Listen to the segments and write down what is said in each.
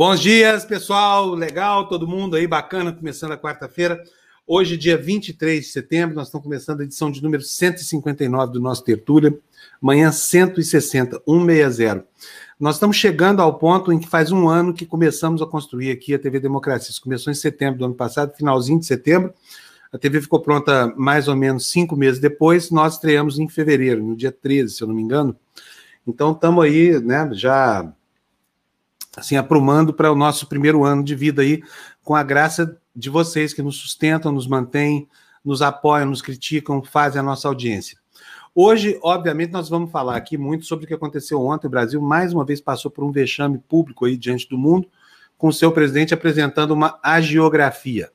Bons dias, pessoal. Legal, todo mundo aí, bacana, começando a quarta-feira. Hoje, dia 23 de setembro, nós estamos começando a edição de número 159 do nosso Tertúlia. Amanhã, 160, 160. Nós estamos chegando ao ponto em que faz um ano que começamos a construir aqui a TV Democracia. Isso começou em setembro do ano passado, finalzinho de setembro. A TV ficou pronta mais ou menos 5 meses depois. Nós estreamos em fevereiro, no dia 13, se eu não me engano. Então, estamos aí, né, já assim, aprumando para o nosso primeiro ano de vida aí, com a graça de vocês que nos sustentam, nos mantêm, nos apoiam, nos criticam, fazem a nossa audiência. Hoje, obviamente, nós vamos falar aqui muito sobre o que aconteceu ontem. O Brasil, mais uma vez, passou por um vexame público aí diante do mundo, com o seu presidente apresentando uma hagiografia.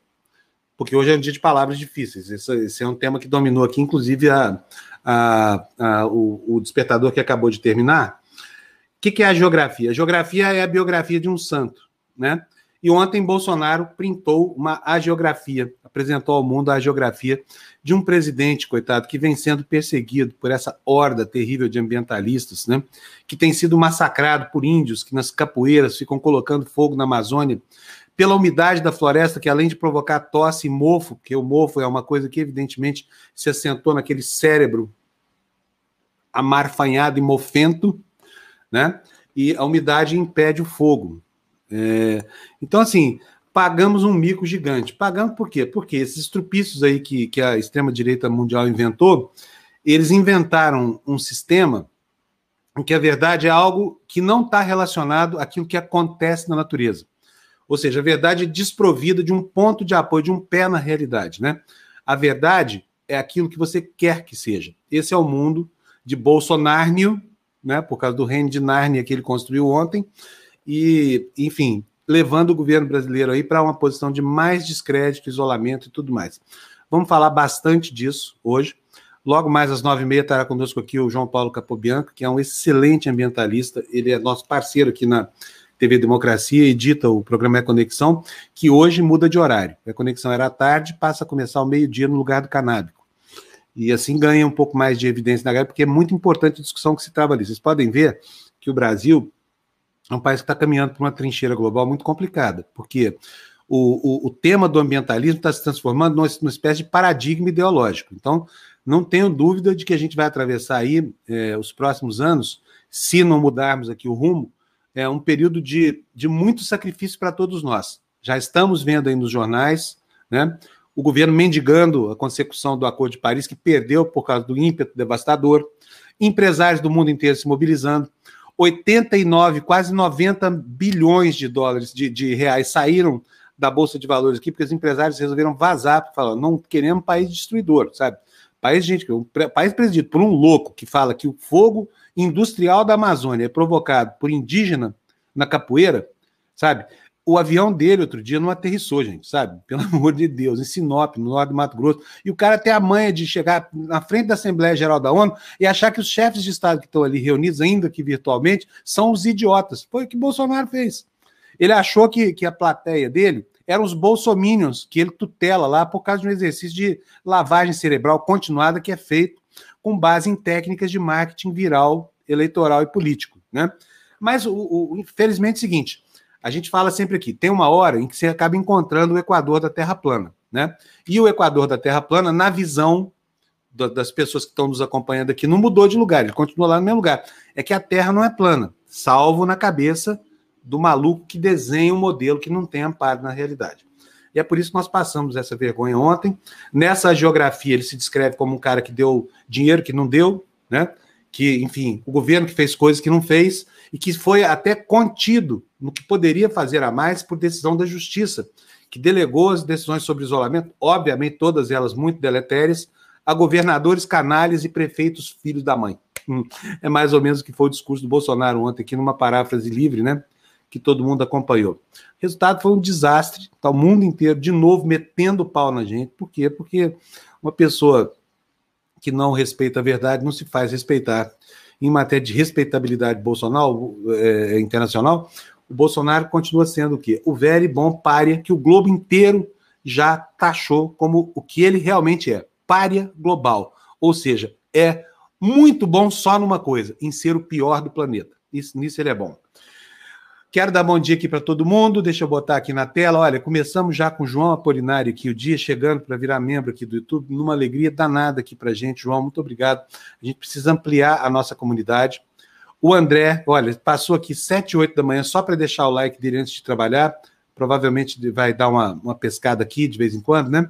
Porque hoje é um dia de palavras difíceis. Esse é um tema que dominou aqui, inclusive, o despertador que acabou de terminar. O que é a geografia? A geografia é a biografia de um santo, né? E ontem Bolsonaro printou uma hagiografia, apresentou ao mundo a hagiografia de um presidente, coitado, que vem sendo perseguido por essa horda terrível de ambientalistas, né? Que tem sido massacrado por índios que nas capoeiras ficam colocando fogo na Amazônia, pela umidade da floresta, que além de provocar tosse e mofo, porque o mofo é uma coisa que evidentemente se assentou naquele cérebro amarfanhado e mofento, né? E a umidade impede o fogo. Então, assim, pagamos um mico gigante. Pagamos por quê? Porque esses estrupícios aí que a extrema-direita mundial inventou, eles inventaram um sistema em que a verdade é algo que não está relacionado àquilo que acontece na natureza. Ou seja, a verdade é desprovida de um ponto de apoio, de um pé na realidade, né? A verdade é aquilo que você quer que seja. Esse é o mundo de Bolsonaro, né? Por causa do reino de Nárnia que ele construiu ontem. E, enfim, levando o governo brasileiro aí para uma posição de mais descrédito, isolamento e tudo mais. Vamos falar bastante disso hoje. Logo mais às 9h30 estará conosco aqui o João Paulo Capobianco, que é um excelente ambientalista. Ele é nosso parceiro aqui na TV Democracia, edita o programa É Conexão, que hoje muda de horário. É Conexão era à tarde, passa a começar ao meio-dia no lugar do canábico. E assim ganha um pouco mais de evidência na galera, porque é muito importante a discussão que se trava ali. Vocês podem ver que o Brasil é um país que está caminhando para uma trincheira global muito complicada, porque o tema do ambientalismo está se transformando numa espécie de paradigma ideológico. Então, não tenho dúvida de que a gente vai atravessar aí os próximos anos, se não mudarmos aqui o rumo, um período de muito sacrifício para todos nós. Já estamos vendo aí nos jornais, né, o governo mendigando a consecução do Acordo de Paris, que perdeu por causa do ímpeto devastador, empresários do mundo inteiro se mobilizando, 89, quase 90 bilhões de dólares, de reais, saíram da Bolsa de Valores aqui, porque os empresários resolveram vazar, falando, não queremos um país destruidor, sabe? País, gente, um país presidido por um louco que fala que o fogo industrial da Amazônia é provocado por indígena na capoeira, sabe? O avião dele, outro dia, não aterrissou, gente, sabe? Pelo amor de Deus, em Sinop, no norte do Mato Grosso. E o cara tem a manha de chegar na frente da Assembleia Geral da ONU e achar que os chefes de Estado que estão ali reunidos, ainda que virtualmente, são os idiotas. Foi o que Bolsonaro fez. Ele achou que a plateia dele eram os bolsominions, que ele tutela lá por causa de um exercício de lavagem cerebral continuada que é feito com base em técnicas de marketing viral, eleitoral e político, né? Mas, infelizmente, é o seguinte. A gente fala sempre aqui, tem uma hora em que você acaba encontrando o Equador da Terra plana, né? E o Equador da Terra plana, na visão das pessoas que estão nos acompanhando aqui, não mudou de lugar, ele continua lá no mesmo lugar. É que a Terra não é plana, salvo na cabeça do maluco que desenha um modelo que não tem amparo na realidade. E é por isso que nós passamos essa vergonha ontem. Nessa geografia, ele se descreve como um cara que deu dinheiro que não deu, né? Que, enfim, o governo que fez coisas que não fez e que foi até contido no que poderia fazer a mais por decisão da Justiça, que delegou as decisões sobre isolamento, obviamente todas elas muito deletérias, a governadores, canalhas e prefeitos filhos da mãe. É mais ou menos o que foi o discurso do Bolsonaro ontem, aqui numa paráfrase livre, né, que todo mundo acompanhou. O resultado foi um desastre, tá o mundo inteiro, de novo, metendo o pau na gente. Por quê? Porque uma pessoa que não respeita a verdade, não se faz respeitar. Em matéria de respeitabilidade Bolsonaro, internacional, o Bolsonaro continua sendo o quê? O velho e bom pária que o globo inteiro já taxou como o que ele realmente é, pária global. Ou seja, é muito bom só numa coisa, em ser o pior do planeta. Nisso ele é bom. Quero dar bom dia aqui para todo mundo, deixa eu botar aqui na tela, olha, começamos já com o João Apolinário aqui, o dia chegando para virar membro aqui do YouTube, numa alegria danada aqui para a gente, João, muito obrigado, a gente precisa ampliar a nossa comunidade. O André, olha, passou aqui 7h, 8h da manhã, só para deixar o like dele antes de trabalhar, provavelmente vai dar uma pescada aqui de vez em quando, né?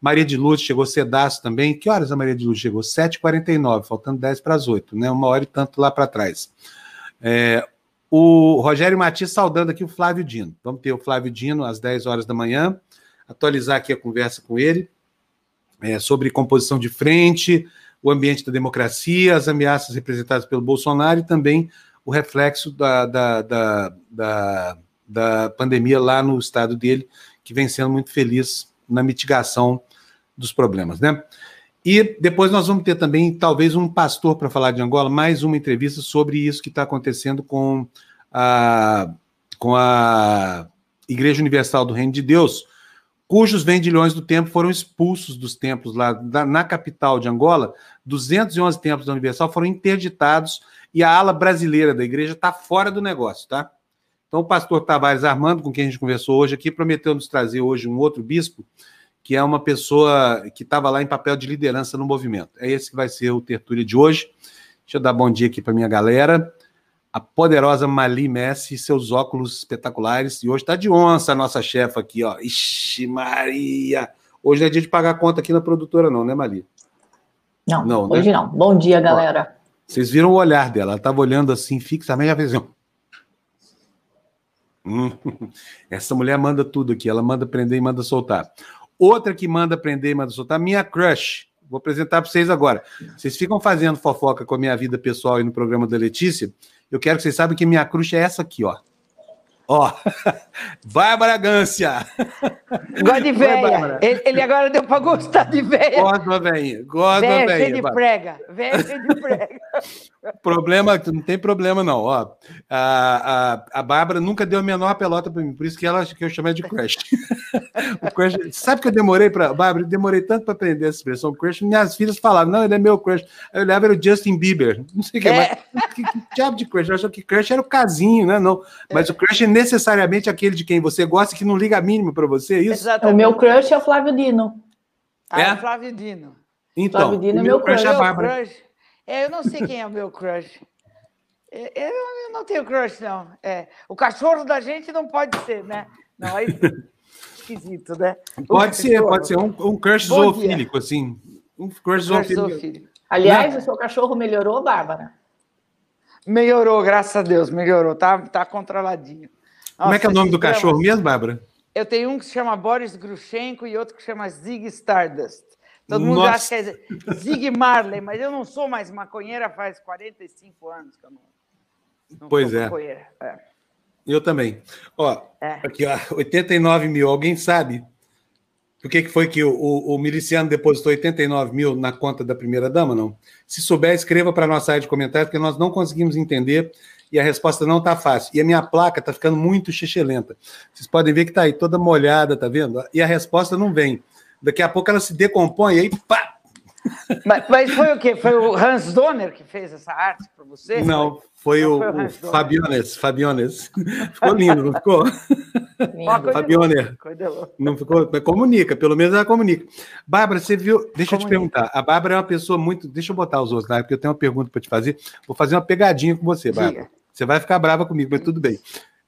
Maria de Luz chegou cedaço também, que horas a Maria de Luz chegou? 7h49, faltando 10 para as 8, né? 1h e tanto lá para trás. O Rogério Matias saudando aqui o Flávio Dino. Vamos ter o Flávio Dino às 10 horas da manhã, atualizar aqui a conversa com ele sobre composição de frente, o ambiente da democracia, as ameaças representadas pelo Bolsonaro e também o reflexo da pandemia lá no estado dele, que vem sendo muito feliz na mitigação dos problemas, né? E depois nós vamos ter também, talvez, um pastor para falar de Angola, mais uma entrevista sobre isso que está acontecendo com a Igreja Universal do Reino de Deus, cujos vendilhões do templo foram expulsos dos templos lá na capital de Angola. 211 templos da Universal foram interditados e a ala brasileira da igreja está fora do negócio, tá? Então o pastor Tavares Armando, com quem a gente conversou hoje aqui, prometeu nos trazer hoje um outro bispo, que é uma pessoa que estava lá em papel de liderança no movimento. É esse que vai ser o Tertúlia de hoje. Deixa eu dar bom dia aqui para minha galera. A poderosa Mali Messi, seus óculos espetaculares. E hoje está de onça a nossa chefa aqui, ó. Ixi, Maria! Hoje não é dia de pagar conta aqui na produtora não, né, Mali? Não, não hoje né? Não. Bom dia, galera. Ó, vocês viram o olhar dela. Ela estava olhando assim, fixamente, já fez assim. Essa mulher manda tudo aqui. Ela manda prender e manda soltar. Outra que manda prender e manda soltar, minha crush. Vou apresentar para vocês agora. Vocês ficam fazendo fofoca com a minha vida pessoal e no programa da Letícia. Eu quero que vocês saibam que minha crush é essa aqui, ó. Ó. Bárbara Gancia. Gosta de véia. Ele agora deu para gostar de véia. Gosta da véia. Gosta da véia. Véia de prega. Véia de prega. Problema, não tem problema não, ó. A Bárbara nunca deu a menor pelota para mim, por isso que ela acha que eu chamei de crush. O crush, sabe que eu demorei para Bárbara, eu demorei tanto para aprender essa expressão crush, minhas filhas falavam, não, ele é meu crush. Aí eu olhava, era o Justin Bieber, não sei o que mais. Que diabo de crush? Eu achava que crush era o casinho, né? Não. Mas o crush é necessariamente aquele de quem você gosta e que não liga a mínima para você, é isso? Exatamente. O meu crush é o Flávio Dino. É o Flávio Dino. Então, Flávio Dino, o meu crush é a Bárbara. Eu não sei quem é o meu crush. Eu não tenho crush, não. O cachorro da gente não pode ser, né? Não, aí esquisito, né? Pode ser um crush zoofílico, assim. Um crush zoofílico. Aliás, o seu cachorro melhorou, Bárbara? Melhorou, graças a Deus, melhorou. Tá controladinho. Nossa, como é que é o nome do cachorro mesmo, Bárbara? Eu tenho um que se chama Boris Grushenko e outro que se chama Zig Stardust. Todo mundo acha que é Zig Marley, mas eu não sou mais maconheira, faz 45 anos que eu não pois sou maconheira. Eu também. Ó, aqui, ó, 89.000, alguém sabe por que foi que o miliciano depositou 89.000 na conta da primeira-dama, não? Se souber, escreva para a nossa área de comentários, porque nós não conseguimos entender e a resposta não está fácil. E a minha placa está ficando muito xixelenta. Vocês podem ver que está aí toda molhada, tá vendo? E a resposta não vem. Daqui a pouco ela se decompõe e aí pá! Mas foi o quê? Foi o Hans Donner que fez essa arte para você? Não, foi o Fabiones. Ficou lindo, não ficou? Fabioner. Não ficou? Mas comunica, pelo menos ela comunica. Bárbara, você viu? Deixa eu te perguntar. A Bárbara é uma pessoa muito... Deixa eu botar os outros lá, porque eu tenho uma pergunta para te fazer. Vou fazer uma pegadinha com você, Bárbara. Diga. Você vai ficar brava comigo, mas tudo bem.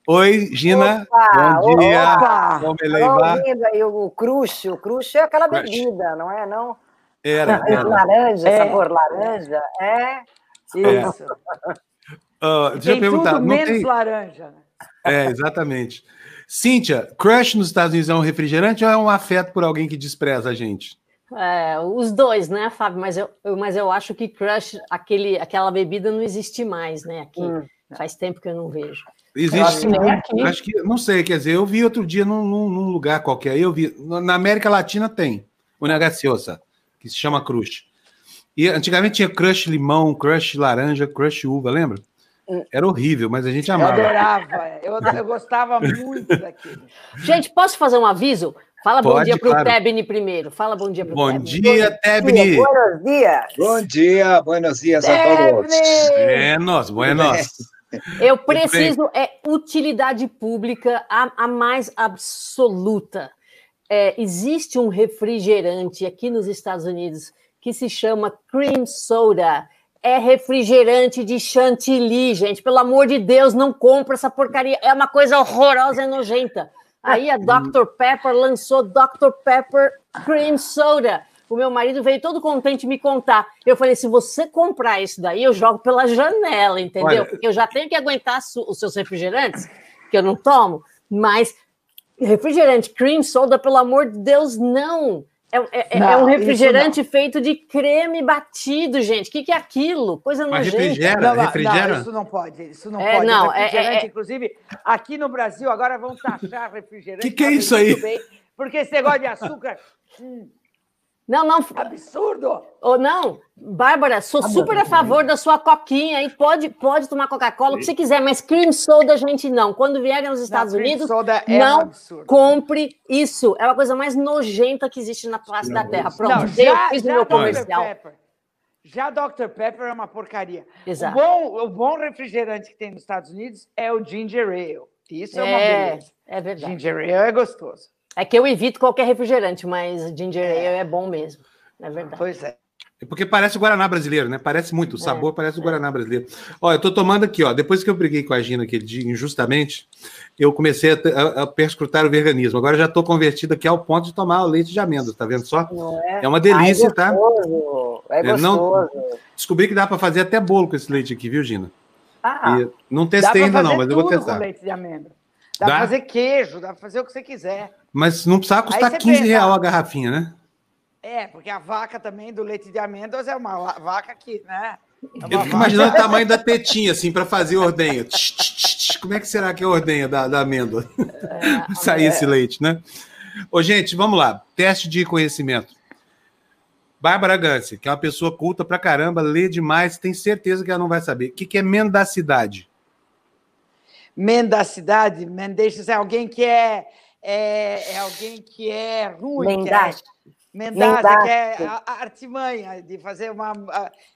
Oi, Gina. Opa, bom dia. Opa. O Crush, é aquela bebida, não é? Não? Era. Laranja, sabor laranja. É. Isso. Deixa eu perguntar. Tudo não menos tem... laranja. É, exatamente. Cíntia, crush nos Estados Unidos é um refrigerante ou é um afeto por alguém que despreza a gente? Os dois, né, Fábio? Mas eu acho que crush, aquela bebida não existe mais, né? Aqui. Faz tempo que eu não vejo. Existe, eu acho que, não sei, quer dizer, eu vi outro dia num lugar qualquer, eu vi, na América Latina tem, uma gaseosa, que se chama Crush. E antigamente tinha Crush limão, Crush laranja, Crush uva, lembra? Era horrível, mas a gente amava. Eu adorava, eu gostava muito daquilo. Gente, posso fazer um aviso? Fala bom dia para o Tebni primeiro. Fala bom dia para o Tebni. Bom dia, Tebni. Buenos dias. Bom dia, buenos dias a todos. Buenos. Eu preciso, é utilidade pública a mais absoluta. É, existe um refrigerante aqui nos Estados Unidos que se chama Cream Soda. É refrigerante de chantilly, gente. Pelo amor de Deus, não compra essa porcaria. É uma coisa horrorosa e nojenta. Aí a Dr. Pepper lançou Dr. Pepper Cream Soda. O meu marido veio todo contente me contar. Eu falei, se você comprar isso daí, eu jogo pela janela, entendeu? Olha, porque eu já tenho que aguentar os seus refrigerantes, que eu não tomo. Mas refrigerante Cream Soda, pelo amor de Deus, não. É um refrigerante feito de creme batido, gente. O que é aquilo? Coisa nojenta. Refrigera? Não, isso não pode. Isso não pode. Não, refrigerante, inclusive, aqui no Brasil, agora vão taxar refrigerante. Que é isso aí? Bem, porque esse negócio de açúcar... Não. Absurdo! Ou não, Bárbara, sou super a favor da sua coquinha, aí pode tomar Coca-Cola, o que você quiser, mas cream soda, gente, não. Quando vierem nos Estados Unidos, não compre isso. É uma coisa mais nojenta que existe na face da Terra. Pronto, eu fiz o meu comercial. Já Dr. Pepper é uma porcaria. Exato. O bom refrigerante que tem nos Estados Unidos é o ginger ale. Isso é uma beleza. É verdade. Ginger ale é gostoso. É que eu evito qualquer refrigerante, mas ginger ale é bom mesmo, é verdade. Pois é. É porque parece o Guaraná brasileiro, né? Parece muito, o sabor parece o Guaraná brasileiro. Olha, eu tô tomando aqui, ó, depois que eu briguei com a Gina aquele dia, injustamente, eu comecei a perscrutar o veganismo. Agora já tô convertido aqui ao ponto de tomar o leite de amêndoas, tá vendo só? É uma delícia, tá? É gostoso, tá? É gostoso. Não, descobri que dá para fazer até bolo com esse leite aqui, viu, Gina? Não testei ainda não, mas eu vou testar. Com leite de amêndoa. Dá para fazer queijo, dá para fazer o que você quiser. Mas não precisa custar R$15 a garrafinha, né? É, porque a vaca também do leite de amêndoas é uma vaca que, né? Eu fico imaginando o tamanho da tetinha, assim, para fazer ordenha. Como é que será que é a ordenha da amêndoa? Sair esse leite, né? Ô, gente, vamos lá. Teste de conhecimento. Bárbara Gancia, que é uma pessoa culta pra caramba, lê demais, tem certeza que ela não vai saber. O que é mendacidade? Mendacidade, mendacious é alguém que é alguém que é ruim. Mendaça, que é a artimanha, de fazer uma...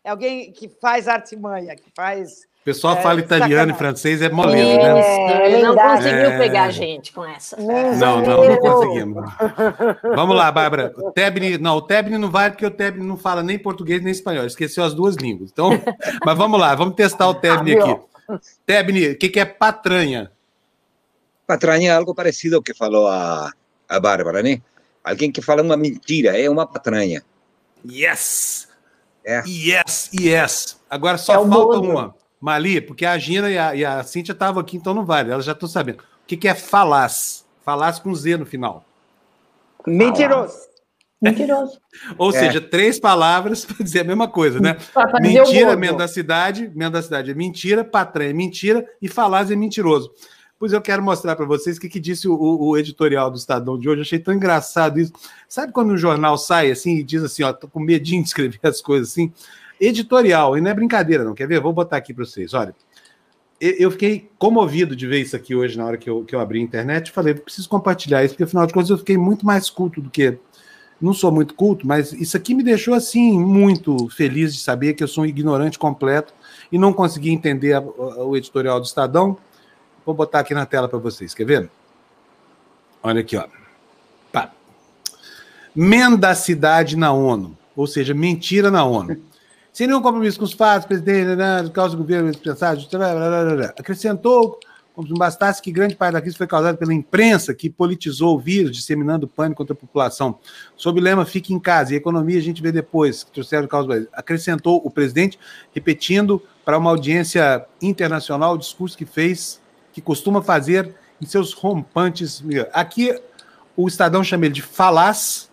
É alguém que faz artimanha, que faz... O pessoal fala italiano e francês, é moleza, né? Ele não conseguiu pegar a gente com essa. Não conseguimos. Vamos lá, Bárbara. O Tebni não vale, porque o Tebni não fala nem português nem espanhol. Esqueceu as duas línguas. Então, mas vamos lá, vamos testar o Tebni aqui. Tebni, o que é patranha? Patranha é algo parecido ao que falou a Bárbara, né? Alguém que fala uma mentira, é uma patranha. Yes! É. Yes! Agora só falta uma. Mali, porque a Gina e a Cíntia estavam aqui, então não vale. Elas já estão sabendo. O que é falaz? Falaz com Z no final. Mentiroso. Ou seja, 3 palavras para dizer a mesma coisa, né? Mentira, mendacidade é mentira, patranha é mentira e falaz é mentiroso. Pois eu quero mostrar para vocês o que disse o editorial do Estadão de hoje. Achei tão engraçado isso. Sabe quando um jornal sai assim e diz assim, ó, tô com medinho de escrever as coisas assim? Editorial, e não é brincadeira não, quer ver? Vou botar aqui para vocês, olha. Eu fiquei comovido de ver isso aqui hoje na hora que eu abri a internet. Falei, preciso compartilhar isso, porque afinal de contas eu fiquei muito mais culto do que... Não sou muito culto, mas isso aqui me deixou assim muito feliz de saber que eu sou um ignorante completo e não consegui entender o editorial do Estadão. Vou botar aqui na tela para vocês, quer ver? Olha aqui, ó. Pá. Mendacidade na ONU, ou seja, mentira na ONU. Sem nenhum compromisso com os fatos, presidente, causa do governo, acrescentou, como se não bastasse, que grande parte da crise foi causada pela imprensa que politizou o vírus, disseminando pânico contra a população. Sob o lema, fique em casa, e a economia a gente vê depois, que trouxeram causa do Brasil. Acrescentou o presidente, repetindo para uma audiência internacional o discurso que fez... que costuma fazer em seus rompantes... Aqui, o Estadão chama ele de falaz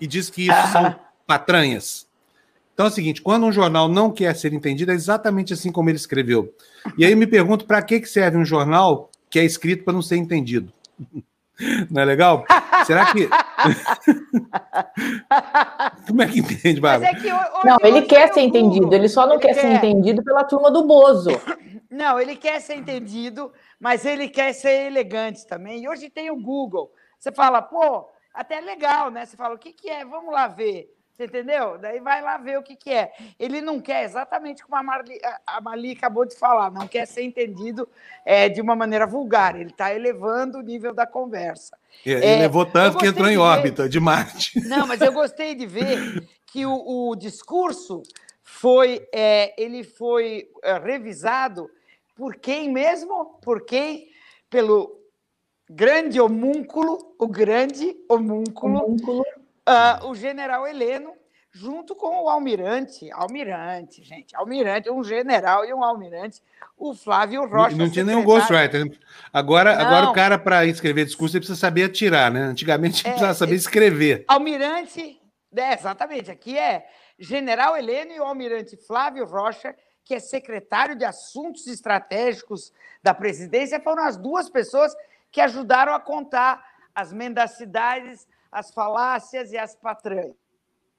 e diz que isso são patranhas. Então é o seguinte, quando um jornal não quer ser entendido, é exatamente assim como ele escreveu. E aí eu me pergunto, para que serve um jornal que é escrito para não ser entendido? Não é legal? Será que... Como é que entende, Bárbara? Mas é que não, ele quer ser entendido, ele só não quer ser entendido pela turma do Bozo. Não, ele quer ser entendido, mas ele quer ser elegante também. E hoje tem o Google. Você fala, pô, até legal, né? Você fala, o que é? Vamos lá ver. Você entendeu? Daí vai lá ver o que, que é. Ele não quer, exatamente como a Mali acabou de falar, não quer ser entendido de uma maneira vulgar. Ele está elevando o nível da conversa. Ele elevou tanto que entrou em órbita de Marte. Não, mas eu gostei de ver que o discurso foi revisado por quem mesmo? Por quem? Pelo grande homúnculo, o general Heleno, junto com o almirante, gente, almirante, um general e um almirante, o Flávio Rocha. Não tinha nenhum ghostwriter. Agora o cara, para escrever discurso, ele precisa saber atirar, né? Antigamente ele precisava saber escrever. Almirante, exatamente, aqui é general Heleno e o almirante Flávio Rocha, que é secretário de Assuntos Estratégicos da presidência, foram as duas pessoas que ajudaram a contar as mendacidades, as falácias e as patranhas.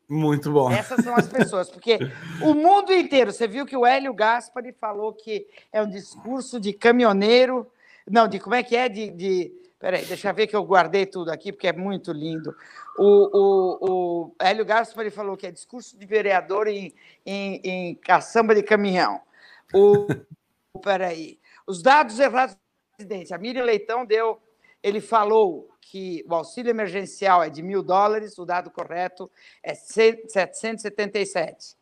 Muito bom. Essas são as pessoas, porque o mundo inteiro, você viu que o Hélio Gaspari falou que é um discurso de caminhoneiro, não, de como é que é, peraí, deixa eu ver que eu guardei tudo aqui, porque é muito lindo. O Hélio Gaspari falou que é discurso de vereador em caçamba de caminhão. Peraí, os dados errados do presidente, a Miriam Leitão deu... Ele falou que o auxílio emergencial é de $1.000, o dado correto é 777.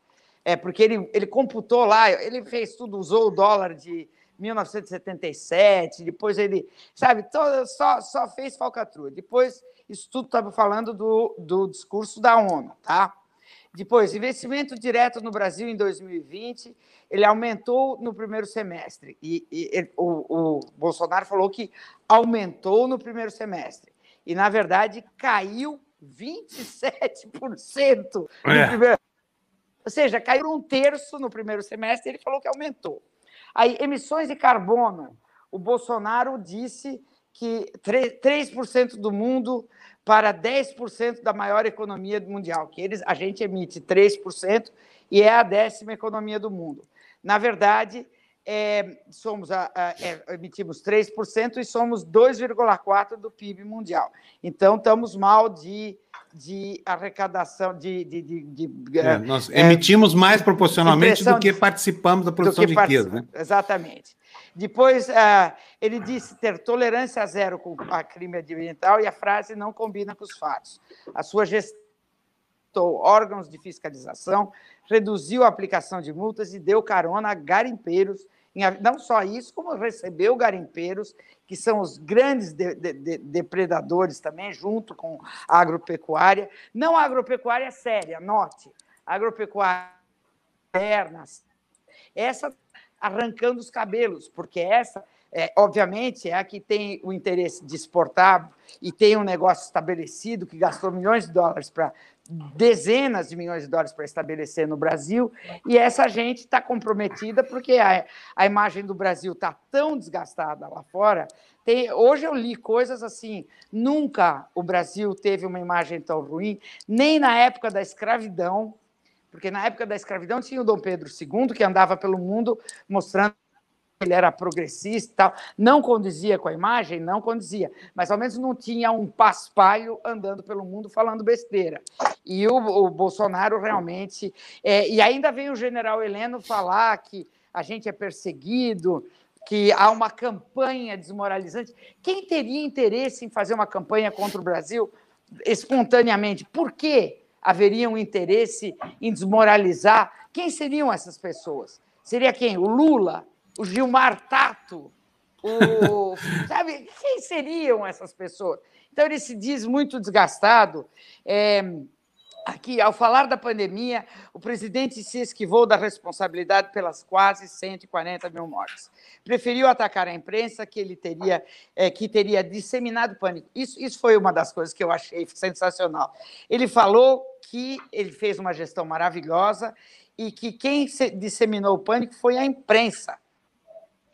É porque ele computou lá, ele fez tudo, usou o dólar de 1977, depois ele, sabe, só fez falcatrua. Depois, isso tudo estava falando do discurso da ONU, tá? Depois, investimento direto no Brasil em 2020, ele aumentou no primeiro semestre. O Bolsonaro falou que aumentou no primeiro semestre. E, na verdade, caiu 27% no primeiro. Ou seja, caiu 1/3 no primeiro semestre, ele falou que aumentou. Aí, emissões de carbono. O Bolsonaro disse que 3% do mundo para 10% da maior economia mundial, que a gente emite 3% e é a 10ª economia do mundo. Na verdade, emitimos 3% e somos 2,4% do PIB mundial. Então, estamos mal de arrecadação, nós emitimos mais proporcionalmente do que participamos da produção de riqueza. Né? Exatamente. Depois, ele disse ter tolerância zero com a crime ambiental e a frase não combina com os fatos. A sua gestão, órgãos de fiscalização, reduziu a aplicação de multas e deu carona a garimpeiros. Não só isso, como recebeu garimpeiros, que são os grandes depredadores também, junto com a agropecuária. Não a agropecuária séria, note, a agropecuária interna, essa arrancando os cabelos, porque essa, obviamente, é a que tem o interesse de exportar e tem um negócio estabelecido que gastou dezenas de milhões de dólares para estabelecer no Brasil, e essa gente está comprometida porque a imagem do Brasil está tão desgastada lá fora. Hoje eu li coisas assim, nunca o Brasil teve uma imagem tão ruim, nem na época da escravidão, porque na época da escravidão tinha o Dom Pedro II, que andava pelo mundo mostrando que ele era progressista e tal, não condizia com a imagem, não condizia, mas ao menos não tinha um paspalho andando pelo mundo falando besteira. E o Bolsonaro realmente... e ainda veio o general Heleno falar que a gente é perseguido, que há uma campanha desmoralizante. Quem teria interesse em fazer uma campanha contra o Brasil espontaneamente? Por quê? Haveria um interesse em desmoralizar? Quem seriam essas pessoas? Seria quem? O Lula? O Gilmar Tato? Sabe, quem seriam essas pessoas? Então, ele se diz muito desgastado. Aqui, ao falar da pandemia, o presidente se esquivou da responsabilidade pelas quase 140 mil mortes. Preferiu atacar a imprensa que ele teria disseminado pânico. Isso foi uma das coisas que eu achei sensacional. Ele falou que ele fez uma gestão maravilhosa e que quem disseminou o pânico foi a imprensa.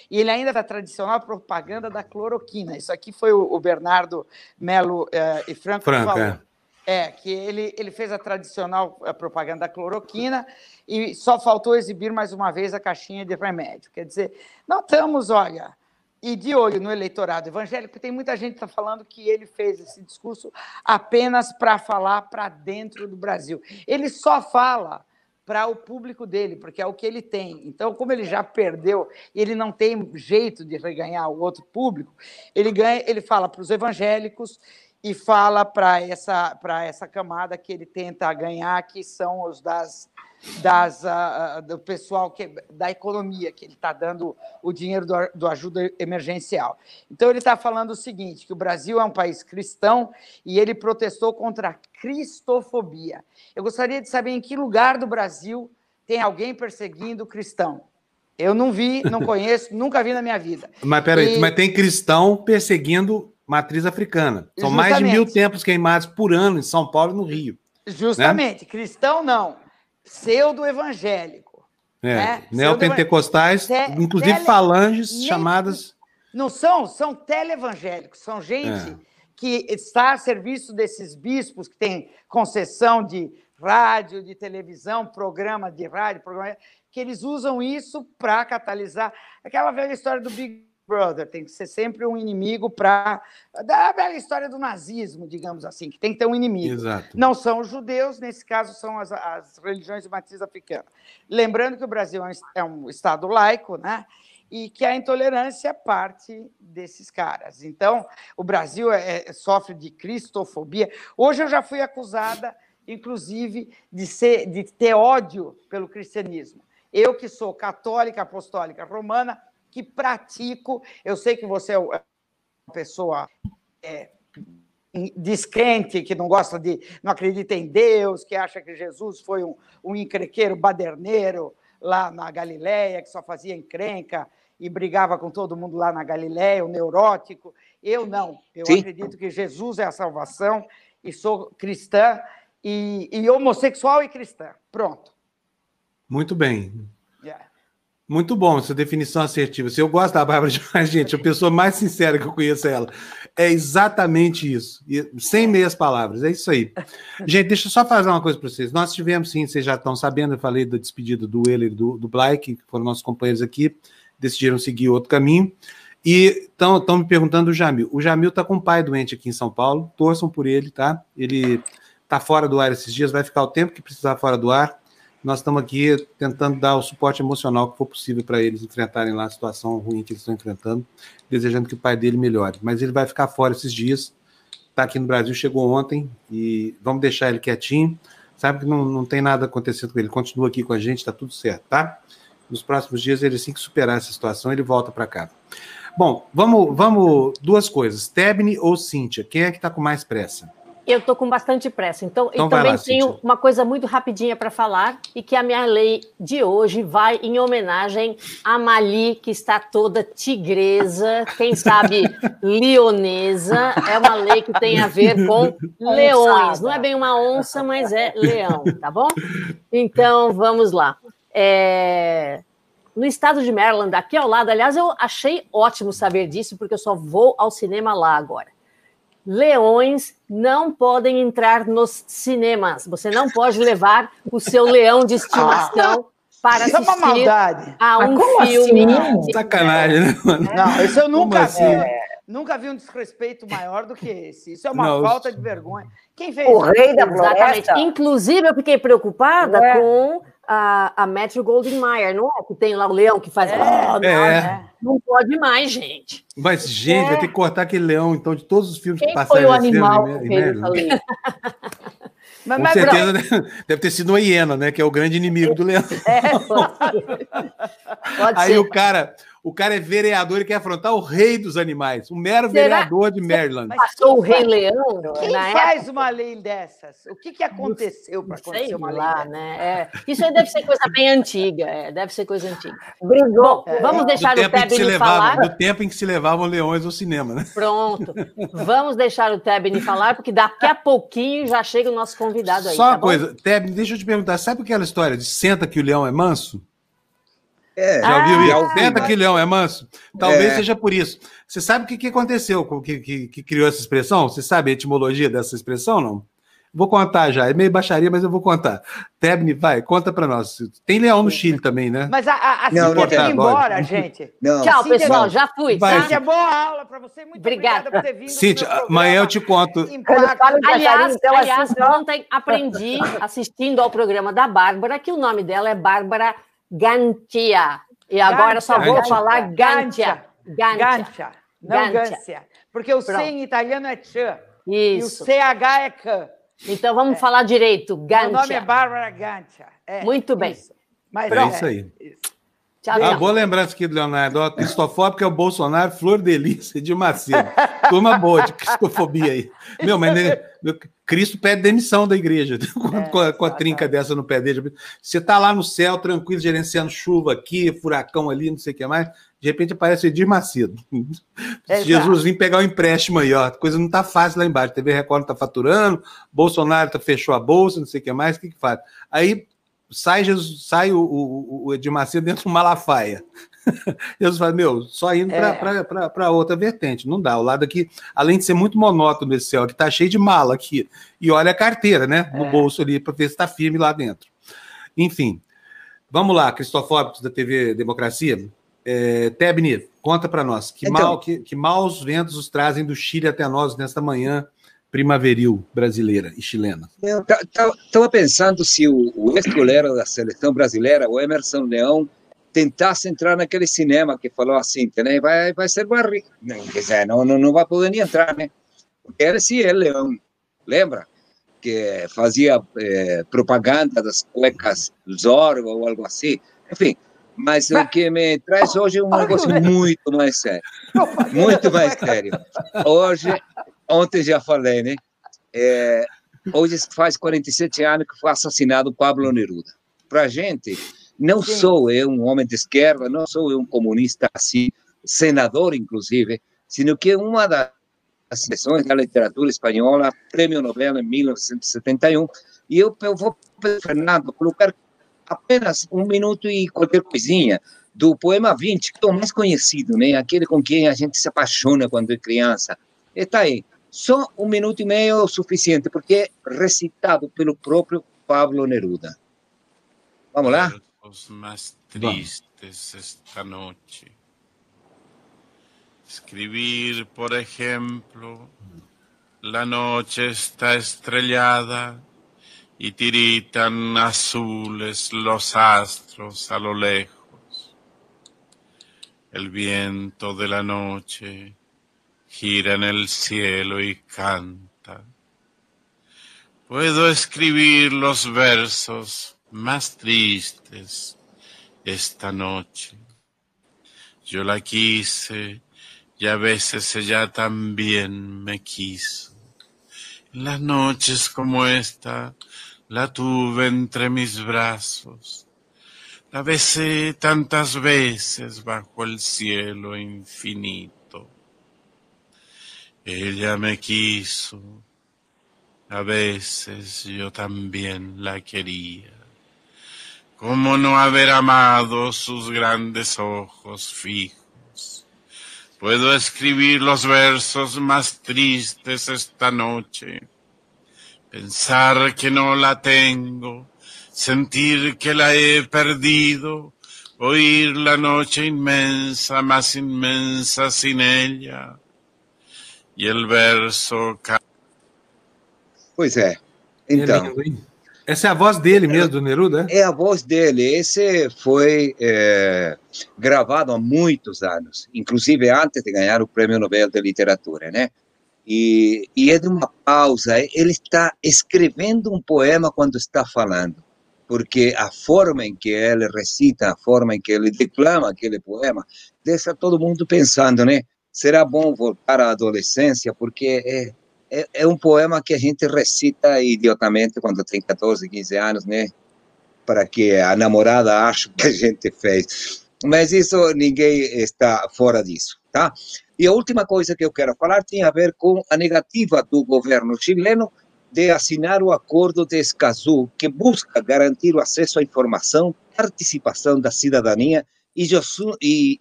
E ele ainda da tradicional propaganda da cloroquina. Isso aqui foi o Bernardo Melo e Franco que falou. Que ele fez a tradicional propaganda da cloroquina e só faltou exibir mais uma vez a caixinha de remédio. Quer dizer, nós estamos, olha, e de olho no eleitorado evangélico, porque tem muita gente que está falando que ele fez esse discurso apenas para falar para dentro do Brasil. Ele só fala para o público dele, porque é o que ele tem. Então, como ele já perdeu, ele não tem jeito de reganhar o outro público, ele fala para os evangélicos e fala para essa camada que ele tenta ganhar, que são os do pessoal da economia, que ele está dando o dinheiro do ajuda emergencial. Então, ele está falando o seguinte, que o Brasil é um país cristão e ele protestou contra a cristofobia. Eu gostaria de saber em que lugar do Brasil tem alguém perseguindo o cristão. Eu não vi, não conheço, nunca vi na minha vida. Mas, peraí, mas tem cristão perseguindo matriz africana. São mais de 1.000 templos queimados por ano em São Paulo e no Rio. Justamente, né? Cristão não. Pseudo-evangélico. É, né? Neopentecostais, inclusive falanges chamadas... Não são televangélicos, são gente que está a serviço desses bispos que tem concessão de rádio, de televisão, programa de rádio, que eles usam isso para catalisar aquela velha história do Big Brother, tem que ser sempre um inimigo para... Da velha história do nazismo, digamos assim, que tem que ter um inimigo. Exato. Não são os judeus, nesse caso são as religiões de matriz africana. Lembrando que o Brasil é um Estado laico, né? E que a intolerância é parte desses caras. Então, o Brasil sofre de cristofobia. Hoje eu já fui acusada, inclusive, de ter ódio pelo cristianismo. Eu que sou católica, apostólica, romana, que pratico. Eu sei que você é uma pessoa descrente, que não gosta não acredita em Deus, que acha que Jesus foi um encrenqueiro baderneiro lá na Galileia, que só fazia encrenca e brigava com todo mundo lá na Galileia, o neurótico. Eu não. Eu Sim. acredito que Jesus é a salvação e sou cristã e homossexual e cristã. Pronto. Muito bem. Yeah. Muito bom, essa definição assertiva. Eu gosto da Bárbara demais, gente. A pessoa mais sincera que eu conheço é ela. É exatamente isso. Sem meias palavras, é isso aí. Gente, deixa eu só fazer uma coisa para vocês. Nós tivemos, sim, vocês já estão sabendo, eu falei da despedida do Heller e do Blake, que foram nossos companheiros aqui, decidiram seguir outro caminho. E estão me perguntando do Jamil. O Jamil está com um pai doente aqui em São Paulo, torçam por ele, tá? Ele está fora do ar esses dias, vai ficar o tempo que precisar fora do ar. Nós estamos aqui tentando dar o suporte emocional que for possível para eles enfrentarem lá a situação ruim que eles estão enfrentando, desejando que o pai dele melhore. Mas ele vai ficar fora esses dias, está aqui no Brasil, chegou ontem, e vamos deixar ele quietinho. Sabe que não tem nada acontecendo com ele, continua aqui com a gente, está tudo certo, tá? Nos próximos dias, ele assim que superar essa situação, ele volta para cá. Bom, vamos duas coisas, Tebni ou Cíntia, quem é que está com mais pressa? Eu estou com bastante pressa, então e também lá, tenho Cíntia. Uma coisa muito rapidinha para falar, e que a minha lei de hoje vai em homenagem à Mali, que está toda tigresa, quem sabe leonesa, é uma lei que tem a ver com leões, não é bem uma onça, mas é leão, tá bom? Então, vamos lá. No estado de Maryland, aqui ao lado, aliás, eu achei ótimo saber disso, porque eu só vou ao cinema lá agora. Leões não podem entrar nos cinemas. Você não pode levar o seu leão de estimação para assistir a um filme. Assim? Sacanagem, né? Não, isso eu nunca vi. Nunca vi um desrespeito maior do que esse. Isso é uma falta de vergonha. Quem fez? O rei da floresta. Exatamente. Inclusive, eu fiquei preocupada com a Metro Golden Mayer, não é? Que tem lá o leão que faz... Não pode mais, gente. Mas, gente, vai ter que cortar aquele leão, então, de todos os filmes que passaram. Quem foi o animal que fez ali? Com certeza, né? Deve ter sido uma hiena, né? Que é o grande inimigo do leão. Pode ser. Aí o cara é vereador e quer afrontar o rei dos animais, o mero vereador de Maryland. Mas passou o rei leão? Quem faz uma lei dessas? O que aconteceu para acontecer uma lei, né? Isso aí deve ser coisa bem antiga, deve ser coisa antiga. Brigou. Vamos deixar o Tebni falar. Do tempo em que se levavam leões ao cinema, né? Pronto. Vamos deixar o Tebni falar, porque daqui a pouquinho já chega o nosso convidado aí. Só uma coisa, Tebni, deixa eu te perguntar, sabe aquela história de senta que o leão é manso? Já ouviu isso? Senta que leão é manso? Talvez seja por isso. Você sabe o que aconteceu, que criou essa expressão? Você sabe a etimologia dessa expressão, não? Vou contar já, é meio baixaria, mas eu vou contar. Tebni, vai, conta para nós. Tem leão no Chile também, né? Mas a Cíntia tem que ir embora, gente. Não. Tchau, Cíntia, pessoal, não. Já fui. Vai, Cíntia, boa aula para você. Muito obrigada por ter vindo. Cíntia, amanhã eu te conto. Aliás, ontem aprendi, assistindo ao programa da Bárbara, que o nome dela é Bárbara Gancia. E agora Gancia, só vou falar Gancia. Gancia, não Gancia. Porque o C em italiano é tchan. Isso. E o CH é can. Então vamos falar direito. Gancia. O nome é Bárbara Gancia. É, muito bem. Isso. Mas é isso aí. Isso. Tchau, tchau. Boa lembrança aqui do Leonardo. Cristofóbico é o Bolsonaro, Flor Delícia Edir Macedo. Turma boa de cristofobia aí. Meu, mas Cristo pede demissão da igreja. Com a trinca dessa no pé dele. Você está lá no céu, tranquilo, gerenciando chuva aqui, furacão ali, não sei o que mais. De repente aparece o Edir Macedo. Exato. Jesus vim pegar o empréstimo aí, ó. A coisa não tá fácil lá embaixo. TV Record não tá faturando, Bolsonaro fechou a bolsa, não sei o que mais, o que faz? Aí sai o Edir Macedo dentro do Malafaia. Jesus fala, meu, só indo para outra vertente. Não dá. O lado aqui, além de ser muito monótono esse céu, que tá cheio de mala aqui. E olha a carteira, né? No bolso ali, para ver se tá firme lá dentro. Enfim. Vamos lá, cristofóbicos da TV Democracia. Tebni, conta para nós que maus ventos os trazem do Chile até nós nesta manhã primaveril brasileira e chilena. Eu estava pensando se o ex-goleiro da seleção brasileira, o Emerson Leão, tentasse entrar naquele cinema que falou assim, né? vai ser barriga, não vai poder nem entrar, né? Porque era sim, é Leão, lembra? Que fazia propaganda das cuecas Zorro ou algo assim, enfim. Mas o que me traz hoje é um negócio muito mais sério. Muito mais sério. Ontem já falei, né? Hoje faz 47 anos que foi assassinado Pablo Neruda. Para a gente, não sou eu um homem de esquerda, não sou eu um comunista assim, senador inclusive, sino que uma das sessões da literatura espanhola, prêmio Nobel em 1971, e eu vou pedir, Fernando, colocar apenas 1 minuto e qualquer coisinha do poema 20, que é o mais conhecido, né? Aquele com quem a gente se apaixona quando é criança. Está aí. Só 1 minuto e meio é o suficiente, porque é recitado pelo próprio Pablo Neruda. Vamos lá? Os mais tristes esta noite. Escrever, por exemplo, la noche está estrellada y tiritan azules los astros a lo lejos. El viento de la noche gira en el cielo y canta. Puedo escribir los versos más tristes esta noche. Yo la quise y a veces ella también me quiso. En las noches como esta la tuve entre mis brazos, la besé tantas veces bajo el cielo infinito. Ella me quiso, a veces yo también la quería. ¿Cómo no haber amado sus grandes ojos fijos? Puedo escribir los versos más tristes esta noche. Pensar que no la tengo, sentir que la he perdido, oír la noche inmensa, más inmensa sin ella, e o verso... Pois é, então... Essa é a voz dele mesmo, do Neruda? É a voz dele, esse foi gravado há muitos anos, inclusive antes de ganhar o Prêmio Nobel de Literatura, né? E é de uma pausa, ele está escrevendo um poema quando está falando, porque a forma em que ele recita, a forma em que ele declama aquele poema, deixa todo mundo pensando, né? Será bom voltar à adolescência, porque é um poema que a gente recita idiotamente quando tem 14, 15 anos, né? Para que a namorada ache que a gente fez. Mas isso, ninguém está fora disso, tá? E a última coisa que eu quero falar tem a ver com a negativa do governo chileno de assinar o acordo de Escazú, que busca garantir o acesso à informação, participação da cidadania e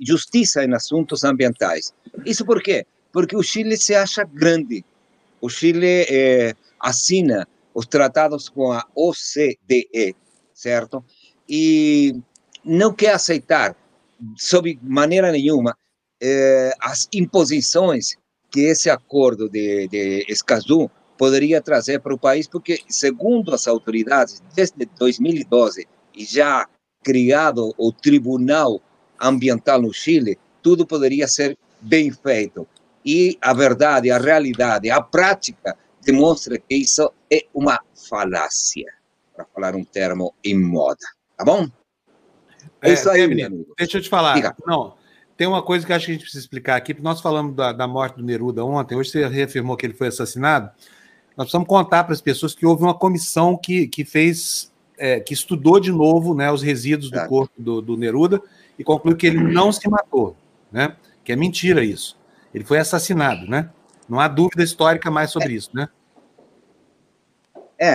justiça em assuntos ambientais. Isso por quê? Porque o Chile se acha grande. O Chile assina o os tratados com a OCDE, certo? E não quer aceitar, sob maneira nenhuma, as imposições que esse acordo de Escazú poderia trazer para o país, porque, segundo as autoridades, desde 2012, e já criado o Tribunal Ambiental no Chile, tudo poderia ser bem feito. E a verdade, a realidade, a prática demonstra que isso é uma falácia, para falar um termo em moda, tá bom? É isso aí, meu amigo. Deixa eu te falar. Diga. Não, tem uma coisa que acho que a gente precisa explicar aqui, porque nós falamos da morte do Neruda ontem, hoje você reafirmou que ele foi assassinado. Nós precisamos contar para as pessoas que houve uma comissão que fez, que estudou de novo, né, os resíduos do corpo do Neruda e concluiu que ele não se matou, né? Que é mentira isso. Ele foi assassinado, né? Não há dúvida histórica mais sobre isso, né?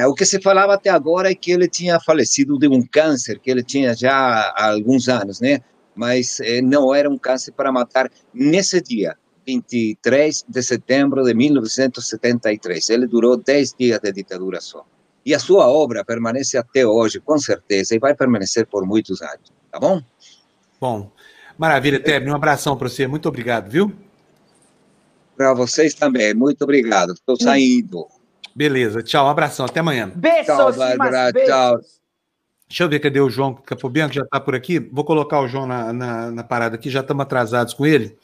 O que se falava até agora é que ele tinha falecido de um câncer, que ele tinha já há alguns anos, né? Mas não era um câncer para matar nesse dia, 23 de setembro de 1973. Ele durou 10 dias de ditadura só. E a sua obra permanece até hoje, com certeza, e vai permanecer por muitos anos, tá bom? Bom, maravilha, Tebni, um abração para você, muito obrigado, viu? Para vocês também, muito obrigado. Estou saindo. Beleza, tchau, um abração, até amanhã. Beijos, tchau, Bárbara, tchau. Deixa eu ver, cadê o João Capobianco, já está por aqui? Vou colocar o João na parada aqui, já estamos atrasados com ele.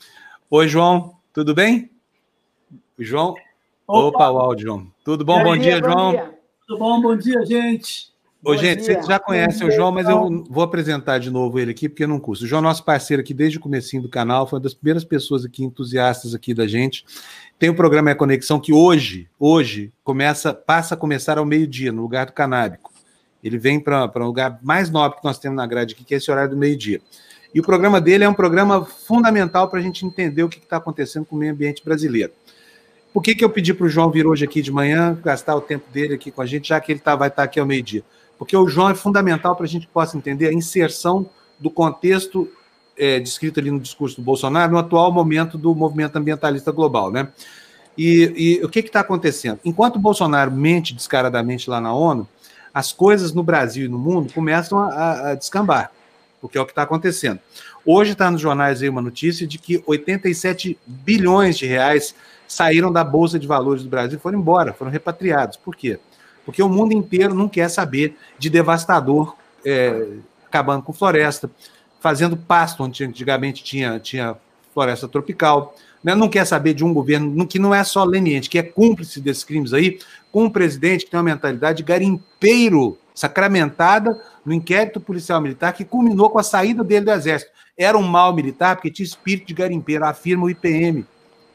Oi, João, tudo bem? João? Opa, o áudio, João. Tudo bom? Bom dia, João. Dia. Tudo bom? Bom dia, gente. Ô, gente, vocês já conhecem o João, mas eu vou apresentar de novo ele aqui, porque não custa. O João é nosso parceiro aqui desde o comecinho do canal, foi uma das primeiras pessoas aqui, entusiastas aqui da gente. Tem o programa É Conexão, que hoje, passa a começar ao meio-dia, no lugar do canábico. Ele vem para um lugar mais nobre que nós temos na grade aqui, que é esse horário do meio-dia. E o programa dele é um programa fundamental para a gente entender o que está acontecendo com o meio ambiente brasileiro. Por que eu pedi para o João vir hoje aqui de manhã, gastar o tempo dele aqui com a gente, já que ele vai estar aqui ao meio-dia? Porque o João é fundamental para a gente possa entender a inserção do contexto descrito ali no discurso do Bolsonaro no atual momento do movimento ambientalista global, né? E o que está acontecendo? Enquanto o Bolsonaro mente descaradamente lá na ONU, as coisas no Brasil e no mundo começam a descambar, porque é o que está acontecendo. Hoje está nos jornais aí uma notícia de que 87 bilhões de reais saíram da Bolsa de Valores do Brasil e foram embora, foram repatriados. Por quê? Porque o mundo inteiro não quer saber de devastador acabando com floresta, fazendo pasto, onde antigamente tinha floresta tropical, né? Não quer saber de um governo que não é só leniente, que é cúmplice desses crimes aí, com um presidente que tem uma mentalidade garimpeiro, sacramentada no inquérito policial militar, que culminou com a saída dele do Exército. Era um mau militar porque tinha espírito de garimpeiro, afirma o IPM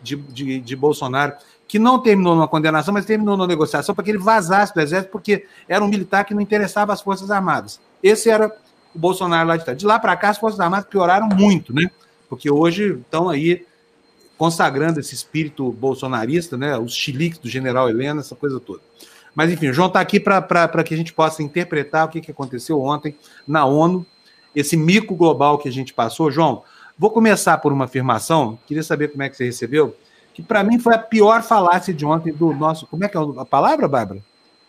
de Bolsonaro, que não terminou numa condenação, mas terminou numa negociação para que ele vazasse do Exército, porque era um militar que não interessava as Forças Armadas. Esse era o Bolsonaro lá de trás. De lá para cá, as Forças Armadas pioraram muito, né? Porque hoje estão aí consagrando esse espírito bolsonarista, né? Os chiliques do general Heleno, essa coisa toda. Mas, enfim, o João está aqui para que a gente possa interpretar o que aconteceu ontem na ONU, esse mico global que a gente passou. João, vou começar por uma afirmação, queria saber como é que você recebeu, que para mim foi a pior falácia de ontem do nosso... Como é que é a palavra, Bárbara?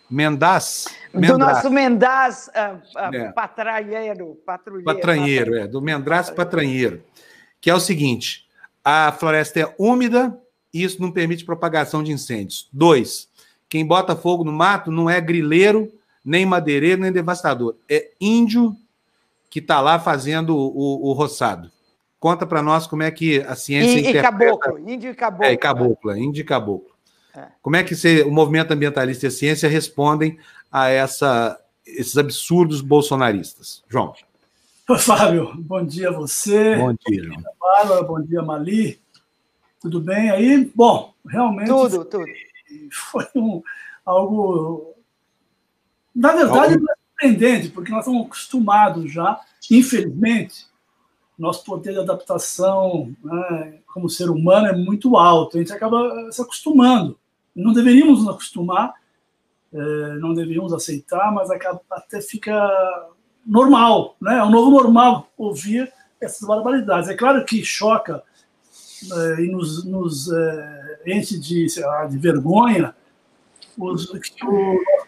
Mendaz. Do nosso Mendaz patranheiro. Do Mendaz patranheiro. Que é o seguinte, a floresta é úmida e isso não permite propagação de incêndios. 2, quem bota fogo no mato não é grileiro, nem madeireiro, nem devastador. É índio que está lá fazendo o roçado. Conta para nós como é que a ciência interpreta... Índio e caboclo. É. Como é que o movimento ambientalista e a ciência respondem a esses absurdos bolsonaristas? João. Oi, Fábio, bom dia a você. Bom dia, João. Bárbara, bom dia, Mali. Tudo bem aí? Bom, realmente... Tudo. Foi algo... Na verdade, surpreendente, porque nós estamos acostumados já, infelizmente... Nosso poder de adaptação, né, como ser humano é muito alto. A gente acaba se acostumando. Não deveríamos nos acostumar, não deveríamos aceitar, mas até fica normal, né? É um novo normal ouvir essas barbaridades. É claro que choca e nos enche de vergonha o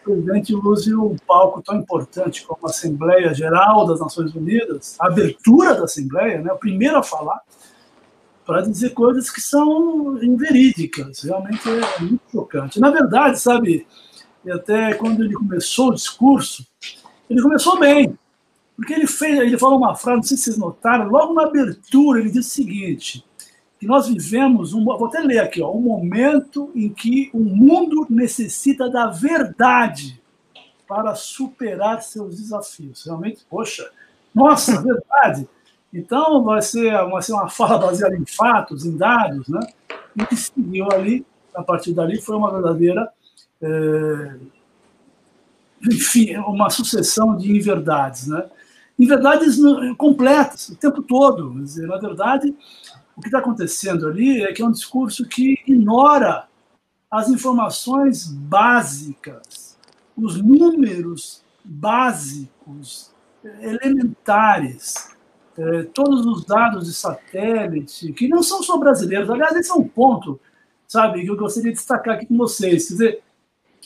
o presidente use um palco tão importante como a Assembleia Geral das Nações Unidas, a abertura da Assembleia, né, o primeiro a falar, para dizer coisas que são inverídicas. Realmente é muito chocante. Na verdade, sabe, e até quando ele começou o discurso, ele começou bem, porque ele falou uma frase, não sei se vocês notaram, logo na abertura ele disse o seguinte, que nós vivemos, vou até ler aqui, um momento em que o mundo necessita da verdade para superar seus desafios. Realmente, poxa, nossa, verdade. Então, vai ser uma fala baseada em fatos, em dados, né? E que seguiu ali, a partir dali, foi uma verdadeira, enfim, uma sucessão de inverdades, né? Inverdades completas, o tempo todo. Quer dizer, na verdade, o que está acontecendo ali é que é um discurso que ignora as informações básicas, os números básicos, elementares, todos os dados de satélite, que não são só brasileiros. Aliás, esse é um ponto, sabe, que eu gostaria de destacar aqui com vocês. Quer dizer,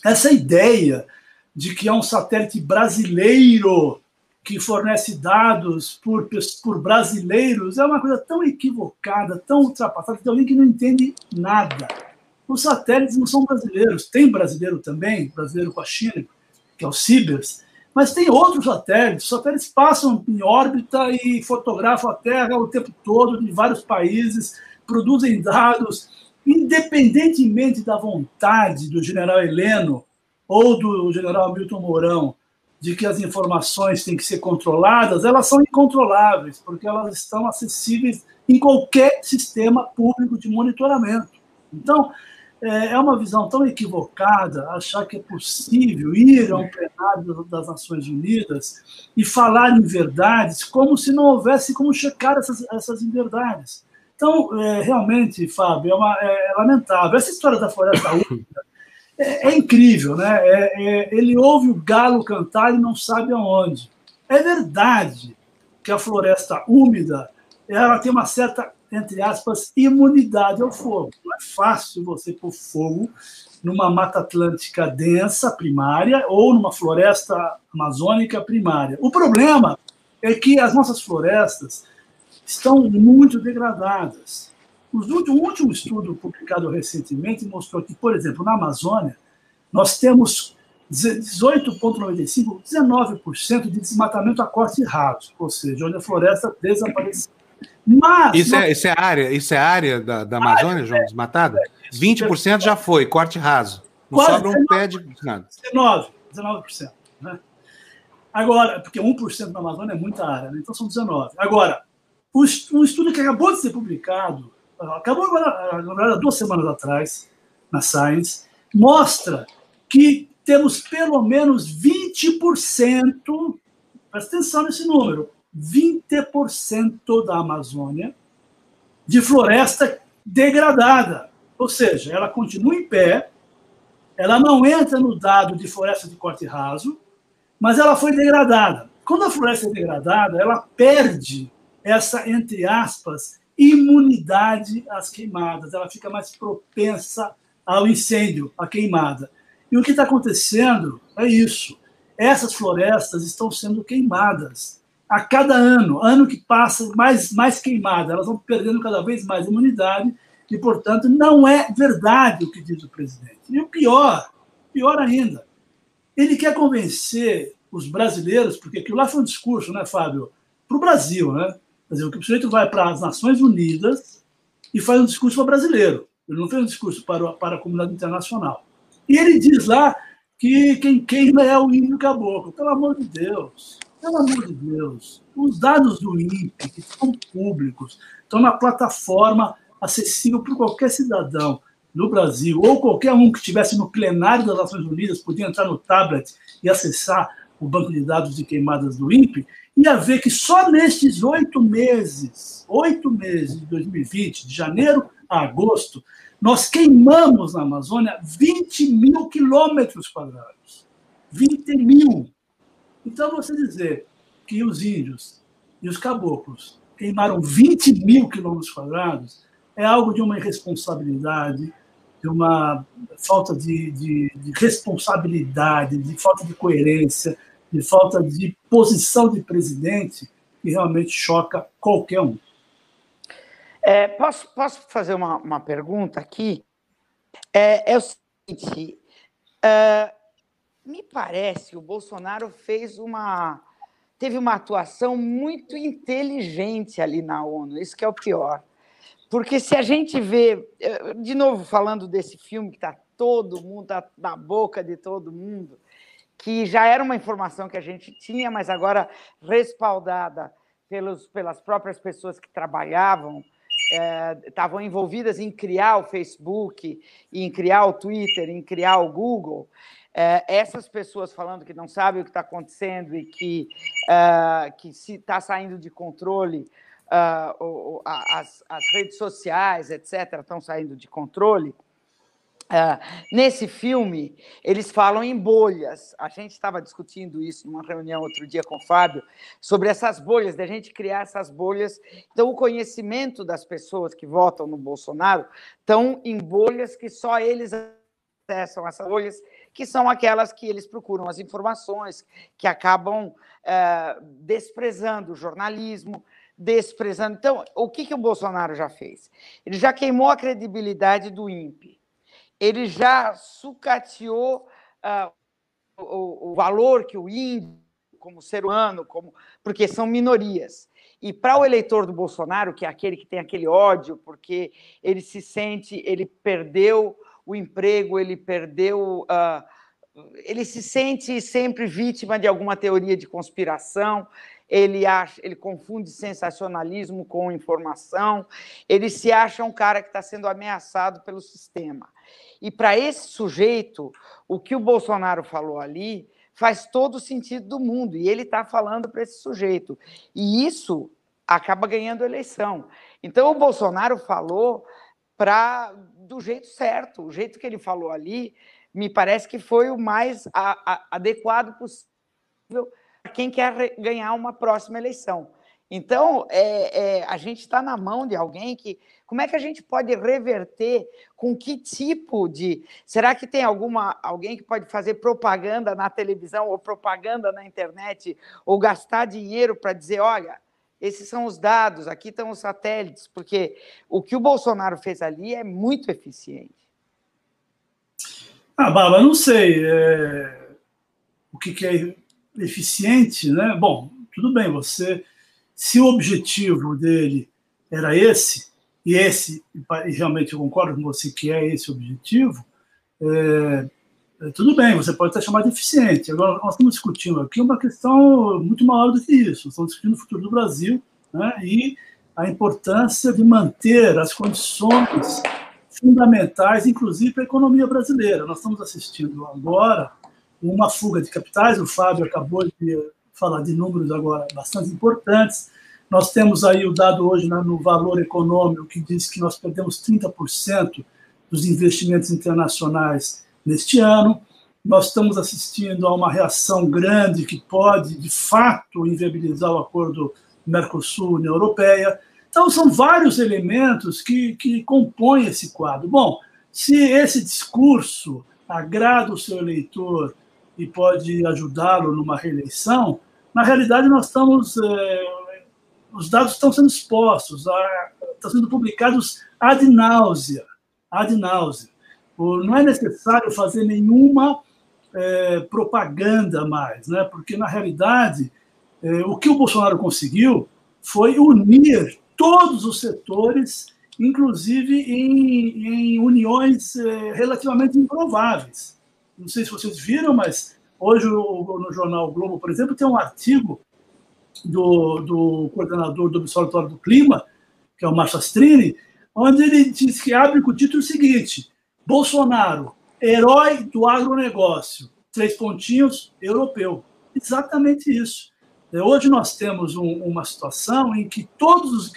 essa ideia de que é um satélite brasileiro que fornece dados por brasileiros, é uma coisa tão equivocada, tão ultrapassada, que tem alguém que não entende nada. Os satélites não são brasileiros. Tem brasileiro também, brasileiro com a China, que é o Cibers, mas tem outros satélites. Os satélites passam em órbita e fotografam a Terra o tempo todo, de vários países, produzem dados, independentemente da vontade do general Heleno ou do general Hamilton Mourão, de que as informações têm que ser controladas, elas são incontroláveis, porque elas estão acessíveis em qualquer sistema público de monitoramento. Então, é uma visão tão equivocada achar que é possível ir a um plenário das Nações Unidas e falar em verdades como se não houvesse como checar essas inverdades. Então, realmente, Fábio, é lamentável. Essa história da floresta única é incrível, né? Ele ouve o galo cantar e não sabe aonde. É verdade que a floresta úmida, ela tem uma certa, entre aspas, imunidade ao fogo. Não é fácil você pôr fogo numa mata atlântica densa, primária, ou numa floresta amazônica primária. O problema é que as nossas florestas estão muito degradadas. O último estudo publicado recentemente mostrou que, por exemplo, na Amazônia, nós temos 18,95%, 19% de desmatamento a corte raso, ou seja, onde a floresta desapareceu. Mas isso é área da Amazônia, área, João, desmatada? 20% já foi, corte raso. Não sobra um pé de nada. 19%. Né? Agora, porque 1% da Amazônia é muita área, né? Então são 19%. Agora, um estudo que acabou de ser publicado, acabou agora 2 semanas atrás, na Science, mostra que temos pelo menos 20%, presta atenção nesse número, 20% da Amazônia de floresta degradada. Ou seja, ela continua em pé, ela não entra no dado de floresta de corte raso, mas ela foi degradada. Quando a floresta é degradada, ela perde essa, entre aspas, imunidade às queimadas, ela fica mais propensa ao incêndio, à queimada. E o que está acontecendo é isso. Essas florestas estão sendo queimadas a cada ano. Ano que passa, mais queimada. Elas vão perdendo cada vez mais imunidade e, portanto, não é verdade o que diz o presidente. E o pior ainda, ele quer convencer os brasileiros, porque aquilo lá foi um discurso, né, Fábio? Para o Brasil, né? Quer dizer, o sujeito vai para as Nações Unidas e faz um discurso para brasileiro. Ele não fez um discurso para a comunidade internacional. E ele diz lá que quem queima é o índio caboclo. Pelo amor de Deus, pelo amor de Deus. Os dados do INPE, que são públicos, estão na plataforma acessível para qualquer cidadão no Brasil, ou qualquer um que estivesse no plenário das Nações Unidas, podia entrar no tablet e acessar o banco de dados de queimadas do INPE, e a ver que só nestes 8 meses de 2020, de janeiro a agosto, nós queimamos na Amazônia 20 mil quilômetros quadrados. 20 mil. Então, você dizer que os índios e os caboclos queimaram 20 mil quilômetros quadrados é algo de uma irresponsabilidade, é uma falta de responsabilidade, de falta de coerência, de falta de posição de presidente, que realmente choca qualquer um. É, posso fazer uma pergunta aqui? É o seguinte, me parece que o Bolsonaro teve uma atuação muito inteligente ali na ONU, isso que é o pior. Porque se a gente vê, de novo falando desse filme que está todo mundo, tá na boca de todo mundo, que já era uma informação que a gente tinha, mas agora respaldada pelas próprias pessoas que trabalhavam, estavam envolvidas em criar o Facebook, em criar o Twitter, em criar o Google. Essas pessoas falando que não sabem o que está acontecendo e que se está saindo de controle, as redes sociais, etc., estão saindo de controle. Nesse filme, eles falam em bolhas. A gente estava discutindo isso numa reunião outro dia com o Fábio, sobre essas bolhas, da gente criar essas bolhas. Então, o conhecimento das pessoas que votam no Bolsonaro estão em bolhas que só eles acessam, essas bolhas que são aquelas que eles procuram as informações, que acabam desprezando o jornalismo, desprezando... Então, o que o Bolsonaro já fez? Ele já queimou a credibilidade do INPE. Ele já sucateou o valor que o índio, como ser humano, porque são minorias. E para o eleitor do Bolsonaro, que é aquele que tem aquele ódio, porque ele se sente, ele perdeu o emprego, ele perdeu... ele se sente sempre vítima de alguma teoria de conspiração, ele confunde sensacionalismo com informação, ele se acha um cara que está sendo ameaçado pelo sistema. E, para esse sujeito, o que o Bolsonaro falou ali faz todo o sentido do mundo, e ele está falando para esse sujeito. E isso acaba ganhando a eleição. Então, o Bolsonaro falou do jeito certo, o jeito que ele falou ali, me parece que foi o mais adequado possível para quem quer ganhar uma próxima eleição. Então, a gente está na mão de alguém que... Como é que a gente pode reverter? Com que tipo de... Será que tem alguém que pode fazer propaganda na televisão ou propaganda na internet ou gastar dinheiro para dizer, olha, esses são os dados, aqui estão os satélites, porque o que o Bolsonaro fez ali é muito eficiente. Bárbara, não sei o que é eficiente, né? Bom, tudo bem, se o objetivo dele era esse, e realmente eu concordo com você que é esse o objetivo, tudo bem, você pode até chamar de eficiente. Agora, nós estamos discutindo aqui uma questão muito maior do que isso, nós estamos discutindo o futuro do Brasil, né? E a importância de manter as condições fundamentais, inclusive para a economia brasileira. Nós estamos assistindo agora uma fuga de capitais, o Fábio acabou de falar de números agora bastante importantes. Nós temos aí o dado hoje, né, no Valor Econômico, que diz que nós perdemos 30% dos investimentos internacionais neste ano. Nós estamos assistindo a uma reação grande que pode, de fato, inviabilizar o acordo Mercosul-União Europeia. Então, são vários elementos que compõem esse quadro. Bom, se esse discurso agrada o seu eleitor e pode ajudá-lo numa reeleição, na realidade, nós estamos... os dados estão sendo expostos, estão sendo publicados ad náusea. Ad náusea. Não é necessário fazer nenhuma propaganda mais, né? Porque, na realidade, o que o Bolsonaro conseguiu foi unir todos os setores, inclusive em uniões relativamente improváveis. Não sei se vocês viram, mas hoje no jornal Globo, por exemplo, tem um artigo do coordenador do Observatório do Clima, que é o Márcio Astrini, onde ele diz que abre com o título seguinte: Bolsonaro, herói do agronegócio, ... europeu. Exatamente isso. Hoje nós temos uma situação em que todos os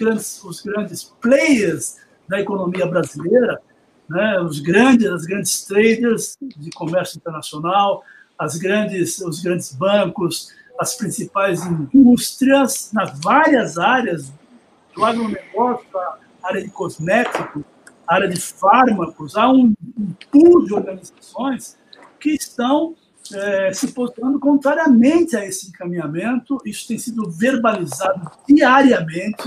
grandes players da economia brasileira, né, as grandes traders de comércio internacional, os grandes bancos, as principais indústrias, nas várias áreas do agronegócio, a área de cosméticos, a área de fármacos, há um pool de organizações que estão se posicionando contrariamente a esse encaminhamento. Isso tem sido verbalizado diariamente,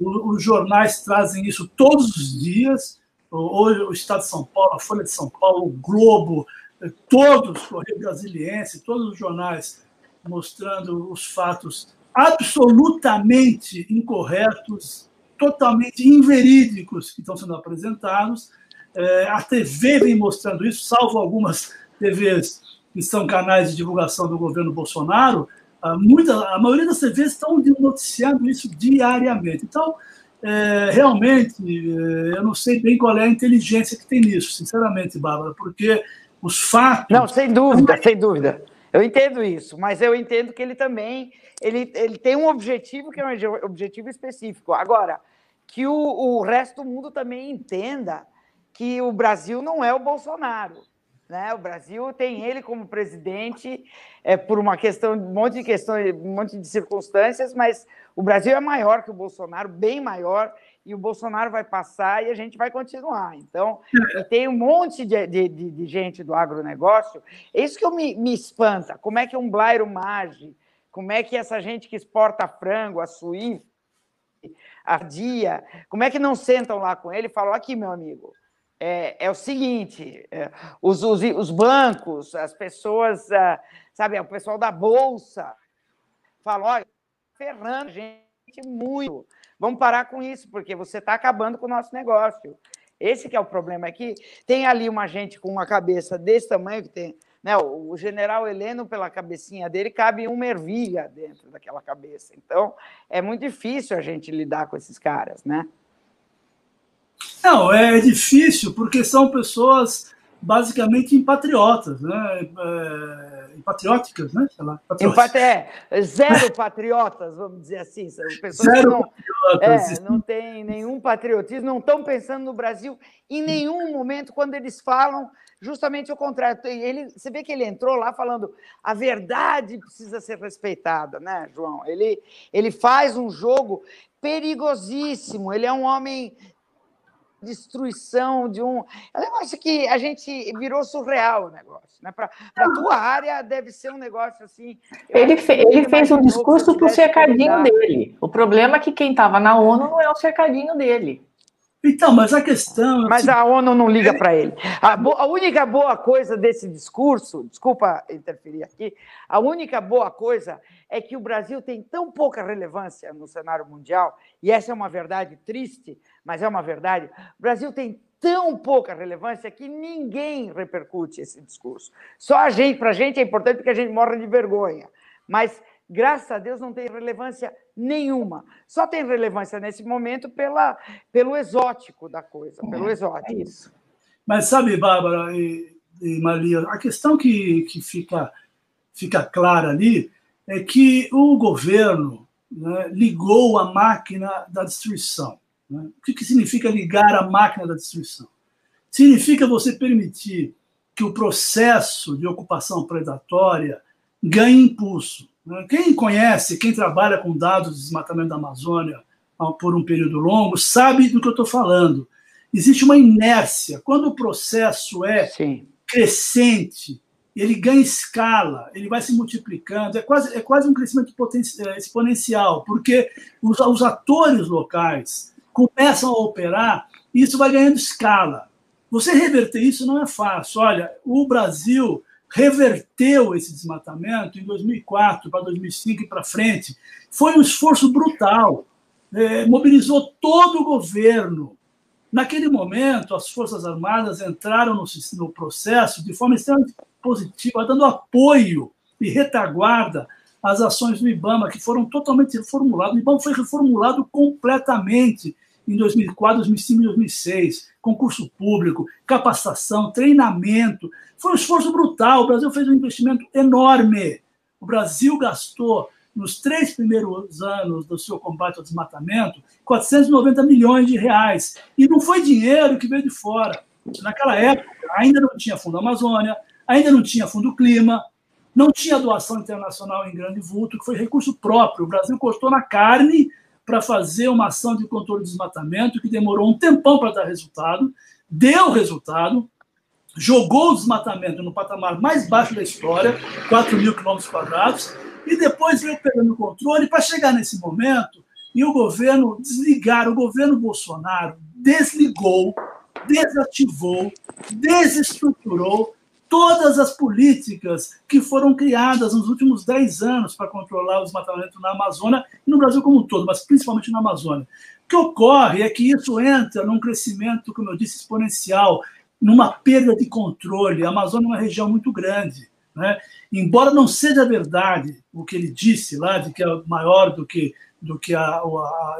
os jornais trazem isso todos os dias, hoje o Estado de São Paulo, a Folha de São Paulo, o Globo, todos, Correio Brasiliense, todos os jornais mostrando os fatos absolutamente incorretos, totalmente inverídicos que estão sendo apresentados. A TV vem mostrando isso, salvo algumas TVs que são canais de divulgação do governo Bolsonaro, a maioria das TVs estão noticiando isso diariamente. Então, realmente, eu não sei bem qual é a inteligência que tem nisso, sinceramente, Bárbara, porque os fatos... Não, sem dúvida, sem dúvida. Eu entendo isso, mas eu entendo que ele também ele tem um objetivo que é um objetivo específico. Agora, que o resto do mundo também entenda que o Brasil não é o Bolsonaro, né? O Brasil tem ele como presidente por uma questão, um monte de circunstâncias, mas o Brasil é maior que o Bolsonaro, bem maior, e o Bolsonaro vai passar e a gente vai continuar. Então, e tem um monte de gente do agronegócio. É isso que me espanta. Como é que um Blairo Maggi, como é que essa gente que exporta frango, açuí, ardia, como é que não sentam lá com ele e falam, aqui, meu amigo, é o seguinte, os bancos, as pessoas, sabe, o pessoal da Bolsa, falam, olha, ferrando gente muito. Vamos parar com isso, porque você está acabando com o nosso negócio. Esse que é o problema aqui. Tem ali uma gente com uma cabeça desse tamanho que tem... Né, o general Heleno, pela cabecinha dele, cabe uma ervilha dentro daquela cabeça. Então, é muito difícil a gente lidar com esses caras, né? Não, é difícil, porque são pessoas basicamente impatriotas, né? Patrióticas, né? Sei lá, zero patriotas, vamos dizer assim. São pessoas zero que não tem nenhum patriotismo, não estão pensando no Brasil em nenhum momento, quando eles falam justamente o contrário. Você vê que ele entrou lá falando a verdade precisa ser respeitada, né, João? Ele faz um jogo perigosíssimo, ele é um homem... destruição de um... Eu acho que a gente virou surreal o negócio, né? Para a tua área deve ser um negócio assim... Ele fez um discurso para o cercadinho dele. O problema é que quem estava na ONU não é o cercadinho dele. Então, mas a questão... Mas a ONU não liga para ele. A única boa coisa desse discurso, desculpa interferir aqui, a única boa coisa é que o Brasil tem tão pouca relevância no cenário mundial, e essa é uma verdade triste, mas é uma verdade, o Brasil tem tão pouca relevância que ninguém repercute esse discurso. Só a gente, para a gente é importante porque a gente morre de vergonha, mas... Graças a Deus não tem relevância nenhuma. Só tem relevância nesse momento pelo exótico da coisa, pelo exótico. É isso. Mas sabe, Bárbara e Maria, a questão que fica clara ali é que o governo, né, ligou a máquina da destruição. Né? O que significa ligar a máquina da destruição? Significa você permitir que o processo de ocupação predatória ganhe impulso. Quem conhece, quem trabalha com dados de desmatamento da Amazônia por um período longo, sabe do que eu estou falando. Existe uma inércia. Quando o processo é crescente, ele ganha escala, ele vai se multiplicando. É quase um crescimento exponencial, porque os atores locais começam a operar e isso vai ganhando escala. Você reverter isso não é fácil. Olha, o Brasil... reverteu esse desmatamento em 2004 para 2005 e para frente. Foi um esforço brutal. Mobilizou todo o governo. Naquele momento, as Forças Armadas entraram no processo de forma extremamente positiva, dando apoio e retaguarda às ações do IBAMA, que foram totalmente reformuladas. O IBAMA foi reformulado completamente em 2004, 2005 e 2006, concurso público, capacitação, treinamento. Foi um esforço brutal. O Brasil fez um investimento enorme. O Brasil gastou, nos 3 primeiros anos do seu combate ao desmatamento, 490 milhões de reais. E não foi dinheiro que veio de fora. Naquela época, ainda não tinha Fundo Amazônia, ainda não tinha Fundo Clima, não tinha doação internacional em grande vulto, que foi recurso próprio. O Brasil custou na carne para fazer uma ação de controle de desmatamento que demorou um tempão para dar resultado, deu resultado, jogou o desmatamento no patamar mais baixo da história, 4 mil quilômetros quadrados, e depois veio pegando o controle para chegar nesse momento e o governo desligar, o governo Bolsonaro desligou, desativou, desestruturou todas as políticas que foram criadas nos últimos 10 anos para controlar o desmatamento na Amazônia e no Brasil como um todo, mas principalmente na Amazônia. O que ocorre é que isso entra num crescimento, como eu disse, exponencial, numa perda de controle. A Amazônia é uma região muito grande, né? Embora não seja verdade o que ele disse lá, de que é maior do que a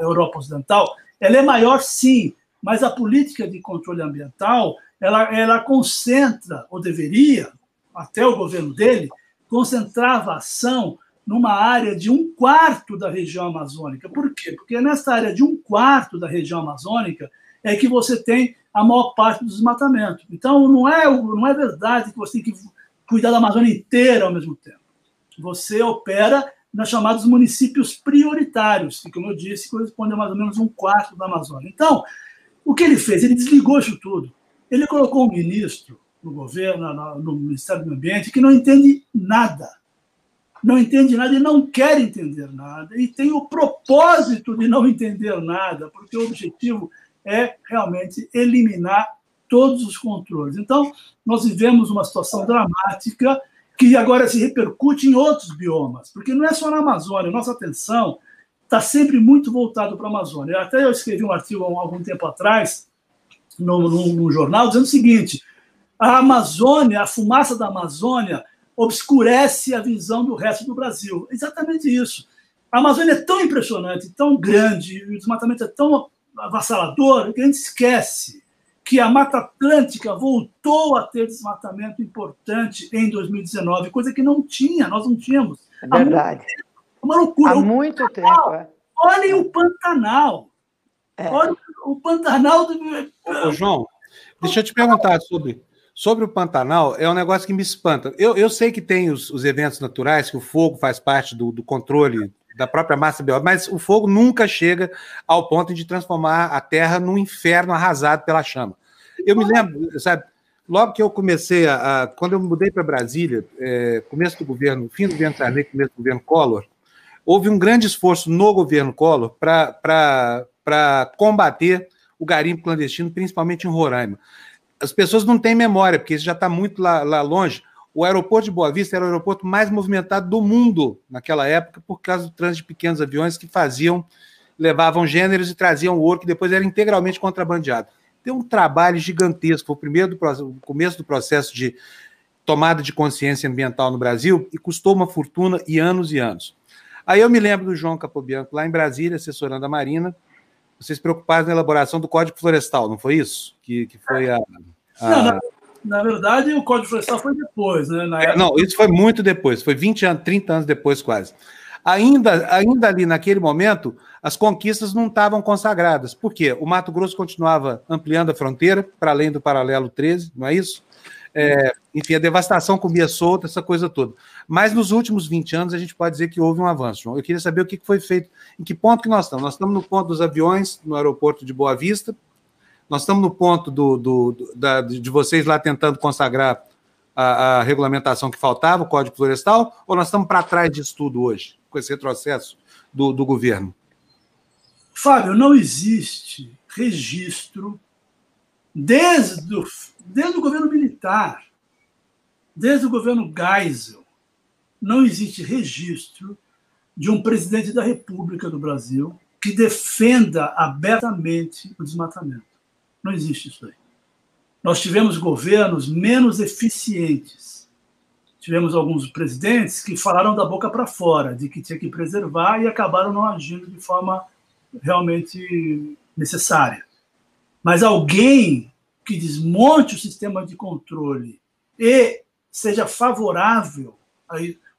Europa Ocidental, ela é maior sim, mas a política de controle ambiental ela concentra, ou deveria, até o governo dele, concentrava a ação numa área de 1/4 da região amazônica. Por quê? Porque nessa área de 1/4 da região amazônica é que você tem a maior parte do desmatamento. Então, não é verdade que você tem que cuidar da Amazônia inteira ao mesmo tempo. Você opera nos chamados municípios prioritários, que, como eu disse, corresponde a mais ou menos 1/4 da Amazônia. Então, o que ele fez? Ele desligou isso tudo. Ele colocou um ministro no governo, no Ministério do Meio Ambiente, que não entende nada. Não entende nada e não quer entender nada. E tem o propósito de não entender nada, porque o objetivo é realmente eliminar todos os controles. Então, nós vivemos uma situação dramática que agora se repercute em outros biomas, porque não é só na Amazônia. Nossa atenção está sempre muito voltada para a Amazônia. Até eu escrevi um artigo há algum tempo atrás, num jornal, dizendo o seguinte: a Amazônia, a fumaça da Amazônia, obscurece a visão do resto do Brasil. Exatamente isso. A Amazônia é tão impressionante, tão grande, o desmatamento é tão avassalador, que a gente esquece que a Mata Atlântica voltou a ter desmatamento importante em 2019, coisa que não tinha, nós não tínhamos. É verdade. Uma loucura. Há muito tempo, é. Olhem o Pantanal. É. Olha o Pantanal do... Ô, João, deixa eu te perguntar sobre o Pantanal. É um negócio que me espanta. Eu sei que tem os eventos naturais, que o fogo faz parte do controle da própria massa biológica, mas o fogo nunca chega ao ponto de transformar a Terra num inferno arrasado pela chama. Eu me lembro, sabe, logo que eu comecei quando eu mudei para Brasília, começo do governo, fim do governo Sarney, começo do governo Collor, houve um grande esforço no governo Collor para combater o garimpo clandestino, principalmente em Roraima. As pessoas não têm memória, porque isso já está muito lá longe. O aeroporto de Boa Vista era o aeroporto mais movimentado do mundo naquela época, por causa do trânsito de pequenos aviões que levavam gêneros e traziam ouro, que depois era integralmente contrabandeado. Tem um trabalho gigantesco, foi o começo do processo de tomada de consciência ambiental no Brasil, e custou uma fortuna e anos e anos. Aí eu me lembro do João Capobianco, lá em Brasília, assessorando a Marina. Vocês preocupados na elaboração do Código Florestal, não foi isso? Que foi Na verdade, o Código Florestal foi depois, né? Não, isso foi muito depois, foi 20 anos, 30 anos depois quase. Ainda ali naquele momento, as conquistas não estavam consagradas. Por quê? O Mato Grosso continuava ampliando a fronteira, para além do paralelo 13, não é isso? Enfim, a devastação comia solta, essa coisa toda. Mas nos últimos 20 anos a gente pode dizer que houve um avanço, João. Eu queria saber o que foi feito, em que ponto que nós estamos. Nós estamos no ponto dos aviões, no aeroporto de Boa Vista, nós estamos no ponto de vocês lá tentando consagrar a regulamentação que faltava, o Código Florestal, ou nós estamos para trás disso tudo hoje, com esse retrocesso do governo? Fábio, não existe registro desde o governo militar, desde o governo Geisel, não existe registro de um presidente da República do Brasil que defenda abertamente o desmatamento. Não existe isso aí. Nós tivemos governos menos eficientes. Tivemos alguns presidentes que falaram da boca para fora, de que tinha que preservar, e acabaram não agindo de forma realmente necessária. Mas alguém que desmonte o sistema de controle e seja favorável...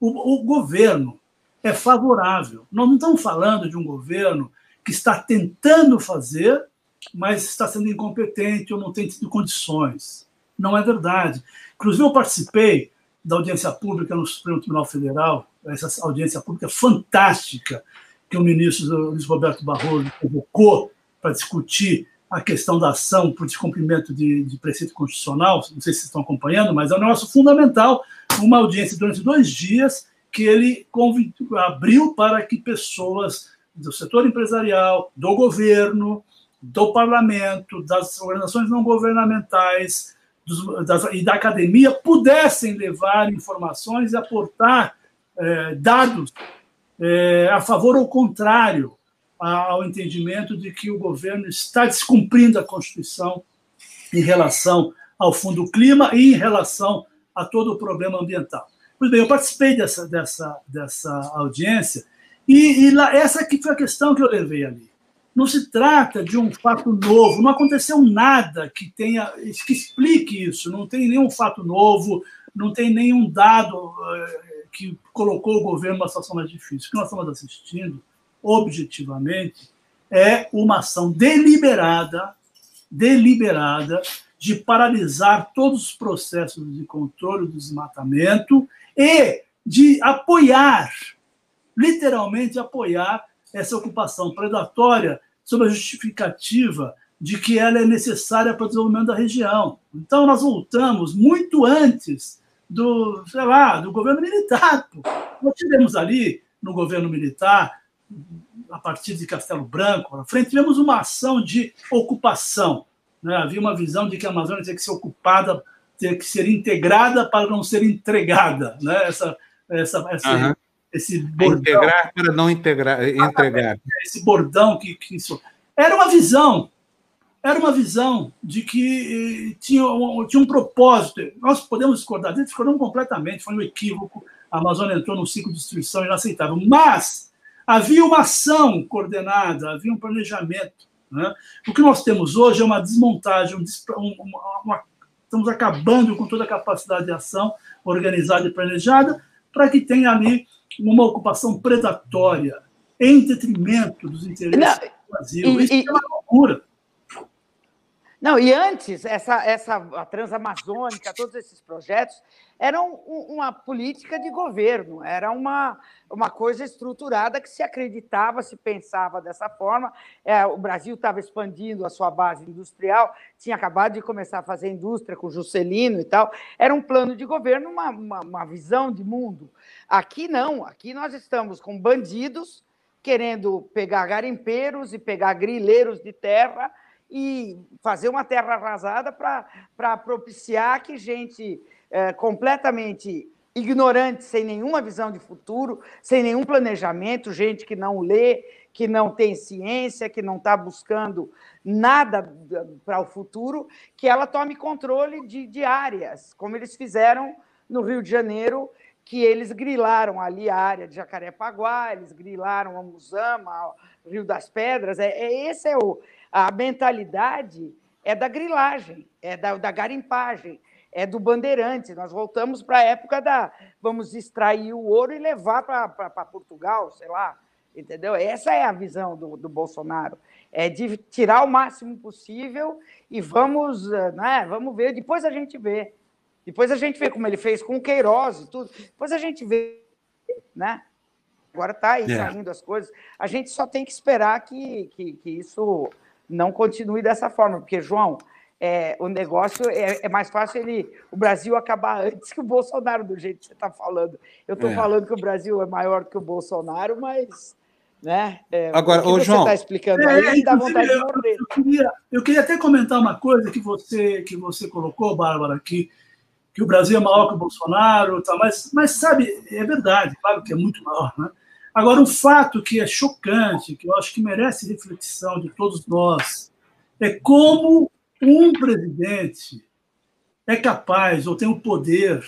O governo é favorável. Nós não estamos falando de um governo que está tentando fazer, mas está sendo incompetente ou não tem tido condições. Não é verdade. Inclusive, eu participei da audiência pública no Supremo Tribunal Federal, essa audiência pública fantástica, que o ministro Luiz Roberto Barroso convocou para discutir a questão da ação por descumprimento de preceito constitucional, não sei se vocês estão acompanhando, mas é um negócio fundamental, uma audiência durante 2 dias que ele abriu para que pessoas do setor empresarial, do governo, do parlamento, das organizações não governamentais e da academia pudessem levar informações e aportar dados a favor ou contrário ao entendimento de que o governo está descumprindo a Constituição em relação ao fundo do clima e em relação a todo o problema ambiental. Pois bem, eu participei dessa audiência e lá, essa que foi a questão que eu levei ali. Não se trata de um fato novo, não aconteceu nada que explique isso, não tem nenhum fato novo, não tem nenhum dado que colocou o governo numa situação mais difícil. O que nós estamos assistindo objetivamente é uma ação deliberada de paralisar todos os processos de controle do desmatamento e de apoiar, literalmente apoiar, essa ocupação predatória sob a justificativa de que ela é necessária para o desenvolvimento da região. Então, nós voltamos muito antes do governo militar. Nós tivemos ali, no governo militar, a partir de Castelo Branco, na frente, tivemos uma ação de ocupação. Né? Havia uma visão de que a Amazônia tinha que ser ocupada, tinha que ser integrada para não ser entregada. Né? Uhum. Esse bordão, integrar para não entregar. Esse bordão que isso era uma visão de que tinha um propósito. Nós podemos discordamos completamente, foi um equívoco. A Amazônia entrou num ciclo de destruição inaceitável, mas havia uma ação coordenada, havia um planejamento, né? O que nós temos hoje é uma desmontagem, estamos acabando com toda a capacidade de ação organizada e planejada para que tenha ali uma ocupação predatória em detrimento dos interesses do Brasil. Isso é uma loucura. Não, e antes, a Transamazônica, todos esses projetos, eram uma política de governo, era uma coisa estruturada que se acreditava, se pensava dessa forma. O Brasil estava expandindo a sua base industrial, tinha acabado de começar a fazer indústria com Juscelino e tal. Era um plano de governo, uma visão de mundo. Aqui não, aqui nós estamos com bandidos querendo pegar garimpeiros e pegar grileiros de terra e fazer uma terra arrasada para propiciar que gente completamente ignorante, sem nenhuma visão de futuro, sem nenhum planejamento, gente que não lê, que não tem ciência, que não está buscando nada para o futuro, que ela tome controle de áreas, como eles fizeram no Rio de Janeiro, que eles grilaram ali a área de Jacarepaguá, eles grilaram a Muzama, o Rio das Pedras. A mentalidade é da grilagem, é da garimpagem, é do bandeirante. Nós voltamos para a época vamos extrair o ouro e levar para Portugal, sei lá, entendeu? Essa é a visão do Bolsonaro, é de tirar o máximo possível e vamos, né, vamos ver, depois a gente vê. Depois a gente vê como ele fez com o Queiroz e tudo, depois a gente vê, né? Agora está aí saindo as coisas. A gente só tem que esperar que isso não continue dessa forma, porque, João, o negócio é mais fácil o Brasil acabar antes que o Bolsonaro, do jeito que você está falando. Eu estou falando que o Brasil é maior que o Bolsonaro, mas, né? Agora, o que João, você está explicando aí, dá vontade de morrer. Eu queria até comentar uma coisa que você colocou, Bárbara, que o Brasil é maior que o Bolsonaro, tá, mas sabe, é verdade, claro que é muito maior, né? Agora, um fato que é chocante, que eu acho que merece reflexão de todos nós, é como um presidente é capaz ou tem o poder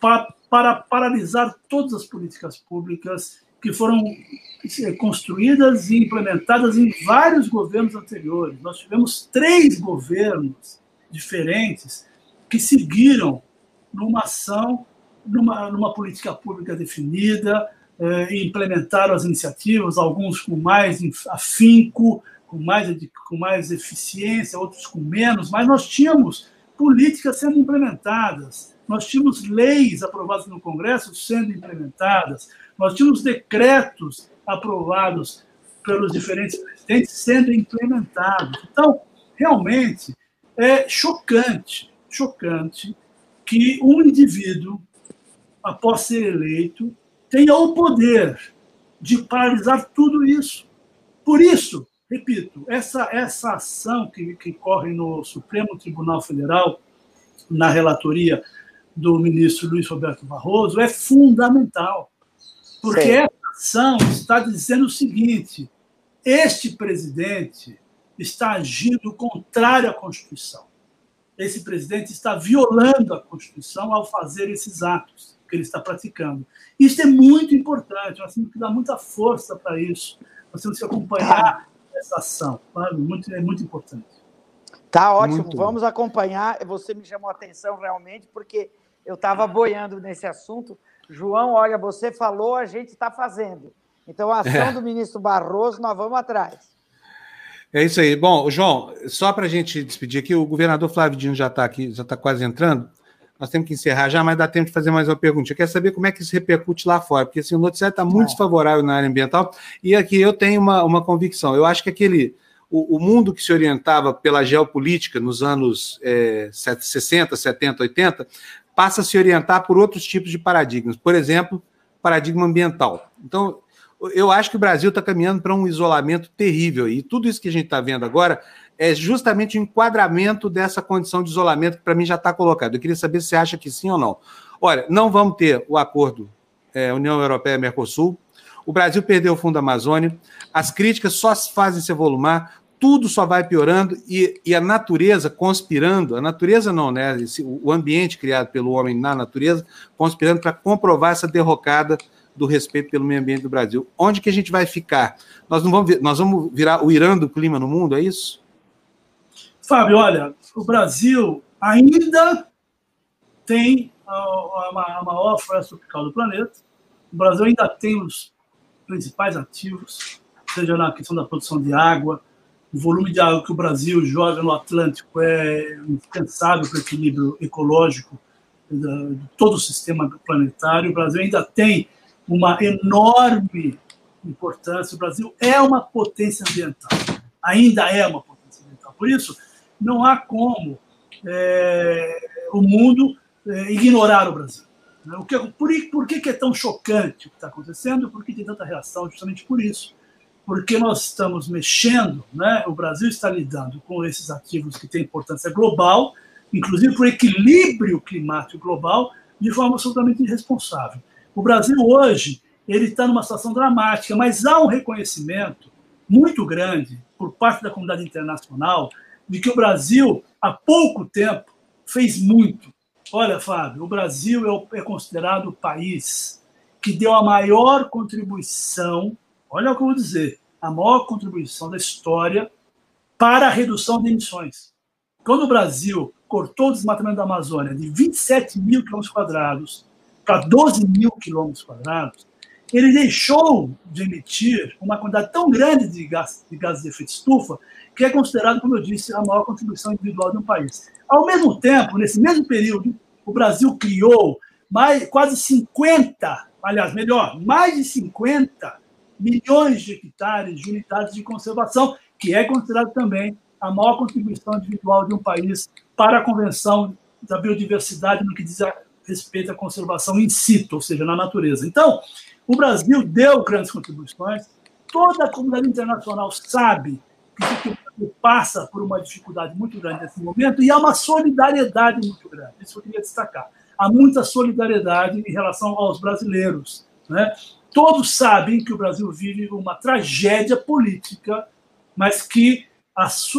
para paralisar todas as políticas públicas que foram construídas e implementadas em vários governos anteriores. Nós tivemos 3 governos diferentes que seguiram numa ação, numa política pública definida, e implementaram as iniciativas, alguns com mais afinco, com mais eficiência, outros com menos, mas nós tínhamos políticas sendo implementadas nós tínhamos leis aprovadas no Congresso sendo implementadas, nós tínhamos decretos aprovados pelos diferentes presidentes sendo implementados. Então, realmente, é chocante que um indivíduo, após ser eleito, tenha o poder de paralisar tudo isso. Por isso, repito, essa ação que corre no Supremo Tribunal Federal, na relatoria do ministro Luiz Roberto Barroso, é fundamental, porque essa ação está dizendo o seguinte: este presidente está agindo contrário à Constituição. Esse presidente está violando a Constituição ao fazer esses atos que ele está praticando. Isso é muito importante, nós temos que dar muita força para isso, nós temos que acompanhar essa ação, é muito importante. Tá ótimo, muito. Vamos acompanhar. Você me chamou a atenção realmente, porque eu estava boiando nesse assunto. João, olha, você falou, a gente está fazendo. Então, a ação do ministro Barroso, nós vamos atrás. É isso aí. Bom, João, só para a gente despedir aqui, o governador Flávio Dino já está aqui, já está quase entrando. Nós temos que encerrar já, mas dá tempo de fazer mais uma pergunta. Eu quero saber como é que isso repercute lá fora, porque assim, o noticiário está muito desfavorável na área ambiental, e aqui eu tenho uma convicção. Eu acho que o mundo que se orientava pela geopolítica nos anos 60, 70, 80, passa a se orientar por outros tipos de paradigmas. Por exemplo, paradigma ambiental. Então, eu acho que o Brasil está caminhando para um isolamento terrível, e tudo isso que a gente está vendo agora é justamente o enquadramento dessa condição de isolamento que, para mim, já está colocado. Eu queria saber se você acha que sim ou não. Olha, não vamos ter o acordo União Europeia-Mercosul, o Brasil perdeu o Fundo da Amazônia, as críticas só fazem se avolumar, tudo só vai piorando, e a natureza conspirando, a natureza não, né? O ambiente criado pelo homem na natureza, conspirando para comprovar essa derrocada do respeito pelo meio ambiente do Brasil. Onde que a gente vai ficar? Nós vamos virar o Irã do clima no mundo, é isso? Fábio, olha, o Brasil ainda tem a maior floresta tropical do planeta, o Brasil ainda tem os principais ativos, seja na questão da produção de água, o volume de água que o Brasil joga no Atlântico é incansável para o equilíbrio ecológico de todo o sistema planetário, o Brasil ainda tem uma enorme importância, o Brasil é uma potência ambiental, ainda é uma potência ambiental, por isso, não há como o mundo ignorar o Brasil. Por que é tão chocante o que está acontecendo? Por que tem tanta reação? Justamente por isso. Porque nós estamos mexendo, né? O Brasil está lidando com esses ativos que têm importância global, inclusive para o equilíbrio climático global, de forma absolutamente irresponsável. O Brasil hoje ele está numa situação dramática, mas há um reconhecimento muito grande por parte da comunidade internacional de que o Brasil, há pouco tempo, fez muito. Olha, Fábio, o Brasil é considerado o país que deu a maior contribuição, olha o que eu vou dizer, a maior contribuição da história para a redução de emissões. Quando o Brasil cortou o desmatamento da Amazônia de 27 mil quilômetros quadrados para 12 mil quilômetros quadrados, ele deixou de emitir uma quantidade tão grande de gases de efeito de estufa que é considerado, como eu disse, a maior contribuição individual de um país. Ao mesmo tempo, nesse mesmo período, o Brasil criou mais de 50 milhões de hectares de unidades de conservação, que é considerado também a maior contribuição individual de um país para a Convenção da Biodiversidade no que diz respeito à conservação in situ, ou seja, na natureza. Então, o Brasil deu grandes contribuições, toda a comunidade internacional sabe que o Brasil passa por uma dificuldade muito grande nesse momento e há uma solidariedade muito grande, isso eu queria destacar. Há muita solidariedade em relação aos brasileiros, né? Todos sabem que o Brasil vive uma tragédia política, mas que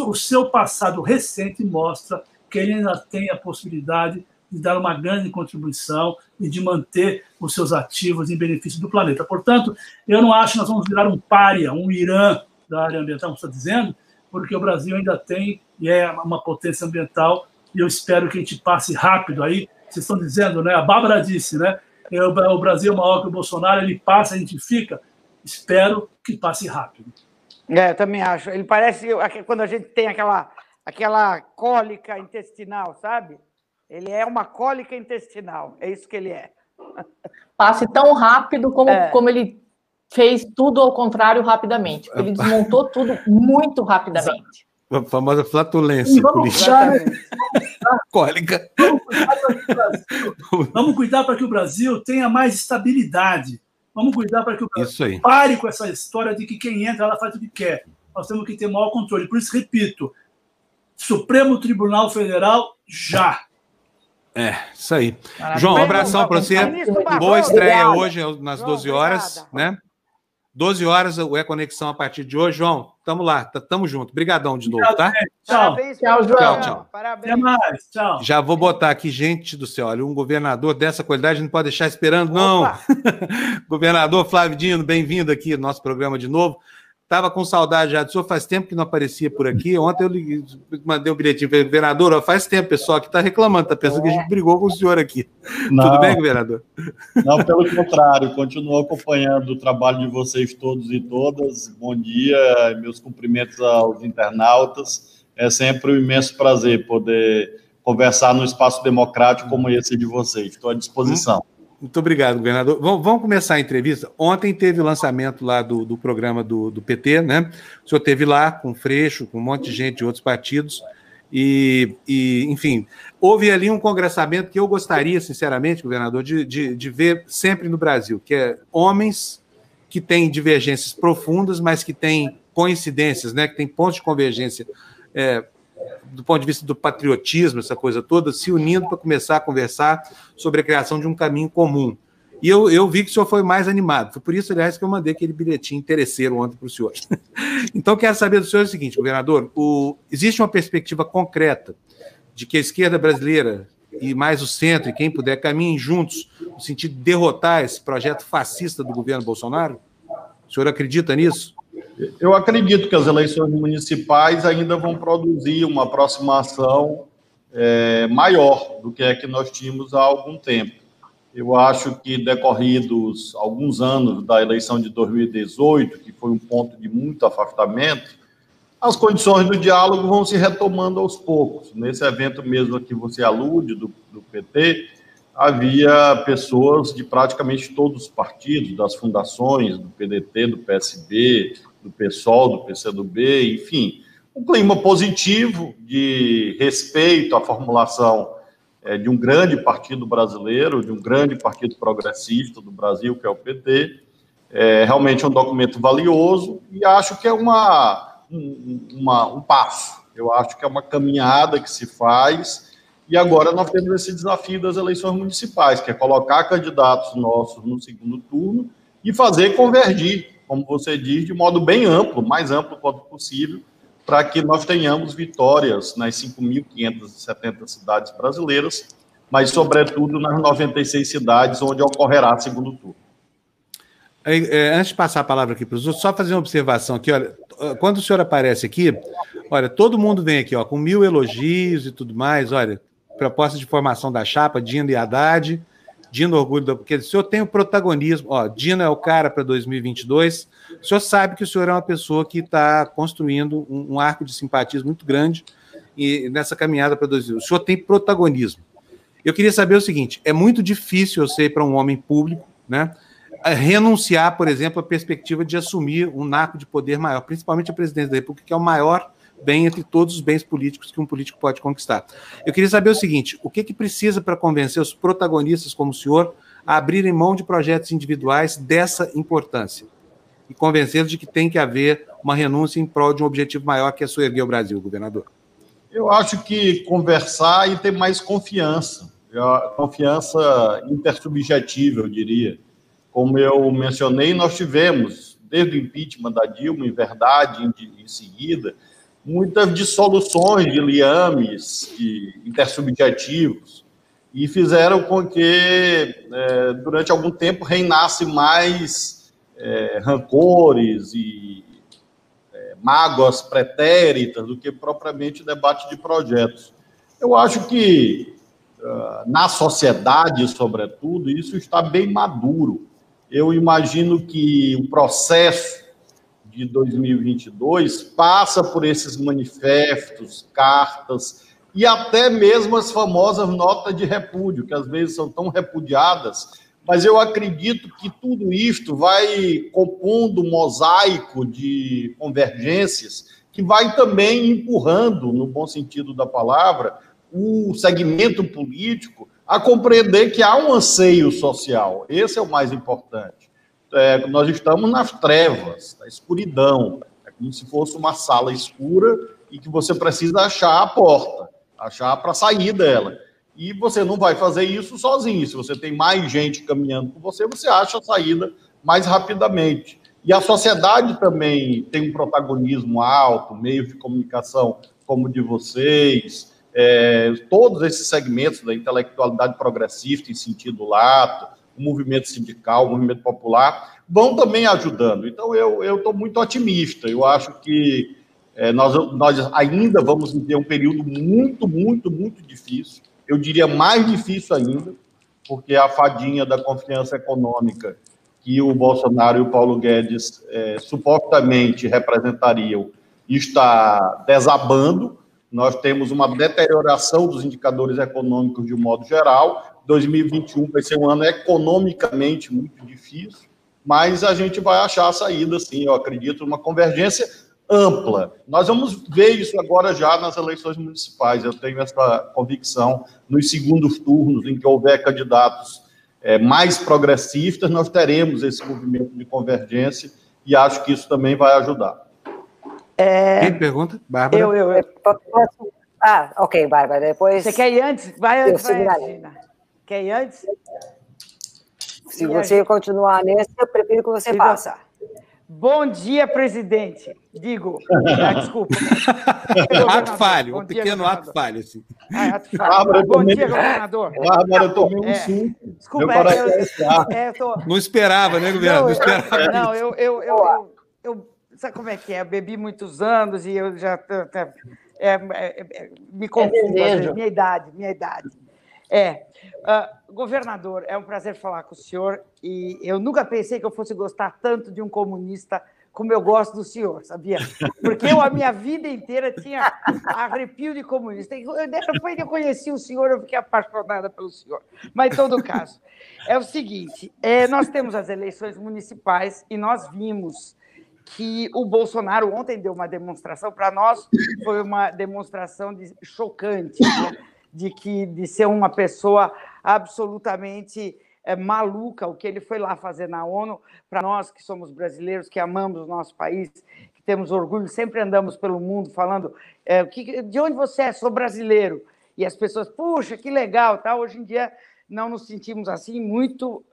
o seu passado recente mostra que ele ainda tem a possibilidade de dar uma grande contribuição e de manter os seus ativos em benefício do planeta. Portanto, eu não acho que nós vamos virar um pária, um Irã da área ambiental, como você está dizendo, porque o Brasil ainda tem e é uma potência ambiental e eu espero que a gente passe rápido aí. Vocês estão dizendo, né? A Bárbara disse, né? O Brasil é maior que o Bolsonaro, ele passa, a gente fica. Espero que passe rápido. É, eu também acho. Ele parece quando a gente tem aquela cólica intestinal, sabe? Ele é uma cólica intestinal, é isso que ele é. Passe tão rápido como ele fez tudo ao contrário rapidamente. Ele desmontou tudo muito rapidamente. A famosa flatulência. Cólica. Vamos cuidar para que o Brasil tenha mais estabilidade. Vamos cuidar para que o Brasil pare com essa história de que quem entra, ela faz o que quer. Nós temos que ter maior controle. Por isso, repito, Supremo Tribunal Federal, já. É, isso aí. Maravilha. João, um abração para você. Boa estreia hoje, nas 12 horas, né? 12 horas, o É Conexão a partir de hoje. João, tamo lá, tamo junto. Obrigadão de novo, tá? Tchau. Parabéns, tchau, João. Tchau. Parabéns. Até mais, tchau. Já vou botar aqui, gente do céu, olha, um governador dessa qualidade não pode deixar esperando, não. Governador Flávio Dino, bem-vindo aqui no nosso programa de novo. Estava com saudade já do senhor, faz tempo que não aparecia por aqui. Ontem eu liguei, mandei um bilhetinho para o governador, ó, faz tempo, pessoal, que está reclamando, está pensando que a gente brigou com o senhor aqui. Não. Tudo bem, governador? Não, pelo contrário, continuo acompanhando o trabalho de vocês todos e todas. Bom dia, meus cumprimentos aos internautas. É sempre um imenso prazer poder conversar num espaço democrático como esse de vocês. Estou à disposição. Muito obrigado, governador. Vamos começar a entrevista. Ontem teve o lançamento lá do programa do PT, né? O senhor esteve lá com o Freixo, com um monte de gente de outros partidos. E enfim, houve ali um congressamento que eu gostaria, sinceramente, governador, de ver sempre no Brasil, que é homens que têm divergências profundas, mas que têm coincidências, né? Que têm pontos de convergência do ponto de vista do patriotismo, essa coisa toda, se unindo para começar a conversar sobre a criação de um caminho comum. E eu vi que o senhor foi mais animado. Foi por isso, aliás, que eu mandei aquele bilhetinho interesseiro ontem para o senhor. Então, quero saber do senhor o seguinte, governador, existe uma perspectiva concreta de que a esquerda brasileira e mais o centro, e quem puder, caminhem juntos no sentido de derrotar esse projeto fascista do governo Bolsonaro? O senhor acredita nisso? Eu acredito que as eleições municipais ainda vão produzir uma aproximação maior do que é que nós tínhamos há algum tempo. Eu acho que decorridos alguns anos da eleição de 2018, que foi um ponto de muito afastamento, as condições do diálogo vão se retomando aos poucos. Nesse evento mesmo a que você alude, do PT, havia pessoas de praticamente todos os partidos, das fundações, do PDT, do PSB, do PSOL, do PCdoB, enfim, um clima positivo de respeito à formulação de um grande partido brasileiro, de um grande partido progressista do Brasil, que é o PT. É realmente um documento valioso e acho que é um passo, eu acho que é uma caminhada que se faz. E agora nós temos esse desafio das eleições municipais, que é colocar candidatos nossos no segundo turno e fazer convergir, como você diz, de modo bem amplo, mais amplo quanto possível, para que nós tenhamos vitórias nas 5.570 cidades brasileiras, mas, sobretudo, nas 96 cidades onde ocorrerá segundo turno. Antes de passar a palavra aqui para os outros, só fazer uma observação aqui, olha, quando o senhor aparece aqui, olha, todo mundo vem aqui, ó, com 1000 elogios e tudo mais, olha, proposta de formação da chapa, Dino e Haddad, Dino orgulho, porque o senhor tem o protagonismo, ó, Dino é o cara para 2022, o senhor sabe que o senhor é uma pessoa que está construindo um arco de simpatias muito grande e nessa caminhada para 2022, o senhor tem protagonismo. Eu queria saber o seguinte, é muito difícil, eu sei, para um homem público, né, renunciar, por exemplo, à perspectiva de assumir um naco de poder maior, principalmente a presidência da República, que é o maior bem entre todos os bens políticos que um político pode conquistar. Eu queria saber o seguinte, o que precisa para convencer os protagonistas como o senhor a abrirem mão de projetos individuais dessa importância e convencê-los de que tem que haver uma renúncia em prol de um objetivo maior que é soerguer o Brasil, governador? Eu acho que conversar e ter mais confiança, confiança intersubjetiva, eu diria. Como eu mencionei, nós tivemos, desde o impeachment da Dilma, em verdade, em seguida, muitas dissoluções de liames intersubjetivos e fizeram com que, durante algum tempo, reinasse mais rancores e mágoas pretéritas do que propriamente debate de projetos. Eu acho que, na sociedade, sobretudo, isso está bem maduro. Eu imagino que o processo de 2022 passa por esses manifestos, cartas, e até mesmo as famosas notas de repúdio, que às vezes são tão repudiadas, mas eu acredito que tudo isto vai compondo um mosaico de convergências que vai também empurrando, no bom sentido da palavra, o segmento político a compreender que há um anseio social. Esse é o mais importante. Nós estamos nas trevas, na escuridão, é como se fosse uma sala escura e que você precisa achar a porta, achar para sair dela. E você não vai fazer isso sozinho. Se você tem mais gente caminhando com você, você acha a saída mais rapidamente. E a sociedade também tem um protagonismo alto, meios de comunicação como o de vocês, todos esses segmentos da intelectualidade progressista em sentido lato, o movimento sindical, o movimento popular, vão também ajudando. Então, eu estou muito otimista. Eu acho que nós ainda vamos ter um período muito difícil. Eu diria mais difícil ainda, porque a fadinha da confiança econômica que o Bolsonaro e o Paulo Guedes supostamente representariam está desabando. Nós temos uma deterioração dos indicadores econômicos de um modo geral. 2021 vai ser um ano economicamente muito difícil, mas a gente vai achar a saída, sim, eu acredito, uma convergência ampla. Nós vamos ver isso agora já nas eleições municipais. Eu tenho essa convicção. Nos segundos turnos, em que houver candidatos mais progressistas, nós teremos esse movimento de convergência e acho que isso também vai ajudar. Quem pergunta? Bárbara? Eu posso... Ah, ok, Bárbara, depois... Você quer ir antes? Vai antes, quer ir antes? Se você continuar nessa, eu prefiro que você faça. Bom dia, presidente. Digo, desculpa. Ato falho, um pequeno ato falho. Bom dia, governador. Bárbara, eu tomei um suco. Desculpa, não esperava, né, governador? Não, eu... Sabe como é que é? Eu bebi muitos anos e eu já... me confundo, minha idade. Governador, é um prazer falar com o senhor e eu nunca pensei que eu fosse gostar tanto de um comunista como eu gosto do senhor, sabia? Porque eu, a minha vida inteira, tinha arrepio de comunista. Depois que eu conheci o senhor, eu fiquei apaixonada pelo senhor. Mas, em todo caso, é o seguinte, nós temos as eleições municipais e nós vimos que o Bolsonaro ontem deu uma demonstração, para nós foi uma demonstração chocante, né? De ser uma pessoa absolutamente maluca, o que ele foi lá fazer na ONU, para nós que somos brasileiros, que amamos o nosso país, que temos orgulho, sempre andamos pelo mundo falando de onde você é, sou brasileiro, e as pessoas, puxa, que legal, tá? Hoje em dia não nos sentimos assim muito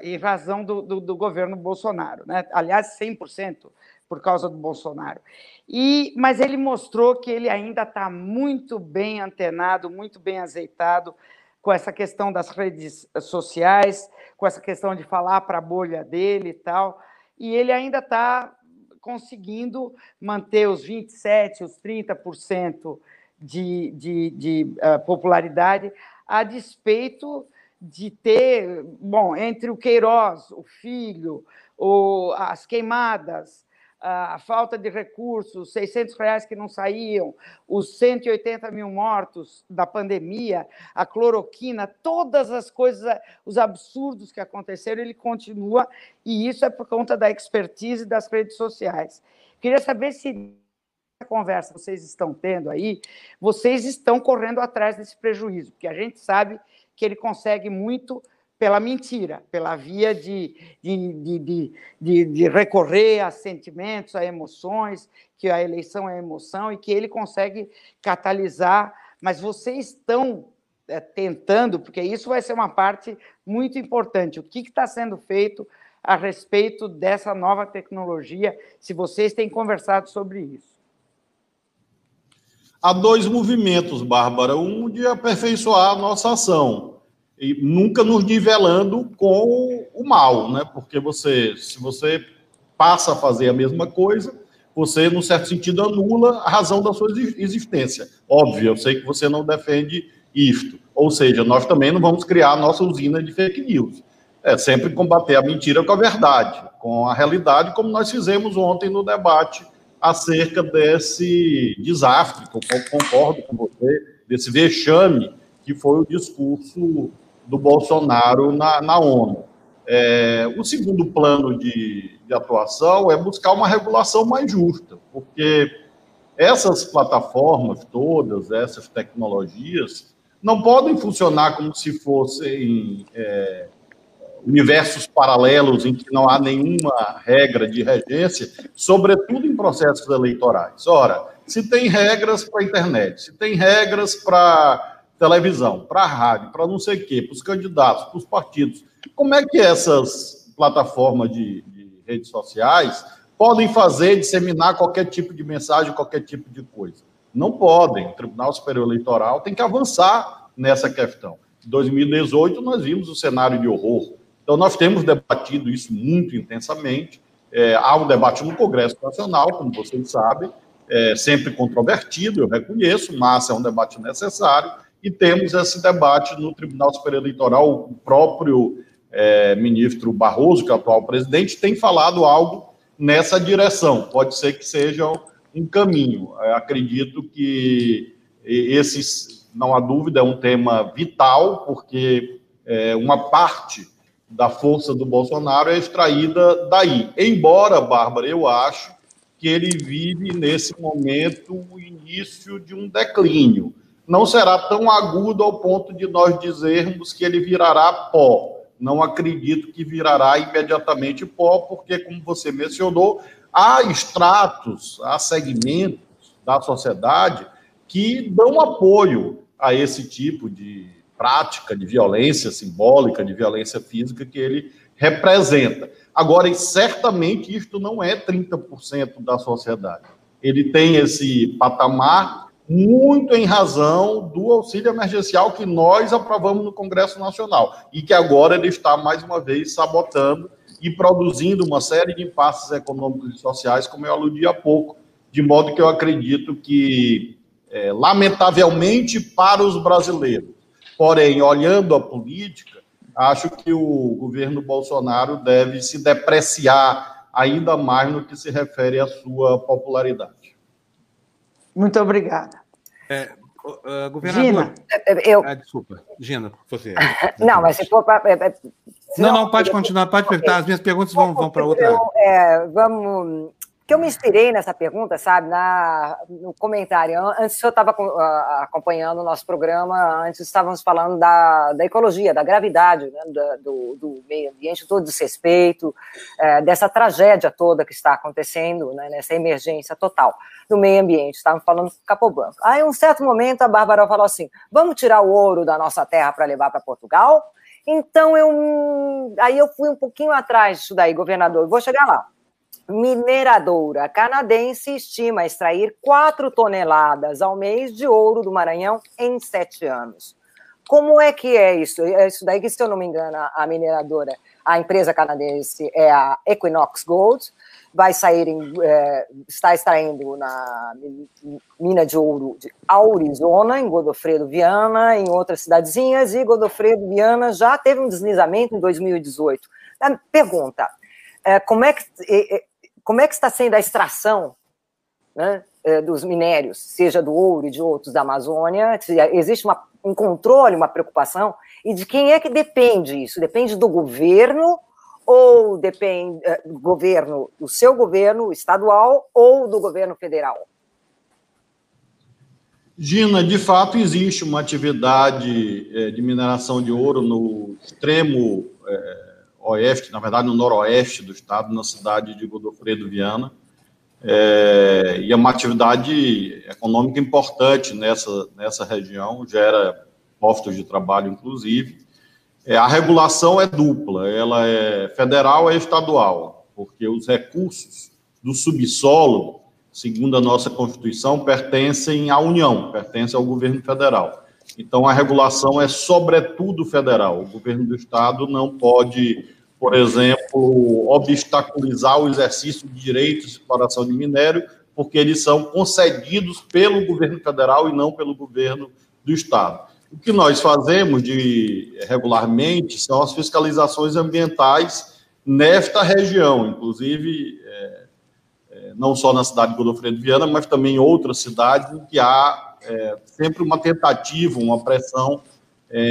em razão do governo Bolsonaro, né? Aliás, 100% por causa do Bolsonaro. Mas ele mostrou que ele ainda está muito bem antenado, muito bem azeitado com essa questão das redes sociais, com essa questão de falar para a bolha dele e tal, e ele ainda está conseguindo manter os 27%, os 30% de popularidade, a despeito de ter, bom, entre o Queiroz, o filho, as queimadas, a falta de recursos, R$600 que não saíam, os 180 mil mortos da pandemia, a cloroquina, todas as coisas, os absurdos que aconteceram, ele continua, e isso é por conta da expertise das redes sociais. Queria saber se... A conversa que vocês estão tendo aí, vocês estão correndo atrás desse prejuízo, porque a gente sabe que ele consegue muito pela mentira, pela via de recorrer a sentimentos, a emoções, que a eleição é emoção e que ele consegue catalisar, mas vocês estão tentando, porque isso vai ser uma parte muito importante. O que está sendo feito a respeito dessa nova tecnologia, se vocês têm conversado sobre isso? Há dois movimentos, Bárbara. Um de aperfeiçoar a nossa ação, e nunca nos nivelando com o mal, né? Porque se você passa a fazer a mesma coisa, você, num certo sentido, anula a razão da sua existência. Óbvio, eu sei que você não defende isto. Ou seja, nós também não vamos criar a nossa usina de fake news. É sempre combater a mentira com a verdade, com a realidade, como nós fizemos ontem no debate acerca desse desastre, que eu concordo com você, desse vexame que foi o discurso do Bolsonaro na ONU. O segundo plano de atuação é buscar uma regulação mais justa, porque essas plataformas todas, essas tecnologias, não podem funcionar como se fossem universos paralelos em que não há nenhuma regra de regência, sobretudo em processos eleitorais. Ora, se tem regras para a internet, se tem regras para televisão, para rádio, para não sei o quê, para os candidatos, para os partidos, como é que essas plataformas de redes sociais podem fazer, disseminar qualquer tipo de mensagem, qualquer tipo de coisa? Não podem. O Tribunal Superior Eleitoral tem que avançar nessa questão. Em 2018, nós vimos o cenário de horror. Então, nós temos debatido isso muito intensamente. Há um debate no Congresso Nacional, como vocês sabem, sempre controvertido, eu reconheço, mas é um debate necessário, e temos esse debate no Tribunal Superior Eleitoral. O próprio ministro Barroso, que é o atual presidente, tem falado algo nessa direção. Pode ser que seja um caminho. Eu acredito que esse, não há dúvida, é um tema vital, porque uma parte da força do Bolsonaro é extraída daí. Embora, Bárbara, eu acho que ele vive, nesse momento, o início de um declínio. Não será tão agudo ao ponto de nós dizermos que ele virará pó. Não acredito que virará imediatamente pó, porque, como você mencionou, há estratos, há segmentos da sociedade que dão apoio a esse tipo de prática de violência simbólica, de violência física que ele representa. Agora, certamente, isto não é 30% da sociedade. Ele tem esse patamar muito em razão do auxílio emergencial que nós aprovamos no Congresso Nacional e que agora ele está, mais uma vez, sabotando e produzindo uma série de impasses econômicos e sociais, como eu aludi há pouco, de modo que eu acredito que, lamentavelmente, para os brasileiros, porém, olhando a política, acho que o governo Bolsonaro deve se depreciar ainda mais no que se refere à sua popularidade. Muito obrigada. Governadora, Gina, eu... desculpa, Gina, você... Não, mas se for... Não, pode continuar, pode perguntar, as minhas perguntas vão para outra área. Vamos... Porque eu me inspirei nessa pergunta, sabe, no comentário. Antes, eu estava acompanhando o nosso programa, antes estávamos falando da ecologia, da gravidade, né, do meio ambiente, todo desrespeito, dessa tragédia toda que está acontecendo, né, nessa emergência total do meio ambiente. Estávamos falando com o Capobianco. Aí, em um certo momento, a Bárbara falou assim, vamos tirar o ouro da nossa terra para levar para Portugal? Então, eu fui um pouquinho atrás disso daí, governador, vou chegar lá. Mineradora canadense estima extrair 4 toneladas ao mês de ouro do Maranhão em 7 anos. Como é que é isso? É isso daí que, se eu não me engano, a mineradora, a empresa canadense é a Equinox Gold, vai sair, está extraindo na mina de ouro de Aurizona, em Godofredo Viana, em outras cidadezinhas, e Godofredo Viana já teve um deslizamento em 2018. Pergunta, como é que está sendo a extração, né, dos minérios, seja do ouro e de outros da Amazônia? Existe um controle, uma preocupação? E de quem é que depende isso? Depende do governo, ou depende do governo, do seu governo estadual ou do governo federal? Gina, de fato existe uma atividade de mineração de ouro no extremo... oeste, na verdade, no noroeste do estado, na cidade de Godofredo Viana, e é uma atividade econômica importante nessa região, gera postos de trabalho, inclusive. A regulação é dupla, ela é federal e estadual, porque os recursos do subsolo, segundo a nossa Constituição, pertencem à União, pertencem ao governo federal. Então, a regulação é, sobretudo, federal. O governo do estado não pode, por exemplo, obstaculizar o exercício de direitos de exploração de minério, porque eles são concedidos pelo governo federal e não pelo governo do estado. O que nós fazemos regularmente são as fiscalizações ambientais nesta região. Inclusive, não só na cidade de Godofredo Viana, mas também em outras cidades em que há sempre uma tentativa, uma pressão,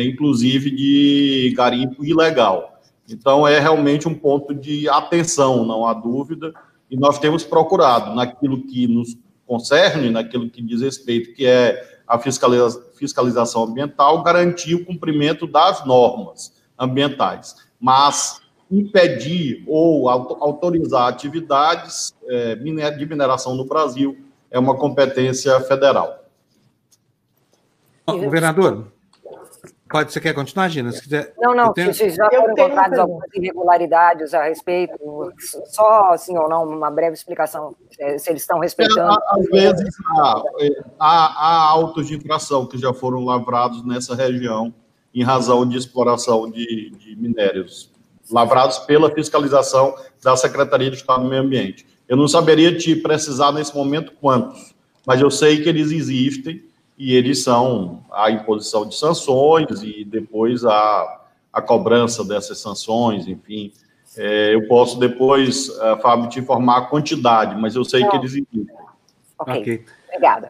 inclusive de garimpo ilegal. Então, é realmente um ponto de atenção, não há dúvida, e nós temos procurado, naquilo que nos concerne, naquilo que diz respeito, que é a fiscalização ambiental, garantir o cumprimento das normas ambientais, mas impedir ou autorizar atividades de mineração no Brasil é uma competência federal. Governador, pode, você quer continuar, Gina? Se quiser, não, já foram encontradas algumas irregularidades a respeito, só sim ou não, uma breve explicação, se eles estão respeitando... Às vezes há autos de infração que já foram lavrados nessa região em razão de exploração de minérios, lavrados pela fiscalização da Secretaria de Estado do Meio Ambiente. Eu não saberia te precisar nesse momento quantos, mas eu sei que eles existem, e eles são a imposição de sanções e depois a cobrança dessas sanções, enfim. Eu posso depois, Fábio, te informar a quantidade, mas eu sei que eles existem. Ok. Obrigada.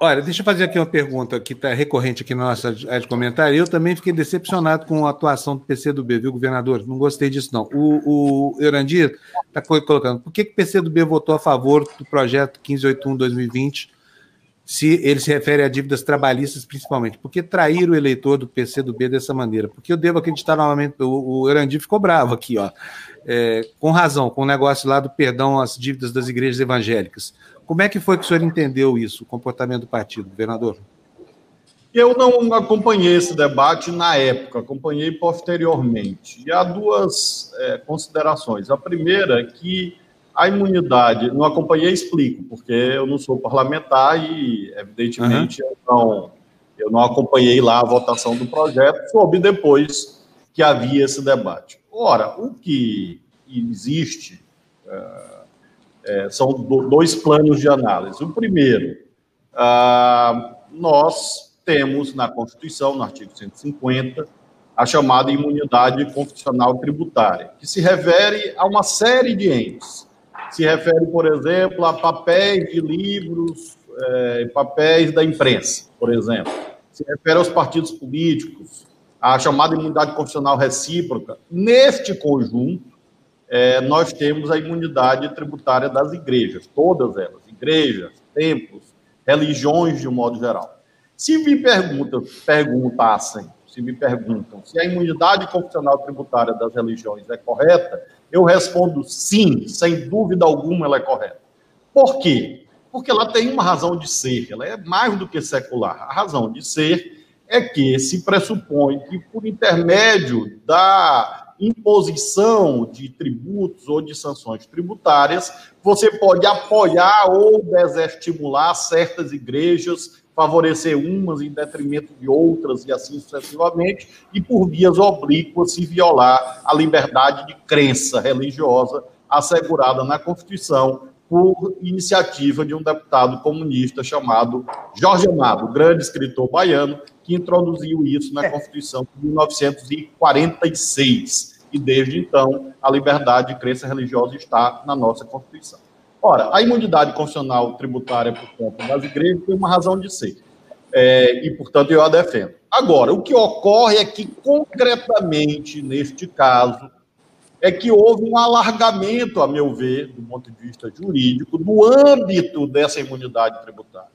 Olha, deixa eu fazer aqui uma pergunta que está recorrente aqui na nossa área de comentário. Eu também fiquei decepcionado com a atuação do PCdoB, viu, governador? Não gostei disso, não. O Eurandir está colocando, por que o PCdoB votou a favor do projeto 1581-2020, se ele se refere a dívidas trabalhistas principalmente? Por que trair o eleitor do PCdoB dessa maneira? Porque eu devo acreditar novamente, o Eurandir ficou bravo aqui, ó, com razão, com o negócio lá do perdão às dívidas das igrejas evangélicas. Como é que foi que o senhor entendeu isso, o comportamento do partido, governador? Eu não acompanhei esse debate na época, acompanhei posteriormente. E há duas considerações. A primeira é que a imunidade, não acompanhei, explico, porque eu não sou parlamentar e, evidentemente, eu não acompanhei lá a votação do projeto, soube depois que havia esse debate. Ora, o que existe são dois planos de análise. O primeiro, nós temos na Constituição, no artigo 150, a chamada imunidade constitucional tributária, que se refere a uma série de entes. Se refere, por exemplo, a papéis de livros, papéis da imprensa, por exemplo. Se refere aos partidos políticos, à chamada imunidade constitucional recíproca. Neste conjunto, nós temos a imunidade tributária das igrejas, todas elas, igrejas, templos, religiões de um modo geral. Se me perguntam se a imunidade constitucional tributária das religiões é correta, eu respondo sim, sem dúvida alguma ela é correta. Por quê? Porque ela tem uma razão de ser, ela é mais do que secular. A razão de ser é que se pressupõe que, por intermédio da imposição de tributos ou de sanções tributárias, você pode apoiar ou desestimular certas igrejas, favorecer umas em detrimento de outras e assim sucessivamente, e por vias oblíquas se violar a liberdade de crença religiosa assegurada na Constituição por iniciativa de um deputado comunista chamado Jorge Amado, grande escritor baiano, que introduziu isso na Constituição de 1946. E desde então, a liberdade de crença religiosa está na nossa Constituição. Ora, a imunidade constitucional tributária, por conta das igrejas, tem uma razão de ser. E, portanto, eu a defendo. Agora, o que ocorre é que, concretamente, neste caso, é que houve um alargamento, a meu ver, do ponto de vista jurídico, do âmbito dessa imunidade tributária.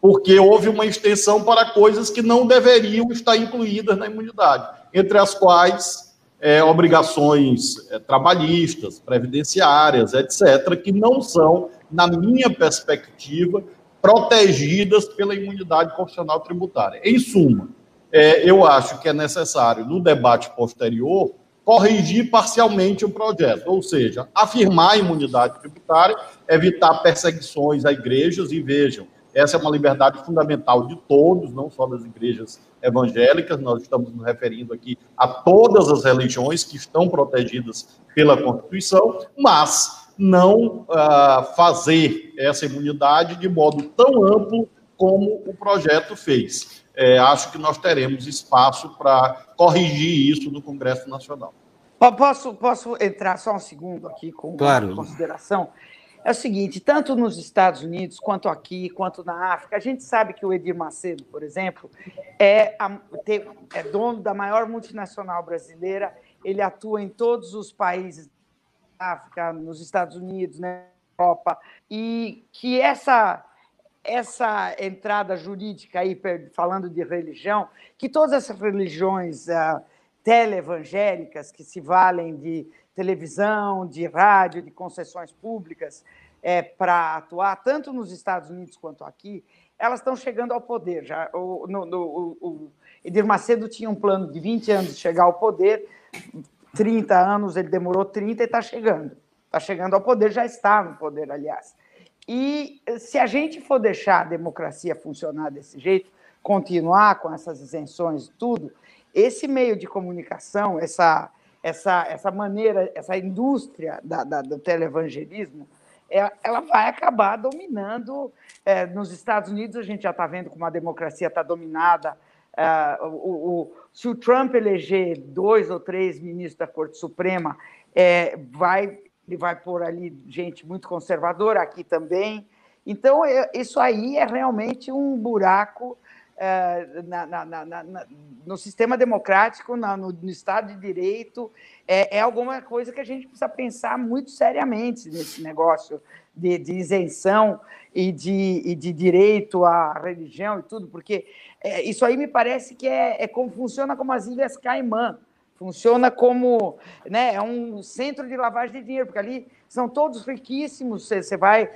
Porque houve uma extensão para coisas que não deveriam estar incluídas na imunidade, entre as quais... obrigações trabalhistas, previdenciárias, etc., que não são, na minha perspectiva, protegidas pela imunidade constitucional tributária. Em suma, eu acho que é necessário, no debate posterior, corrigir parcialmente o projeto, ou seja, afirmar a imunidade tributária, evitar perseguições a igrejas, e vejam, essa é uma liberdade fundamental de todos, não só das igrejas evangélicas, nós estamos nos referindo aqui a todas as religiões que estão protegidas pela Constituição, mas não fazer essa imunidade de modo tão amplo como o projeto fez. Acho que nós teremos espaço para corrigir isso no Congresso Nacional. Posso entrar só um segundo aqui com uma consideração? é o seguinte, tanto nos Estados Unidos, quanto aqui, quanto na África, a gente sabe que o Edir Macedo, por exemplo, é dono da maior multinacional brasileira, ele atua em todos os países da África, nos Estados Unidos, na Europa, e que essa entrada jurídica aí, falando de religião, que todas essas religiões teleevangélicas que se valem de televisão, de rádio, de concessões públicas para atuar, tanto nos Estados Unidos quanto aqui, elas estão chegando ao poder. Já, o Edir Macedo tinha um plano de 20 anos de chegar ao poder, 30 anos, ele demorou 30 e está chegando. Está chegando ao poder, já está no poder, aliás. E se a gente for deixar a democracia funcionar desse jeito, continuar com essas isenções e tudo, esse meio de comunicação, essa maneira, essa indústria do teleevangelismo, ela vai acabar dominando. Nos Estados Unidos, a gente já está vendo como a democracia está dominada. Se o Trump eleger 2 ou 3 ministros da Corte Suprema, ele vai pôr ali gente muito conservadora, aqui também. Então, isso aí é realmente um buraco no sistema democrático, no Estado de Direito, é alguma coisa que a gente precisa pensar muito seriamente nesse negócio de isenção e de direito à religião e tudo, porque isso aí me parece que funciona como as Ilhas Caimã, funciona como, né, um centro de lavagem de dinheiro, porque ali são todos riquíssimos, você vai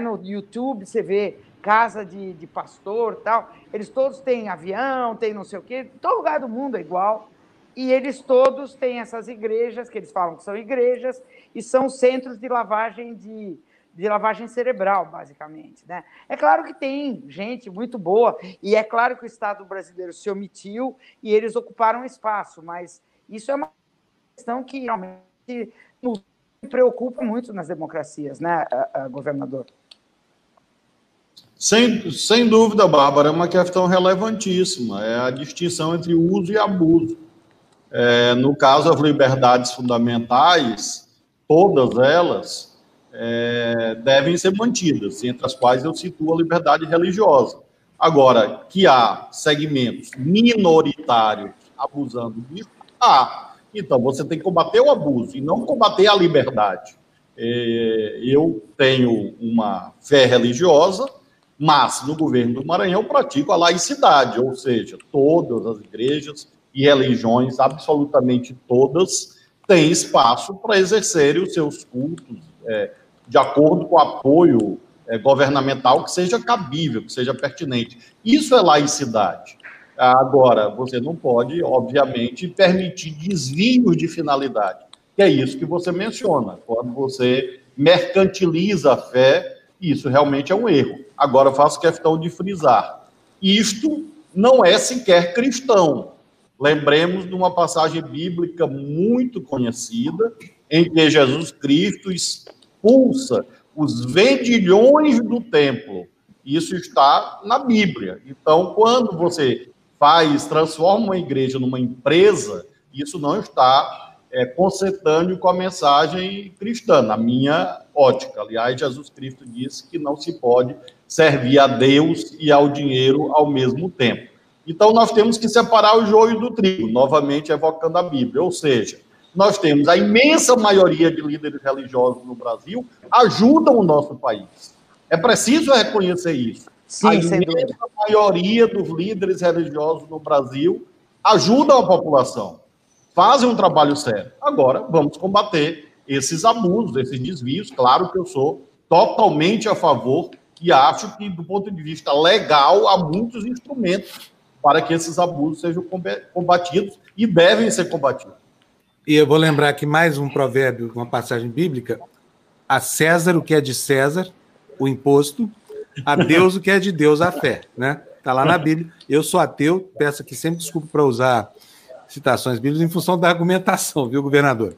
no YouTube, você vê casa de pastor e tal, eles todos têm avião, tem não sei o quê, todo lugar do mundo é igual, e eles todos têm essas igrejas, que eles falam que são igrejas, e são centros de lavagem de lavagem cerebral, basicamente, né? É claro que tem gente muito boa, e é claro que o Estado brasileiro se omitiu e eles ocuparam espaço, mas isso é uma questão que realmente nos preocupa muito nas democracias, né, governador? Sem dúvida, Bárbara, é uma questão relevantíssima, é a distinção entre uso e abuso. No caso, as liberdades fundamentais, todas elas devem ser mantidas, entre as quais eu situo a liberdade religiosa. Agora, que há segmentos minoritários abusando disso, há. Então, você tem que combater o abuso e não combater a liberdade. Eu tenho uma fé religiosa, mas no governo do Maranhão pratico a laicidade, ou seja, todas as igrejas e religiões, absolutamente todas, têm espaço para exercerem os seus cultos de acordo com o apoio governamental que seja cabível, que seja pertinente. Isso é laicidade. Agora, você não pode, obviamente, permitir desvios de finalidade, que é isso que você menciona. Quando você mercantiliza a fé, isso realmente é um erro. Agora, eu faço questão de frisar. Isto não é sequer cristão. Lembremos de uma passagem bíblica muito conhecida, em que Jesus Cristo expulsa os vendilhões do templo. Isso está na Bíblia. Então, quando você transforma uma igreja numa empresa, isso não está concentâneo com a mensagem cristã, na minha ótica. Aliás, Jesus Cristo disse que não se pode servir a Deus e ao dinheiro ao mesmo tempo. Então, nós temos que separar o joio do trigo, novamente evocando a Bíblia. Ou seja, nós temos a imensa maioria de líderes religiosos no Brasil ajudam o nosso país. É preciso reconhecer isso. Sim, sem dúvida. A maioria dos líderes religiosos no Brasil ajudam a população, fazem um trabalho sério. Agora, vamos combater esses abusos, esses desvios. Claro que eu sou totalmente a favor e acho que, do ponto de vista legal, há muitos instrumentos para que esses abusos sejam combatidos e devem ser combatidos. E eu vou lembrar aqui mais um provérbio, uma passagem bíblica. A César o que é de César, o imposto. A Deus o que é de Deus, a fé, né? Está lá na Bíblia. Eu sou ateu, peço aqui sempre desculpa para usar citações bíblicas em função da argumentação, viu, governador?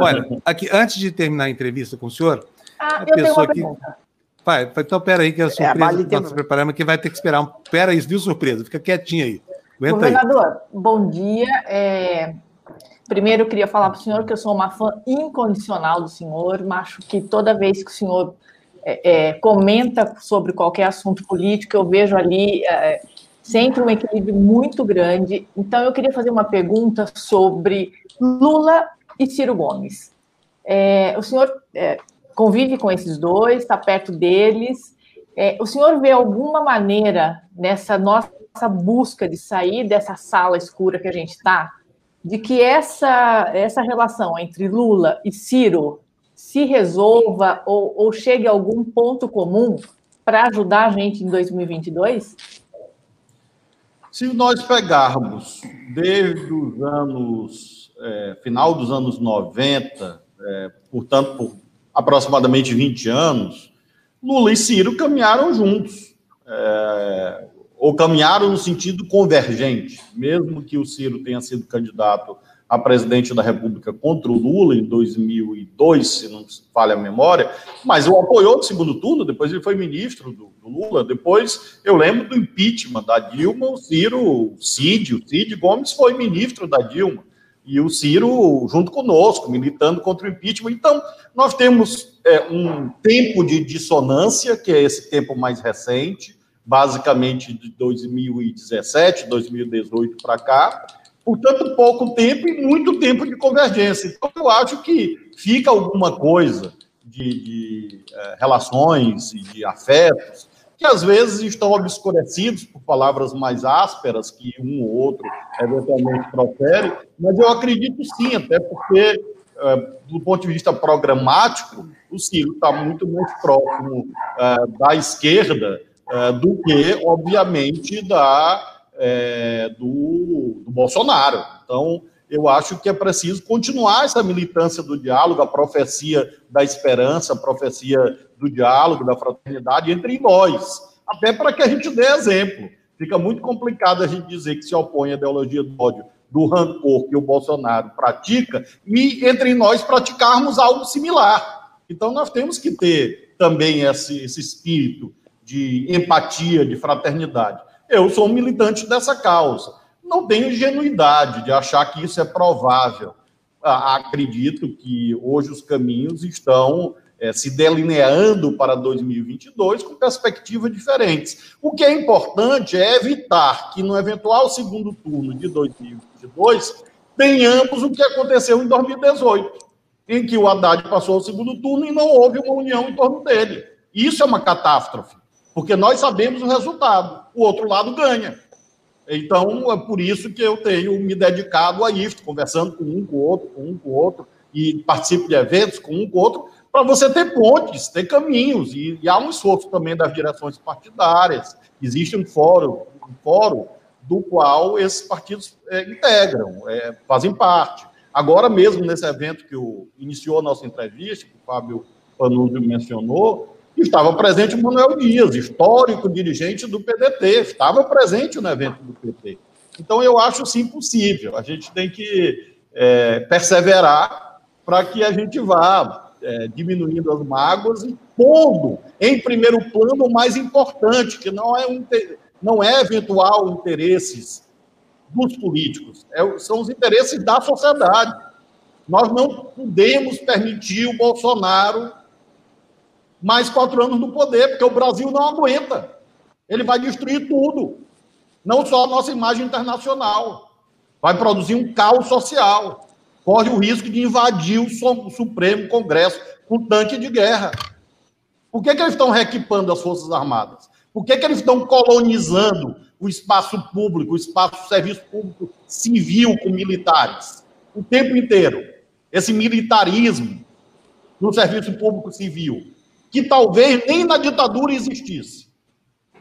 Olha, aqui, antes de terminar a entrevista com o senhor, a pessoa aqui. Pai, então peraí, que é a surpresa que nós preparamos, que vai ter que esperar um. Peraí, viu, surpresa? Fica quietinha aí. Aguenta governador, aí. Bom dia. Primeiro, eu queria falar para o senhor que eu sou uma fã incondicional do senhor, acho que toda vez que o senhor comenta sobre qualquer assunto político, eu vejo ali sempre um equilíbrio muito grande. Então, eu queria fazer uma pergunta sobre Lula e Ciro Gomes. O senhor convive com esses dois, está perto deles. O senhor vê alguma maneira, nessa nossa busca de sair dessa sala escura que a gente está, de que essa relação entre Lula e Ciro se resolva ou chegue a algum ponto comum para ajudar a gente em 2022? Se nós pegarmos desde os anos, final dos anos 90, portanto, por aproximadamente 20 anos, Lula e Ciro caminharam juntos, ou caminharam no sentido convergente, mesmo que o Ciro tenha sido candidato a presidente da República contra o Lula em 2002, se não falha a memória, mas o apoiou no segundo turno, depois ele foi ministro do Lula, depois eu lembro do impeachment da Dilma, o Cid Gomes foi ministro da Dilma, e o Ciro junto conosco, militando contra o impeachment. Então, nós temos um tempo de dissonância, que é esse tempo mais recente, basicamente de 2017, 2018 para cá, portanto, pouco tempo e muito tempo de convergência. Então, eu acho que fica alguma coisa de relações e de afetos que, às vezes, estão obscurecidos por palavras mais ásperas que um ou outro eventualmente profere, mas eu acredito sim, até porque, do ponto de vista programático, o Ciro está muito mais próximo da esquerda do que, obviamente, do Bolsonaro. Então, eu acho que é preciso continuar essa militância do diálogo, a profecia da esperança, a profecia do diálogo, da fraternidade entre nós, até para que a gente dê exemplo. Fica muito complicado a gente dizer que se opõe à ideologia do ódio, do rancor que o Bolsonaro pratica, e entre nós praticarmos algo similar. Então, nós temos que ter também esse espírito de empatia, de fraternidade. Eu sou um militante dessa causa. Não tenho ingenuidade de achar que isso é provável. Acredito que hoje os caminhos estão se delineando para 2022 com perspectivas diferentes. O que é importante é evitar que no eventual segundo turno de 2022 tenhamos o que aconteceu em 2018, em que o Haddad passou ao segundo turno e não houve uma união em torno dele. Isso é uma catástrofe, porque nós sabemos o resultado, o outro lado ganha. Então, é por isso que eu tenho me dedicado a isso, conversando com um, com o outro, e participo de eventos com um, com o outro, para você ter pontes, ter caminhos, e há um esforço também das direções partidárias. Existe um fórum do qual esses partidos integram, fazem parte. Agora mesmo, nesse evento que iniciou a nossa entrevista, que o Fábio Panunzio mencionou, estava presente o Manuel Dias, histórico dirigente do PDT, estava presente no evento do PT. Então, eu acho, sim, possível. A gente tem que perseverar para que a gente vá diminuindo as mágoas e pondo em primeiro plano o mais importante, que não é eventual interesses dos políticos, são os interesses da sociedade. Nós não podemos permitir o Bolsonaro mais 4 anos no poder, porque o Brasil não aguenta. Ele vai destruir tudo. Não só a nossa imagem internacional. Vai produzir um caos social. Corre o risco de invadir o Supremo Congresso com tanque de guerra. Por que eles estão reequipando as Forças Armadas? Por que eles estão colonizando o espaço público, o serviço público civil com militares? O tempo inteiro. Esse militarismo no serviço público civil, que talvez nem na ditadura existisse.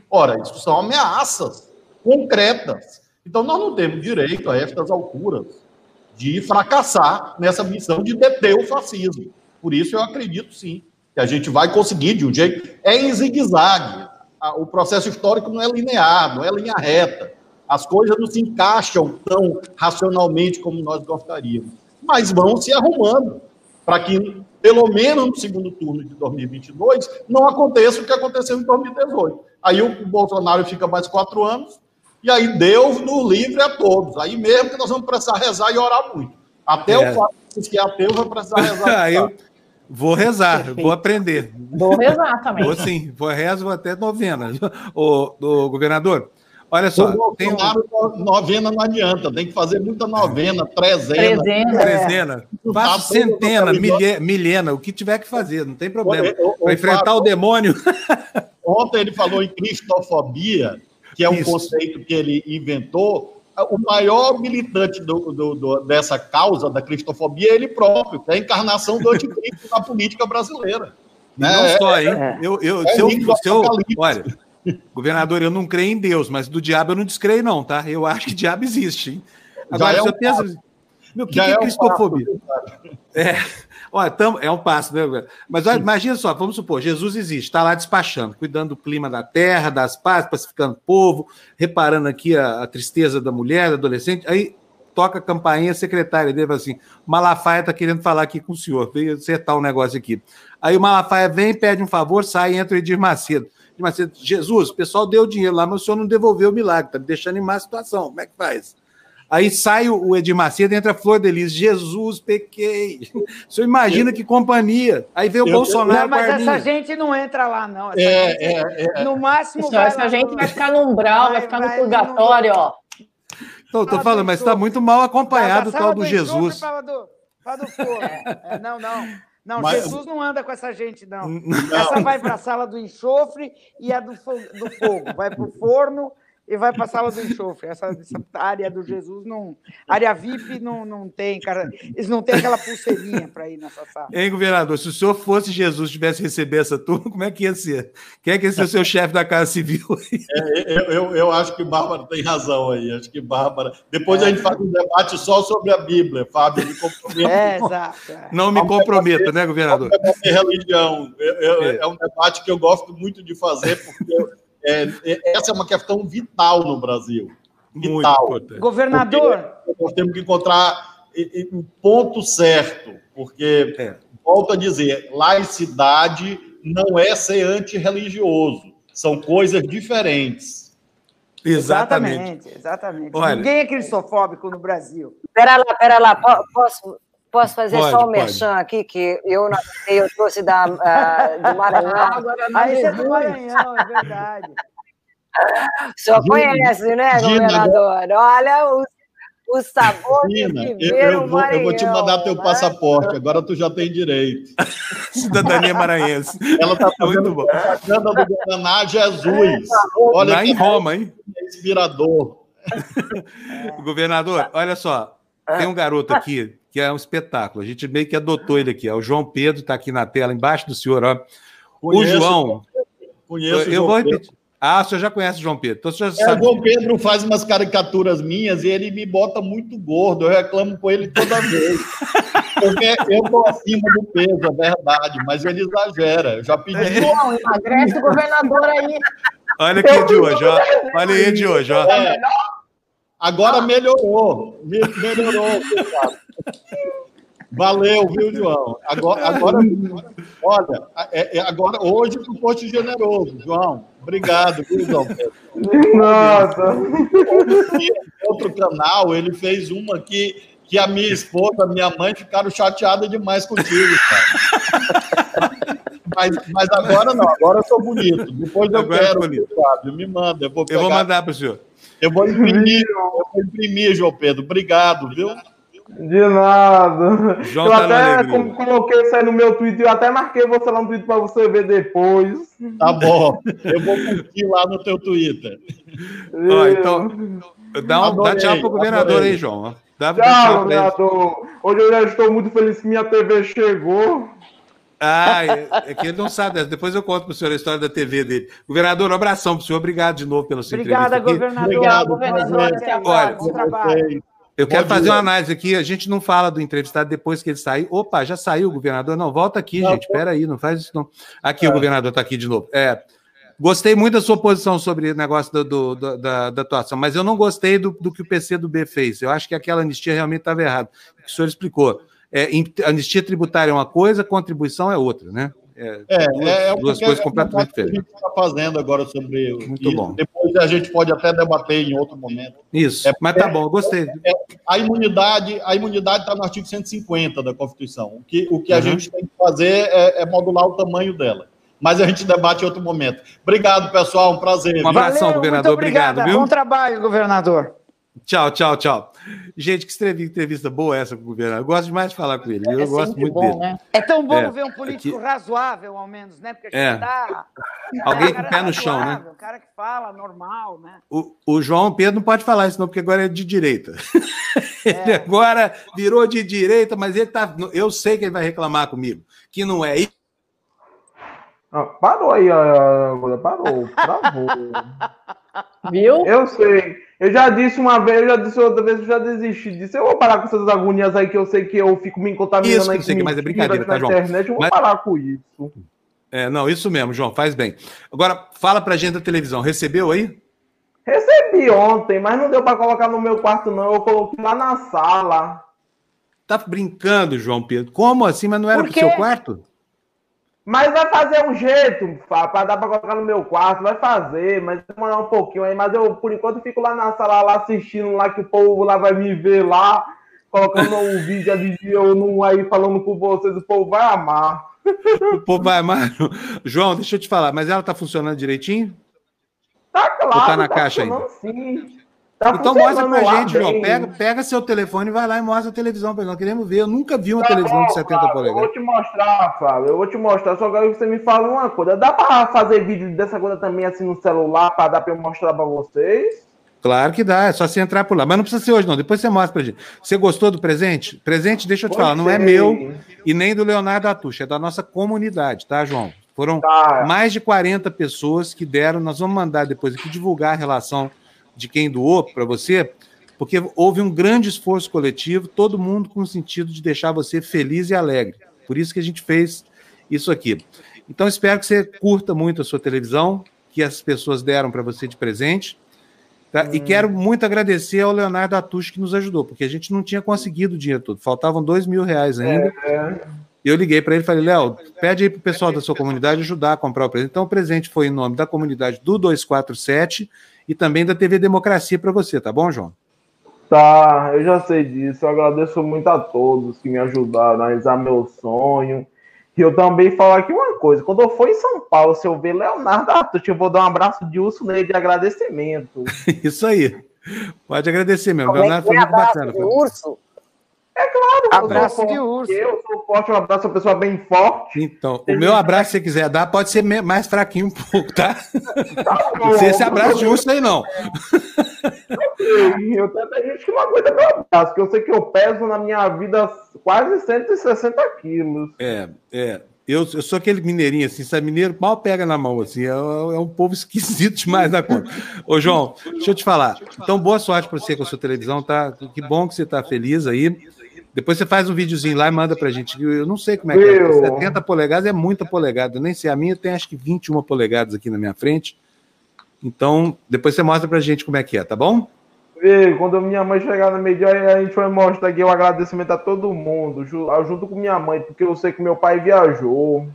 Ora, isso são ameaças concretas. Então, nós não temos direito, a estas alturas, de fracassar nessa missão de deter o fascismo. Por isso, eu acredito, sim, que a gente vai conseguir, de um jeito... É em zigue-zague. O processo histórico não é linear, não é linha reta. As coisas não se encaixam tão racionalmente como nós gostaríamos. Mas vão se arrumando para que... pelo menos no segundo turno de 2022, não aconteça o que aconteceu em 2018. Aí o Bolsonaro fica mais 4 anos, e aí Deus nos livre a todos. Aí mesmo que nós vamos precisar rezar e orar muito. Até o fato de que é ateu vai precisar rezar. Vou rezar, perfeito. Vou aprender. Vou rezar também. Vou sim, vou rezar até novena. O governador, olha só. Novena não adianta, tem que fazer muita novena, trezena. Faço centena, milena, o que tiver que fazer, não tem problema. Para enfrentar o demônio. Ontem ele falou em cristofobia, que é um conceito que ele inventou. O maior militante dessa causa, da cristofobia, é ele próprio, que é a encarnação do anticristo na política brasileira. Não só, hein? Olha, governador, eu não creio em Deus, mas do diabo eu não descreio, não, tá? Eu acho que diabo existe, hein? Agora, você pensa... O que é cristofobia? É um passo, né? Mas olha, imagina só, vamos supor, Jesus existe, está lá despachando, cuidando do clima da terra, das pazes, pacificando o povo, reparando aqui a tristeza da mulher, da adolescente, aí toca a campainha, a secretária dele fala assim, Malafaia está querendo falar aqui com o senhor, veio acertar um negócio aqui. Aí o Malafaia vem, pede um favor, sai e entra o Edir Macedo. Edir Macedo, Jesus, o pessoal deu dinheiro lá, mas o senhor não devolveu o milagre, está me deixando em má situação, como é que faz? Aí sai o Edir Macedo, entra a Flor Delis. Jesus, pequei. O senhor imagina que companhia. Aí vem o Bolsonaro. Não, mas essa gente não entra lá, não. No máximo, essa gente vai ficar no umbral, vai ficar no purgatório, ó. Então, tô falando, mas está muito mal acompanhado o tal do Jesus. Não, mas... Jesus não anda com essa gente, não. Essa vai para a sala do enxofre e a do fogo. Vai para o forno. E vai para a sala do enxofre. Essa área do Jesus não. Área VIP não tem, cara. Eles não têm aquela pulseirinha para ir nessa sala. Hein, governador? Se o senhor fosse Jesus e tivesse recebido essa turma, como é que ia ser? Quem é que ia ser o seu chefe da Casa Civil? Eu acho que Bárbara tem razão aí. Acho que Bárbara. Depois a gente faz um debate só sobre a Bíblia, Fábio. Me comprometo. Exato. Não me comprometo, né, governador? É religião. É um debate que eu gosto muito de fazer, porque. Essa é uma questão vital no Brasil. Vital. Muito. Governador. Porque nós temos que encontrar um ponto certo, porque, volto a dizer, laicidade não é ser antirreligioso, são coisas diferentes. Exatamente. Olha, ninguém é cristofóbico no Brasil. Pera lá, posso fazer só o merchan aqui, que eu não sei, eu trouxe do Maranhão. Agora aí você é do Maranhão, é verdade. Só conhece, né, governador? Olha o sabor de viver o Maranhão. Eu vou te mandar teu passaporte, agora tu já tem direito. Cidadania maranhense. Ela está muito boa. A cana do Guaraná Jesus. Olha lá em Roma, hein? Inspirador. Governador, olha só, tem um garoto aqui, que é um espetáculo. A gente meio que adotou ele aqui. É o João Pedro, está aqui na tela, embaixo do senhor. Ó. Conheço, o João... Conheço o João Pedro. Ah, o senhor já conhece o João Pedro. Então, o senhor já sabe. O João Pedro faz umas caricaturas minhas e ele me bota muito gordo. Eu reclamo com ele toda vez. Porque eu estou acima do peso, é verdade, mas ele exagera. Eu já pedi... Não, emagrece o governador aí. Olha aqui de hoje, ó. Olha aí de hoje, ó. Agora melhorou. Valeu, viu, João? Agora hoje tu foste generoso, João. Obrigado, viu, João? Nossa! Outro canal, ele fez uma que a minha esposa, a minha mãe ficaram chateadas demais contigo, cara. Mas agora não, agora eu sou bonito. Depois eu quero, Fábio, me manda. Eu vou mandar para o senhor. Eu vou imprimir, João Pedro. Obrigado, viu? De nada. João, eu até coloquei isso aí no meu Twitter. Eu até marquei você lá no Twitter para você ver depois. Tá bom. Eu vou curtir lá no teu Twitter. Ó, então, dá tchau pro governador aí, João. Tchau, governador. Hoje eu já estou muito feliz que minha TV chegou. Ah, é que ele não sabe. Depois eu conto para o senhor a história da TV dele. Governador, um abração para o senhor. Obrigado de novo pela sua entrevista. Obrigado, governador. Olha, bom trabalho. Eu quero fazer uma análise aqui. A gente não fala do entrevistado depois que ele sair. Opa, já saiu o governador? Não, volta aqui, gente. Espera aí, não faz isso não. Aqui, o governador está aqui de novo. Gostei muito da sua posição sobre o negócio da atuação, mas eu não gostei do que o PCdoB fez. Eu acho que aquela anistia realmente estava errada. O que o senhor explicou. Anistia tributária é uma coisa, contribuição é outra, né? Duas coisas completamente diferentes. O que a gente está fazendo agora sobre isso. Muito bom. Depois a gente pode até debater em outro momento. Isso, mas tá bom, eu gostei. A imunidade está no artigo 150 da Constituição. O que a gente tem que fazer é modular o tamanho dela. Mas a gente debate em outro momento. Obrigado, pessoal, um prazer. Um abração, valeu, governador. Obrigado, viu? Bom trabalho, governador. Tchau, tchau, tchau. Gente, que entrevista boa essa com o governador. Eu gosto demais de falar com ele. Eu gosto muito dele. Né? É tão bom ver um político razoável, ao menos, né? Porque a gente tá... Alguém com o pé no chão, né? O cara que fala normal, né? O João Pedro não pode falar isso, não, porque agora é de direita. Ele agora virou de direita, mas ele tá... Eu sei que ele vai reclamar comigo, que não é isso. Ah, parou aí, parou, travou. Viu? Eu sei. Eu já disse uma vez, eu já disse outra vez, eu já desisti disso. Eu vou parar com essas agonias aí que eu sei que eu fico me contaminando. Isso, aí que mas é brincadeira, tá, João? Internet, eu vou parar com isso. É, não, isso mesmo, João, faz bem. Agora, fala pra gente da televisão. Recebeu aí? Recebi ontem, mas não deu pra colocar no meu quarto, não. Eu coloquei lá na sala. Tá brincando, João Pedro? Como assim? Mas não era pro seu quarto? Mas vai fazer um jeito, para dar para colocar no meu quarto, vai fazer, mas vai demorar um pouquinho aí, mas eu, por enquanto, fico lá na sala, lá assistindo, lá que o povo lá vai me ver lá, colocando um vídeo ali, eu não aí falando com vocês, o povo vai amar. O povo vai amar. João, deixa eu te falar, mas ela tá funcionando direitinho? Tá claro, ou tá na caixa ainda? Sim. Tá, então mostra pra gente, João. Pega seu telefone e vai lá e mostra a televisão. Nós queremos ver. Eu nunca vi uma televisão de 70 polegadas. Eu vou te mostrar, Flávio. Eu vou te mostrar. Só agora que você me fala uma coisa. Dá pra fazer vídeo dessa coisa também assim no celular pra dar pra eu mostrar pra vocês? Claro que dá. É só você entrar por lá. Mas não precisa ser hoje, não. Depois você mostra pra gente. Você gostou do presente? Presente, deixa eu te falar. Não é meu e nem do Leonardo Atucha. É da nossa comunidade, tá, João? Foram mais de 40 pessoas que deram. Nós vamos mandar depois aqui divulgar a relação de quem doou para você, porque houve um grande esforço coletivo, todo mundo com o sentido de deixar você feliz e alegre. Por isso que a gente fez isso aqui. Então, espero que você curta muito a sua televisão, que as pessoas deram para você de presente. Tá? E quero muito agradecer ao Leonardo Atucha, que nos ajudou, porque a gente não tinha conseguido o dinheiro todo. Faltavam R$2.000 ainda. Eu liguei para ele e falei, Léo, pede aí para o pessoal da sua comunidade ajudar a comprar o presente. Então, o presente foi em nome da comunidade do 247 e também da TV Democracia para você, tá bom, João? Tá, eu já sei disso. Eu agradeço muito a todos que me ajudaram a realizar meu sonho. E eu também falo aqui uma coisa. Quando eu for em São Paulo, se eu ver Leonardo Atucha, eu vou dar um abraço de urso nele de agradecimento. Isso aí. Pode agradecer mesmo. Leonardo foi muito bacana. Urso? É claro, abraço de urso. Eu sou forte, um abraço, uma pessoa bem forte. Então, o meu abraço, se você quiser dar, pode ser mais fraquinho um pouco, tá? Não sei esse abraço de urso aí, não. Eu tenho até gente que não aguenta meu abraço, porque eu sei que eu peso na minha vida quase 160 quilos. Eu sou aquele mineirinho assim, sabe? Mineiro mal pega na mão, assim. É um povo esquisito demais na conta. Ô, João, deixa eu te falar. Então, boa sorte para você com a sua televisão, tá? Que bom que você tá feliz aí. Depois você faz um videozinho lá e manda pra gente. Eu não sei como é que é. 70 polegadas é muita polegada. Eu nem sei. A minha tem acho que 21 polegadas aqui na minha frente. Então, depois você mostra pra gente como é que é, tá bom? Quando minha mãe chegar no meio, a gente vai mostrar aqui o agradecimento a todo mundo, junto com minha mãe, porque eu sei que meu pai viajou.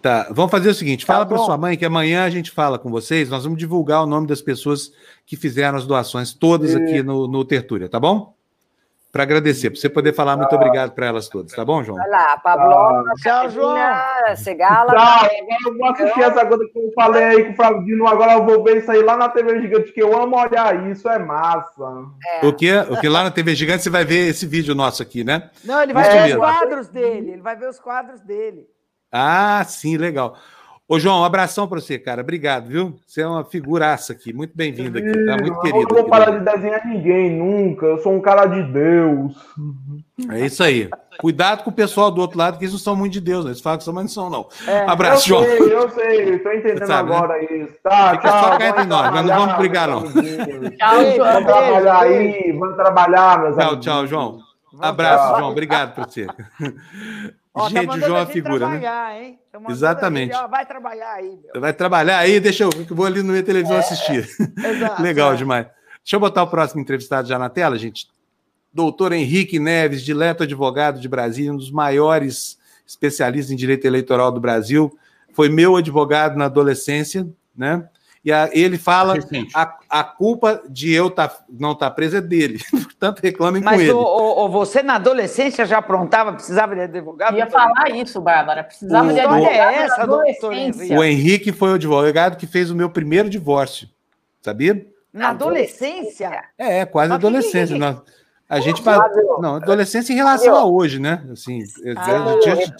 Tá, vamos fazer o seguinte, fala para sua mãe que amanhã a gente fala com vocês, nós vamos divulgar o nome das pessoas que fizeram as doações, todas aqui no Tertúlia, tá bom? Para agradecer, para você poder falar muito obrigado para elas todas, tá bom, João? Vai lá, Pavlova, tchau, João. Segala. Tchau, eu vou assistir essa coisa que eu falei aí com o Flávio Dino, agora eu vou ver isso aí lá na TV Gigante, que eu amo olhar isso, é massa. O que lá na TV Gigante você vai ver esse vídeo nosso aqui, né? Não, ele vai ver os quadros dele, Ah, sim, legal. Ô, João, um abração para você, cara. Obrigado, viu? Você é uma figuraça aqui. Muito bem-vindo aqui. Tá muito querido. Eu não vou parar de desenhar ninguém, nunca. Eu sou um cara de Deus. É isso aí. Cuidado com o pessoal do outro lado, que eles não são muito de Deus, né? Eles falam que são, mas não são, não. Abraço, João. Eu sei. Estou entendendo agora isso. Tá, fica tchau. Só caindo em nós. Nós não vamos brigar, não. Vamos trabalhar aí. Vamos trabalhar, meus amigos. Tchau, João. Abraço, João. Obrigado por você. Ó, gente, o João é a figura, né? Exatamente. Ele, vai trabalhar aí. Meu. Vai trabalhar aí, deixa eu vou ali no minha televisão assistir. Exato, legal demais. Deixa eu botar o próximo entrevistado já na tela, gente. Doutor Henrique Neves, dileto advogado de Brasília, um dos maiores especialista em direito eleitoral do Brasil, foi meu advogado na adolescência, né? E ele fala a culpa de eu não estar preso é dele. Portanto, reclamem com ele. Mas você, na adolescência, já aprontava, precisava de advogado? Ia falar isso, Bárbara. Precisava de advogado. É essa, doutor Henrique. O Henrique foi o advogado que fez o meu primeiro divórcio. Sabia? Na adolescência? É, quase adolescência. A gente fala. Não, adolescência em relação a hoje, né? Assim,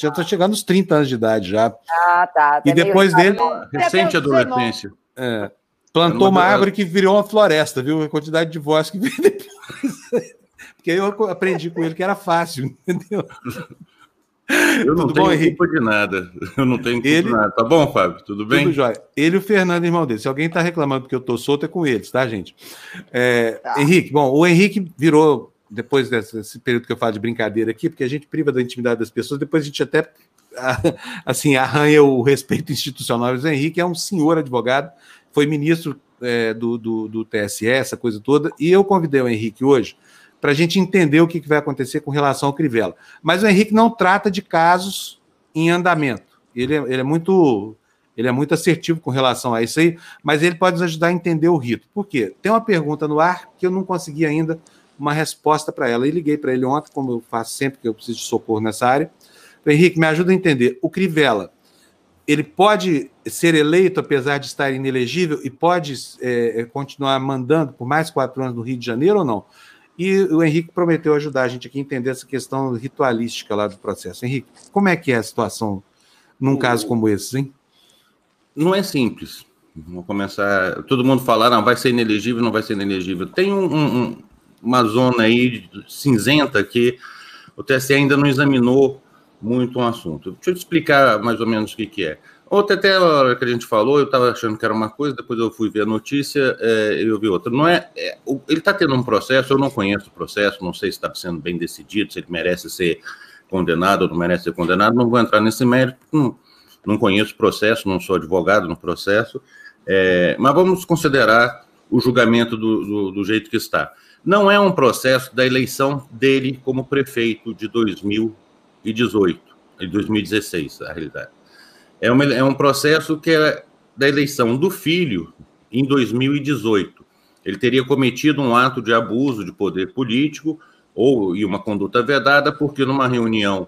eu tô chegando aos 30 anos de idade já. Ah, tá. E depois dele. Recente adolescência. É, plantou uma árvore que virou uma floresta, viu? A quantidade de divórcio que veio depois. Porque eu aprendi com ele que era fácil, entendeu? Eu não tenho culpa de nada. Eu não tenho culpa de nada. Tá bom, Fábio? Tudo bem? Tudo jóia. Ele e o Fernando, irmão dele. Se alguém tá reclamando porque eu tô solto, é com eles, tá, gente? Henrique, bom, o Henrique virou, depois desse período que eu falo de brincadeira aqui, porque a gente priva da intimidade das pessoas, depois a gente até... assim, arranha o respeito institucional. O Henrique é um senhor advogado, foi ministro do TSE, essa coisa toda, e eu convidei o Henrique hoje para a gente entender o que vai acontecer com relação ao Crivella. Mas o Henrique não trata de casos em andamento. Ele é muito assertivo com relação a isso aí, mas ele pode nos ajudar a entender o rito. Por quê? Tem uma pergunta no ar que eu não consegui ainda uma resposta para ela. Eu liguei para ele ontem, como eu faço sempre que eu preciso de socorro nessa área. Henrique, me ajuda a entender. O Crivella, ele pode ser eleito, apesar de estar inelegível, e pode continuar mandando por mais 4 anos no Rio de Janeiro ou não? E o Henrique prometeu ajudar a gente aqui a entender essa questão ritualística lá do processo. Henrique, como é que é a situação num caso como esse, hein? Não é simples. Vamos começar... Todo mundo falar, não, vai ser inelegível, não vai ser inelegível. Tem uma zona aí cinzenta que o TSE ainda não examinou muito um assunto. Deixa eu te explicar mais ou menos o que é. Ontem, até a hora que a gente falou, eu estava achando que era uma coisa, depois eu fui ver a notícia e eu vi outra. Não é, ele está tendo um processo, eu não conheço o processo, não sei se está sendo bem decidido, se ele merece ser condenado ou não merece ser condenado, não vou entrar nesse mérito, não conheço o processo, não sou advogado no processo, mas vamos considerar o julgamento do jeito que está. Não é um processo da eleição dele como prefeito de 2016, na realidade. É um processo que era da eleição do filho em 2018. Ele teria cometido um ato de abuso de poder político e uma conduta vedada, porque numa reunião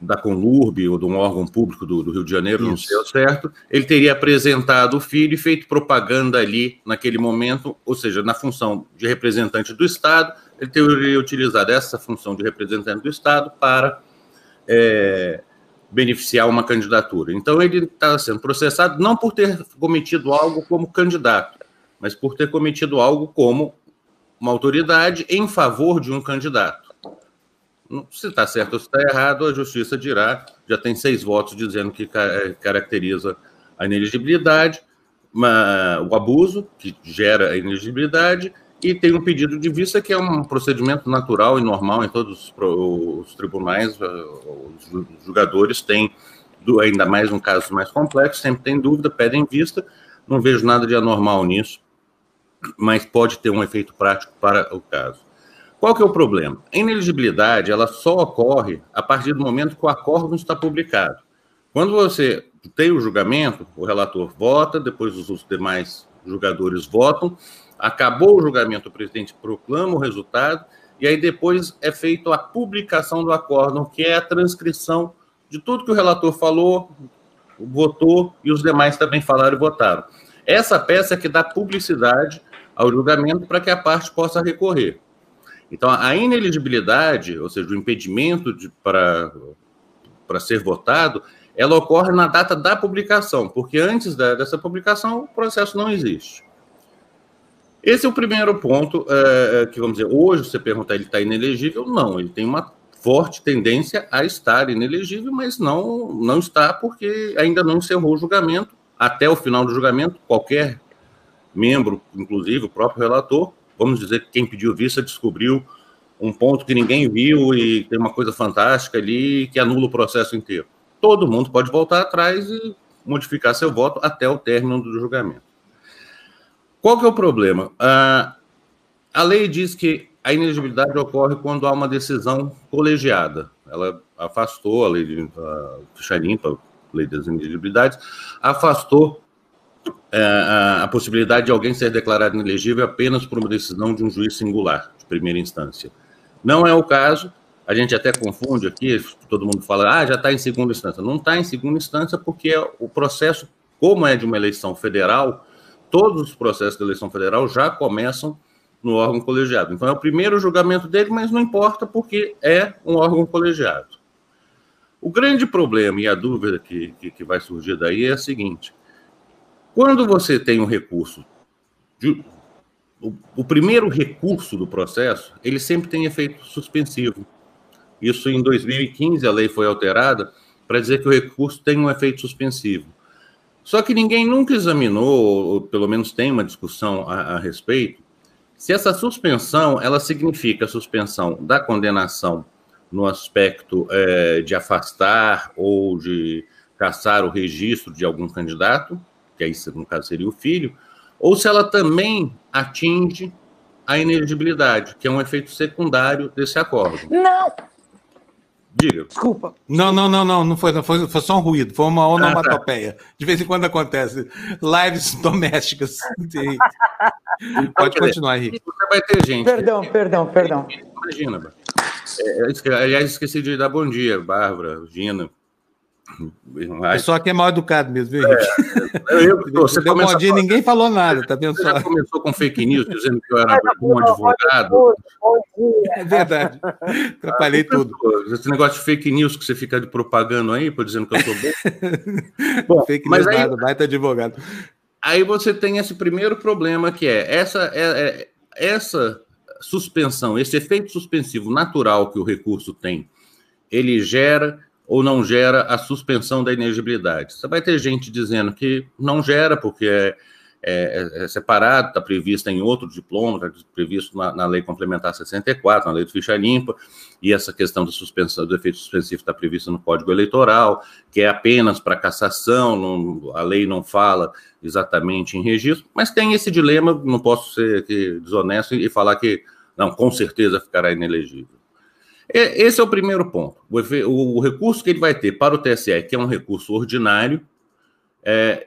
da Conlurb ou de um órgão público do Rio de Janeiro, não sei ao certo, ele teria apresentado o filho e feito propaganda ali naquele momento, ou seja, na função de representante do Estado, ele teria utilizado essa função de representante do Estado para beneficiar uma candidatura. Então, ele está sendo processado não por ter cometido algo como candidato, mas por ter cometido algo como uma autoridade em favor de um candidato. Se está certo ou se está errado, a justiça dirá, já tem 6 votos dizendo que caracteriza a inelegibilidade, o abuso que gera a inelegibilidade, e tem um pedido de vista que é um procedimento natural e normal em todos os tribunais, os julgadores têm, ainda mais um caso mais complexo, sempre tem dúvida, pedem vista, não vejo nada de anormal nisso, mas pode ter um efeito prático para o caso. Qual que é o problema? A inelegibilidade, ela só ocorre a partir do momento que o acórdão está publicado. Quando você tem o julgamento, o relator vota, depois os demais julgadores votam, acabou o julgamento, o presidente proclama o resultado, e aí depois é feita a publicação do acórdão, que é a transcrição de tudo que o relator falou, votou, e os demais também falaram e votaram. Essa peça é que dá publicidade ao julgamento para que a parte possa recorrer. Então, a inelegibilidade, ou seja, o impedimento para ser votado, ela ocorre na data da publicação, porque antes dessa publicação o processo não existe. Esse é o primeiro ponto, que vamos dizer, hoje você perguntar ele está inelegível, não, ele tem uma forte tendência a estar inelegível, mas não está porque ainda não encerrou o julgamento. Até o final do julgamento, qualquer membro, inclusive o próprio relator, vamos dizer que quem pediu vista descobriu um ponto que ninguém viu e tem uma coisa fantástica ali que anula o processo inteiro. Todo mundo pode voltar atrás e modificar seu voto até o término do julgamento. Qual que é o problema? A lei diz que a inelegibilidade ocorre quando há uma decisão colegiada. Ela afastou a lei de ficha limpa, a lei das inelegibilidades, afastou a possibilidade de alguém ser declarado inelegível apenas por uma decisão de um juiz singular, de primeira instância. Não é o caso, a gente até confunde aqui, todo mundo fala, já está em segunda instância. Não está em segunda instância porque o processo, como é de uma eleição federal, todos os processos de eleição federal já começam no órgão colegiado. Então, é o primeiro julgamento dele, mas não importa porque é um órgão colegiado. O grande problema e a dúvida que vai surgir daí é a seguinte: quando você tem um recurso, o primeiro recurso do processo, ele sempre tem efeito suspensivo. Isso em 2015, a lei foi alterada para dizer que o recurso tem um efeito suspensivo. Só que ninguém nunca examinou, ou pelo menos tem uma discussão a respeito, se essa suspensão, ela significa a suspensão da condenação no aspecto de afastar ou de caçar o registro de algum candidato, que aí no caso seria o filho, ou se ela também atinge a inelegibilidade, que é um efeito secundário desse acordo. Não! Diga. Desculpa. Não foi só um ruído, foi uma onomatopeia. De vez em quando acontece. Lives domésticas. Pode continuar, Henrique. Vai ter gente. Perdão. Imagina. Aliás, esqueci de dar bom dia, Bárbara, Gina. Só que é mal educado mesmo, viu, Henrique? Você deu bom dia e ninguém falou nada, tá vendo? Você já começou com fake news, dizendo que eu era um advogado. É verdade. Atrapalhei tudo. Esse negócio de fake news que você fica propagando aí, dizendo que eu sou bom. Fake news nada, baita advogado. Aí você tem esse primeiro problema, que é essa suspensão, esse efeito suspensivo natural que o recurso tem, ele gera ou não gera a suspensão da inelegibilidade. Você vai ter gente dizendo que não gera, porque é separado, está previsto em outro diploma, está previsto na Lei Complementar 64, na Lei de Ficha Limpa, e essa questão da suspensão, do efeito suspensivo está prevista no Código Eleitoral, que é apenas para cassação, a lei não fala exatamente em registro, mas tem esse dilema, não posso ser desonesto e falar que, não, com certeza ficará inelegível. Esse é o primeiro ponto. O recurso que ele vai ter para o TSE, que é um recurso ordinário,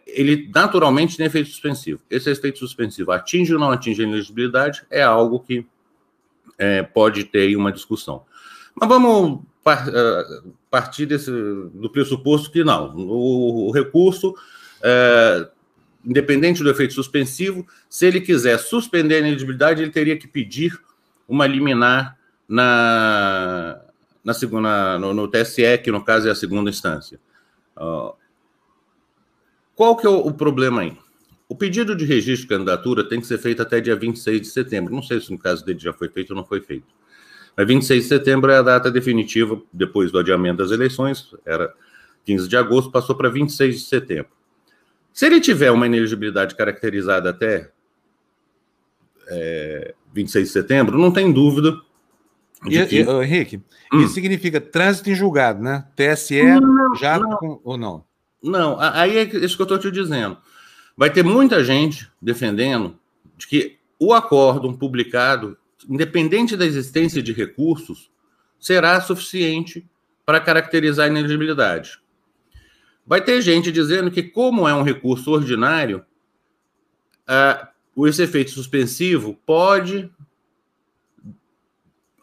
ele naturalmente tem efeito suspensivo. Esse efeito suspensivo atinge ou não atinge a inelegibilidade é algo que pode ter aí uma discussão. Mas vamos partir do pressuposto que não. O recurso, independente do efeito suspensivo, se ele quiser suspender a inelegibilidade, ele teria que pedir uma liminar no TSE, que no caso é a segunda instância. Qual que é o problema aí? O pedido de registro de candidatura tem que ser feito até dia 26 de setembro. Não sei se no caso dele já foi feito ou não foi feito. Mas 26 de setembro é a data definitiva, depois do adiamento das eleições, era 15 de agosto, passou para 26 de setembro. Se ele tiver uma inelegibilidade caracterizada até 26 de setembro, não tem dúvida. Henrique, isso significa trânsito em julgado, né? TSE ou não? Não, aí é isso que eu estou te dizendo. Vai ter muita gente defendendo de que o acórdão publicado, independente da existência de recursos, será suficiente para caracterizar a inelegibilidade. Vai ter gente dizendo que, como é um recurso ordinário, esse efeito suspensivo pode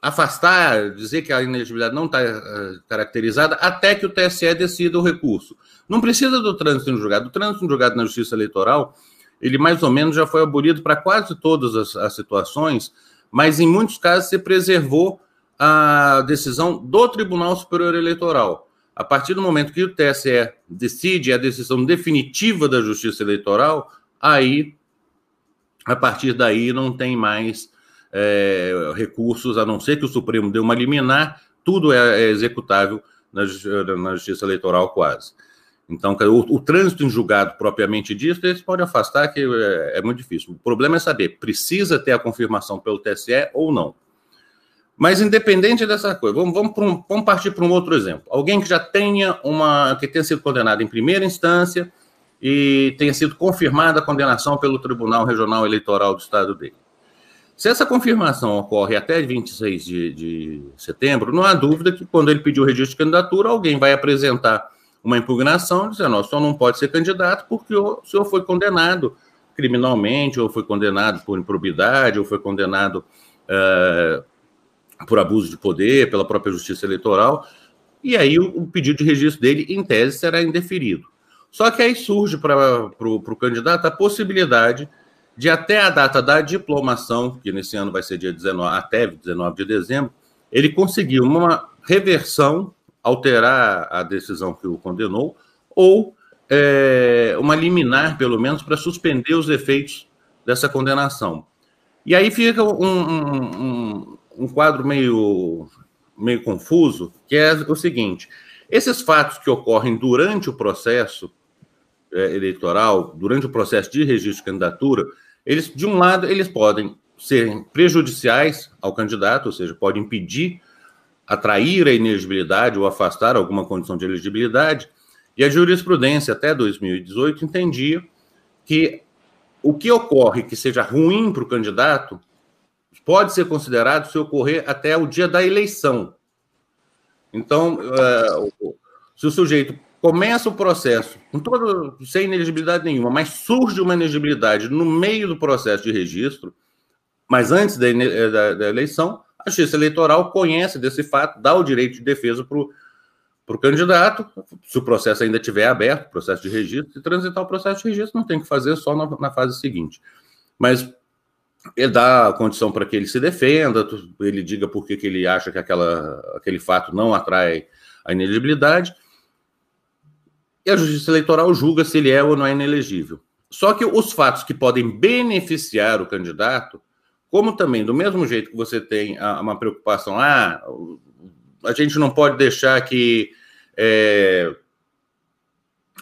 afastar, dizer que a inelegibilidade não está caracterizada até que o TSE decida o recurso. Não precisa do trânsito em julgado. O trânsito em julgado na Justiça Eleitoral, ele mais ou menos já foi abolido para quase todas as situações, mas em muitos casos se preservou a decisão do Tribunal Superior Eleitoral. A partir do momento que o TSE decide a decisão definitiva da Justiça Eleitoral, aí, a partir daí, não tem mais recursos, a não ser que o Supremo dê uma liminar, tudo é executável na Justiça Eleitoral quase. Então, o trânsito em julgado propriamente dito, eles podem afastar, que é muito difícil. O problema é saber, precisa ter a confirmação pelo TSE ou não. Mas independente dessa coisa, vamos partir para um outro exemplo. Alguém que já tenha sido condenado em primeira instância e tenha sido confirmada a condenação pelo Tribunal Regional Eleitoral do Estado dele. Se essa confirmação ocorre até 26 de setembro, não há dúvida que quando ele pedir o registro de candidatura, alguém vai apresentar uma impugnação, dizendo, ó, só não pode ser candidato porque o senhor foi condenado criminalmente, ou foi condenado por improbidade, ou foi condenado por abuso de poder, pela própria justiça eleitoral, e aí o pedido de registro dele, em tese, será indeferido. Só que aí surge para o candidato a possibilidade de até a data da diplomação, que nesse ano vai ser dia 19, até 19 de dezembro, ele conseguiu uma reversão, alterar a decisão que o condenou, ou uma liminar, pelo menos, para suspender os efeitos dessa condenação. E aí fica um quadro meio confuso, que é o seguinte, esses fatos que ocorrem durante o processo eleitoral, durante o processo de registro de candidatura, eles, de um lado, eles podem ser prejudiciais ao candidato, ou seja, podem impedir, atrair a inelegibilidade ou afastar alguma condição de elegibilidade, e a jurisprudência até 2018 entendia que o que ocorre que seja ruim para o candidato pode ser considerado se ocorrer até o dia da eleição. Então, se o sujeito começa o processo sem inelegibilidade nenhuma, mas surge uma inelegibilidade no meio do processo de registro, mas antes da eleição, a Justiça Eleitoral conhece desse fato, dá o direito de defesa para o candidato, se o processo ainda estiver aberto, processo de registro, se transitar o processo de registro, não tem que fazer só na fase seguinte. Mas ele dá a condição para que ele se defenda, ele diga por que ele acha que aquele fato não atrai a inelegibilidade, e a Justiça Eleitoral julga se ele é ou não é inelegível. Só que os fatos que podem beneficiar o candidato, como também, do mesmo jeito que você tem uma preocupação, a gente não pode deixar que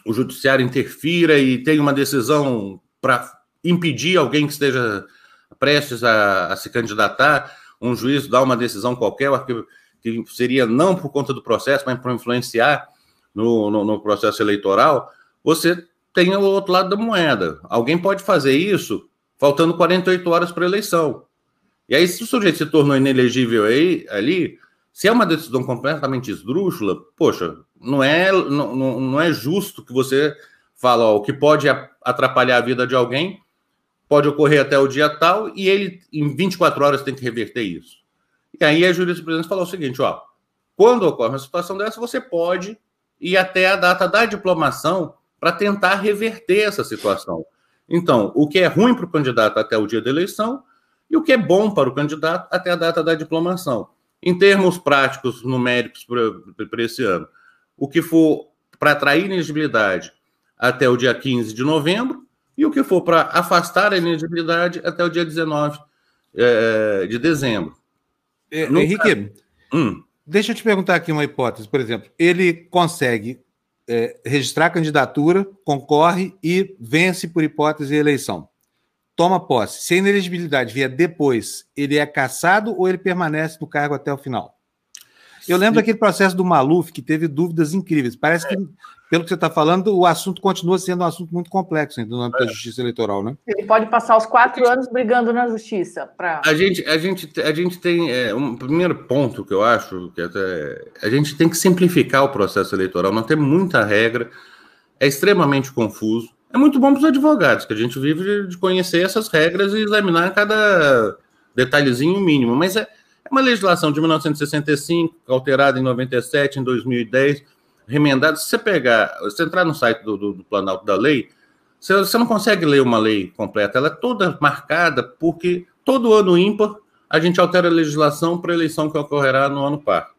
o judiciário interfira e tenha uma decisão para impedir alguém que esteja prestes a se candidatar, um juiz dá uma decisão qualquer, que seria não por conta do processo, mas para influenciar no processo eleitoral, você tem o outro lado da moeda. Alguém pode fazer isso faltando 48 horas para a eleição. E aí, se o sujeito se tornou inelegível ali, se é uma decisão completamente esdrúxula, poxa, não é justo que você fala, ó, o que pode atrapalhar a vida de alguém pode ocorrer até o dia tal, e ele, em 24 horas, tem que reverter isso. E aí a jurisprudência fala o seguinte, ó, quando ocorre uma situação dessa, você pode ir até a data da diplomação para tentar reverter essa situação. Então, o que é ruim para o candidato até o dia da eleição e o que é bom para o candidato até a data da diplomação. Em termos práticos, numéricos para esse ano, o que for para atrair inelegibilidade até o dia 15 de novembro, e o que for para afastar a inelegibilidade até o dia 19 de dezembro. Henrique, deixa eu te perguntar aqui uma hipótese. Por exemplo, ele consegue registrar a candidatura, concorre e vence por hipótese de eleição. Toma posse. Se a inelegibilidade vier depois, ele é cassado ou ele permanece no cargo até o final? Eu lembro daquele processo do Maluf, que teve dúvidas incríveis. Parece que, pelo que você está falando, o assunto continua sendo um assunto muito complexo ainda no âmbito da justiça eleitoral, né? Ele pode passar os 4 anos brigando na justiça. A gente tem... um primeiro ponto que eu acho que a gente tem que simplificar o processo eleitoral, não tem muita regra, é extremamente confuso. É muito bom para os advogados, que a gente vive de conhecer essas regras e examinar cada detalhezinho mínimo, mas é uma legislação de 1965, alterada em 97, em 2010, remendada. Se você pegar, se entrar no site do Planalto da Lei, você não consegue ler uma lei completa. Ela é toda marcada porque todo ano ímpar a gente altera a legislação para a eleição que ocorrerá no ano par.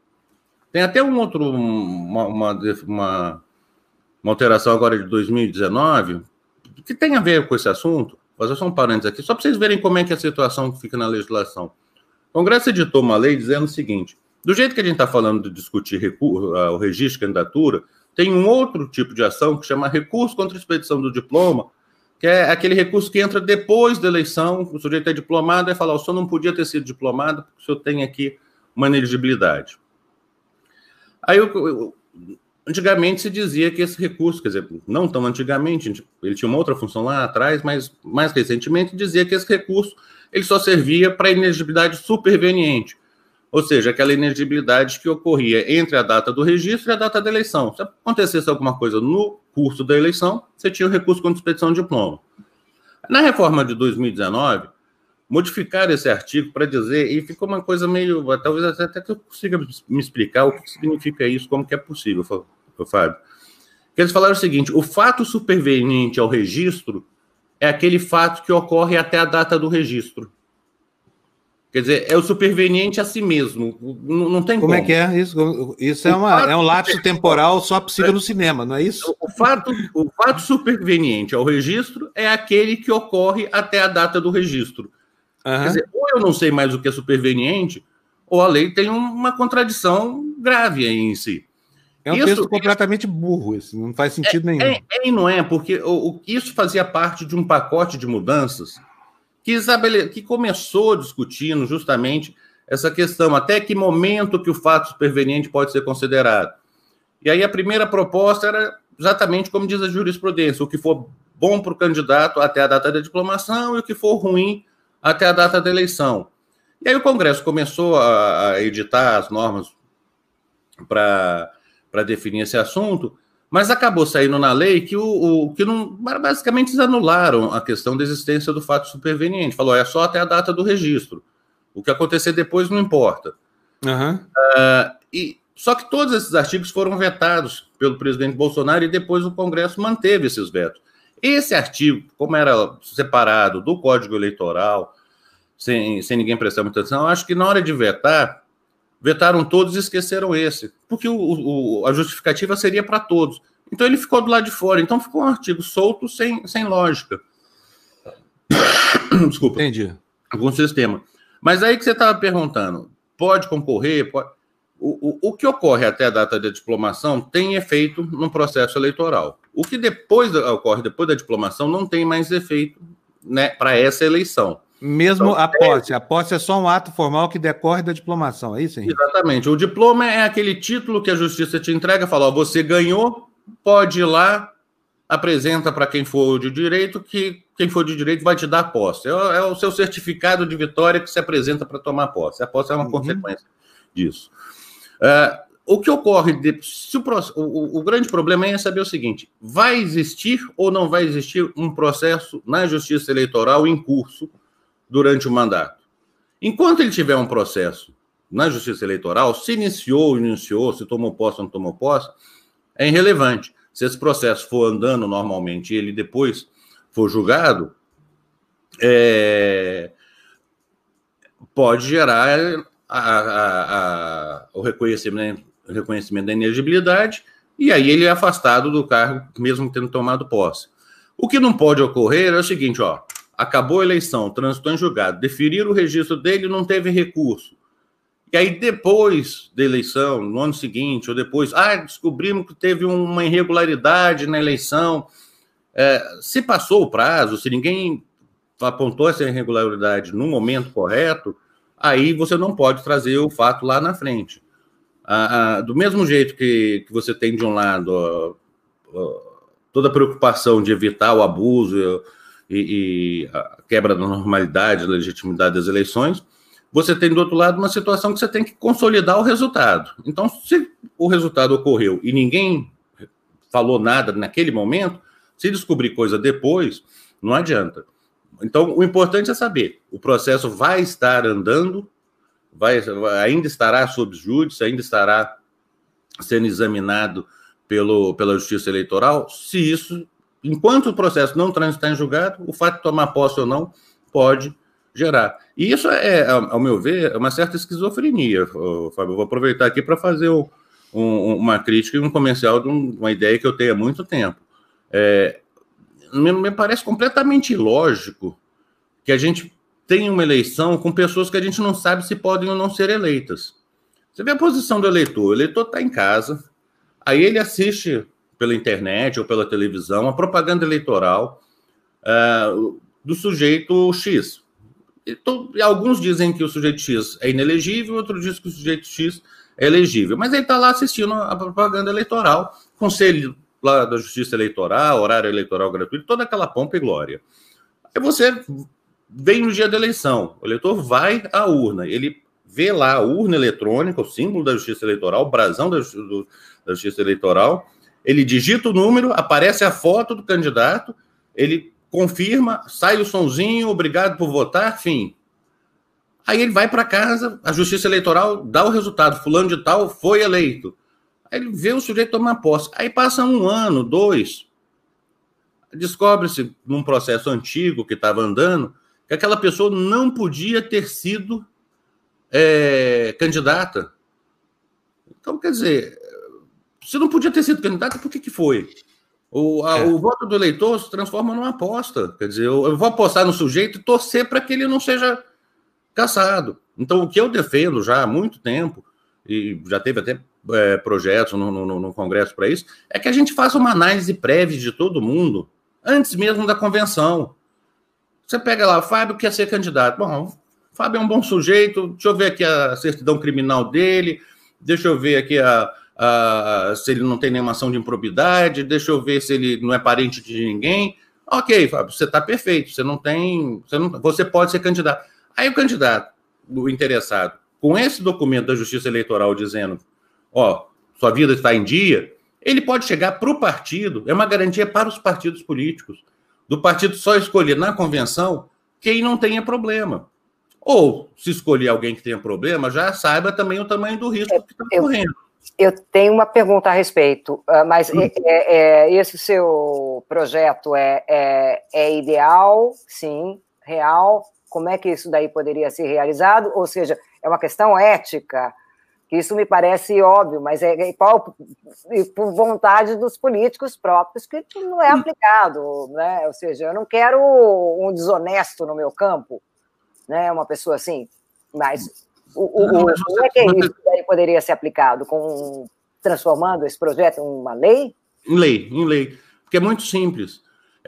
Tem até uma alteração agora de 2019 que tem a ver com esse assunto. Vou fazer só um parênteses aqui, só para vocês verem como é que é a situação que fica na legislação. O Congresso editou uma lei dizendo o seguinte, do jeito que a gente está falando de discutir o registro de candidatura, tem um outro tipo de ação que chama recurso contra a expedição do diploma, que é aquele recurso que entra depois da eleição, o sujeito é diplomado, e fala, o senhor não podia ter sido diplomado, porque o senhor tem aqui uma inelegibilidade. Aí Antigamente se dizia que esse recurso, quer dizer, não tão antigamente, ele tinha uma outra função lá atrás, mas mais recentemente dizia que esse recurso ele só servia para inelegibilidade superveniente, ou seja, aquela inelegibilidade que ocorria entre a data do registro e a data da eleição. Se acontecesse alguma coisa no curso da eleição, você tinha o recurso contra expedição de diploma. Na reforma de 2019, modificaram esse artigo para dizer, e ficou uma coisa meio, talvez até que eu consiga me explicar o que significa isso, como que é possível, Fábio. Porque eles falaram o seguinte: o fato superveniente ao registro é aquele fato que ocorre até a data do registro. Quer dizer, é o superveniente a si mesmo. Não tem como. Como é que é isso? Isso é um lapso temporal só possível no cinema, não é isso? O fato superveniente ao registro é aquele que ocorre até a data do registro. Uhum. Quer dizer, ou eu não sei mais o que é superveniente, ou a lei tem uma contradição grave em si. É um texto completamente burro, isso não faz sentido nenhum. E não é, porque isso fazia parte de um pacote de mudanças que começou discutindo justamente essa questão, até que momento que o fato superveniente pode ser considerado. E aí a primeira proposta era exatamente como diz a jurisprudência, o que for bom para o candidato até a data da diplomação e o que for ruim até a data da eleição. E aí o Congresso começou a editar as normas para definir esse assunto, mas acabou saindo na lei que basicamente eles anularam a questão da existência do fato superveniente. Falou, é só até a data do registro. O que acontecer depois não importa. Uhum. Só que todos esses artigos foram vetados pelo presidente Bolsonaro e depois o Congresso manteve esses vetos. Esse artigo, como era separado do Código Eleitoral, sem ninguém prestar muita atenção, acho que na hora de vetar, vetaram todos e esqueceram esse, porque a justificativa seria para todos. Então ele ficou do lado de fora, então ficou um artigo solto, sem lógica. Desculpa. Entendi. Algum sistema. Mas aí que você estava perguntando, pode concorrer? Pode... O que ocorre até a data da diplomação tem efeito no processo eleitoral. O que ocorre depois da diplomação não tem mais efeito, né, para essa eleição. Mesmo então, a posse. A posse é só um ato formal que decorre da diplomação, é isso, hein? Exatamente. O diploma é aquele título que a justiça te entrega, fala, ó, você ganhou, pode ir lá, apresenta para quem for de direito, que quem for de direito vai te dar posse. É o seu certificado de vitória que se apresenta para tomar posse. A posse é uma consequência disso. O que ocorre, o grande problema é saber o seguinte: vai existir ou não vai existir um processo na justiça eleitoral em curso durante o mandato? Enquanto ele tiver um processo na justiça eleitoral, se iniciou, se tomou posse ou não tomou posse, é irrelevante. Se esse processo for andando normalmente e ele depois for julgado, pode gerar o reconhecimento da inelegibilidade, e aí ele é afastado do cargo, mesmo tendo tomado posse. O que não pode ocorrer é o seguinte, ó, acabou a eleição, transitou em julgado, deferir o registro dele, não teve recurso. E aí depois da eleição, no ano seguinte, ou depois, descobrimos que teve uma irregularidade na eleição, se passou o prazo, se ninguém apontou essa irregularidade no momento correto, aí você não pode trazer o fato lá na frente. Do mesmo jeito que você tem, de um lado, toda a preocupação de evitar o abuso e a quebra da normalidade, da legitimidade das eleições, você tem, do outro lado, uma situação que você tem que consolidar o resultado. Então, se o resultado ocorreu e ninguém falou nada naquele momento, se descobrir coisa depois, não adianta. Então, o importante é saber, o processo vai estar andando, ainda estará sob júdice, ainda estará sendo examinado pela Justiça Eleitoral. Se isso, enquanto o processo não transitar em julgado, o fato de tomar posse ou não pode gerar. E isso é, ao meu ver, uma certa esquizofrenia, Fábio. Eu vou aproveitar aqui para fazer uma crítica e um comercial de uma ideia que eu tenho há muito tempo. Me parece completamente ilógico que a gente tenha uma eleição com pessoas que a gente não sabe se podem ou não ser eleitas. Você vê a posição do eleitor. O eleitor está em casa, aí ele assiste pela internet ou pela televisão a propaganda eleitoral do sujeito X. E alguns dizem que o sujeito X é inelegível, outros dizem que o sujeito X elegível. Mas ele está lá assistindo a propaganda eleitoral, conselho lá da Justiça Eleitoral, horário eleitoral gratuito, toda aquela pompa e glória. Aí você vem no dia da eleição, o eleitor vai à urna, ele vê lá a urna eletrônica, o símbolo da Justiça Eleitoral, o brasão da Justiça Eleitoral, ele digita o número, aparece a foto do candidato, ele confirma, sai o sonzinho, obrigado por votar, fim. Aí ele vai para casa, a Justiça Eleitoral dá o resultado, fulano de tal foi eleito. Aí ele vê o sujeito tomar posse. Aí passa um ano, dois, descobre-se num processo antigo que estava andando, que aquela pessoa não podia ter sido candidata. Então, quer dizer, se não podia ter sido candidata, por que foi? O voto do eleitor se transforma numa aposta. Quer dizer, eu vou apostar no sujeito e torcer para que ele não seja caçado. Então, o que eu defendo já há muito tempo, e já teve até projetos no Congresso para isso, é que a gente faça uma análise prévia de todo mundo, antes mesmo da convenção. Você pega lá, Fábio quer ser candidato. Bom, Fábio é um bom sujeito, deixa eu ver aqui a certidão criminal dele, deixa eu ver aqui se ele não tem nenhuma ação de improbidade, deixa eu ver se ele não é parente de ninguém. Ok, Fábio, você está perfeito, você pode ser candidato. Aí o candidato, o interessado, com esse documento da Justiça Eleitoral dizendo, ó, sua vida está em dia, ele pode chegar para o partido, é uma garantia para os partidos políticos, do partido só escolher na convenção quem não tenha problema. Ou, se escolher alguém que tenha problema, já saiba também o tamanho do risco que está correndo. Eu tenho uma pergunta a respeito, mas esse seu projeto é ideal, sim, real? Como é que isso daí poderia ser realizado? Ou seja, é uma questão ética, que isso me parece óbvio, mas é por vontade dos políticos próprios que não é aplicado, né? Ou seja, eu não quero um desonesto no meu campo, né? Uma pessoa assim, mas como é que isso daí poderia ser aplicado? Transformando esse projeto em uma lei? Em lei, porque é muito simples.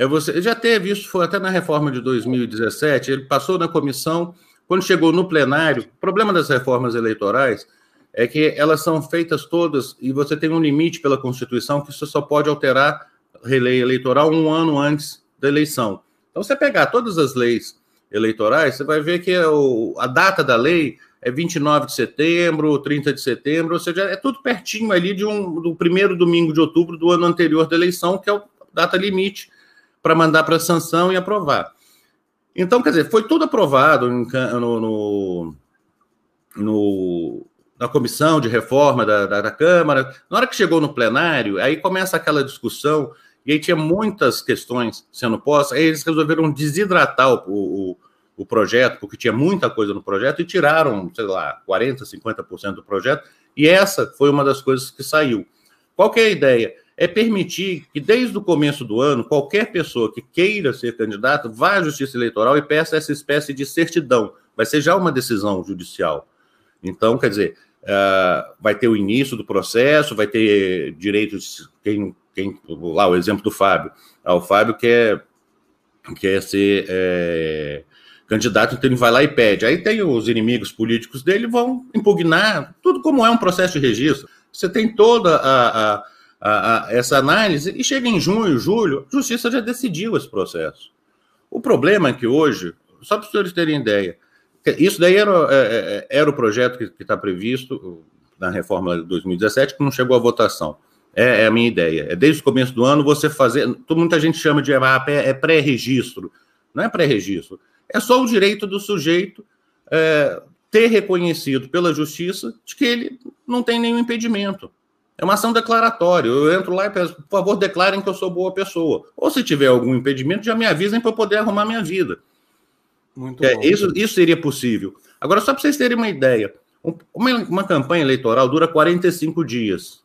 Você já teve isso, foi até na reforma de 2017, ele passou na comissão, quando chegou no plenário, o problema das reformas eleitorais é que elas são feitas todas e você tem um limite pela Constituição que você só pode alterar lei eleitoral um ano antes da eleição. Então, você pegar todas as leis eleitorais, você vai ver que a data da lei é 29 de setembro, 30 de setembro, ou seja, é tudo pertinho ali do primeiro domingo de outubro do ano anterior da eleição, que é a data limite para mandar para sanção e aprovar. Então, quer dizer, foi tudo aprovado na comissão de reforma da Câmara. Na hora que chegou no plenário, aí começa aquela discussão, e aí tinha muitas questões sendo postas, aí eles resolveram desidratar o projeto, porque tinha muita coisa no projeto, e tiraram, sei lá, 40%, 50% do projeto, e essa foi uma das coisas que saiu. Qual que é a ideia? É permitir que, desde o começo do ano, qualquer pessoa que queira ser candidata vá à Justiça Eleitoral e peça essa espécie de certidão. Vai ser já uma decisão judicial. Então, quer dizer, vai ter o início do processo, vai ter direitos... Lá, o exemplo do Fábio. O Fábio quer ser candidato, então ele vai lá e pede. Aí tem os inimigos políticos dele, vão impugnar, tudo como é um processo de registro. Você tem toda essa análise, e chega em junho, julho, a justiça já decidiu esse processo. O problema é que hoje, só para os senhores terem ideia, isso daí era o projeto que está previsto na reforma de 2017, que não chegou à votação. É a minha ideia. É desde o começo do ano você fazer... Muita gente chama de pré-registro. Não é pré-registro. É só o direito do sujeito ter reconhecido pela justiça de que ele não tem nenhum impedimento. É uma ação declaratória. Eu entro lá e peço, por favor, declarem que eu sou boa pessoa. Ou se tiver algum impedimento, já me avisem para eu poder arrumar minha vida. Muito bom. Isso seria possível. Agora, só para vocês terem uma ideia, uma campanha eleitoral dura 45 dias.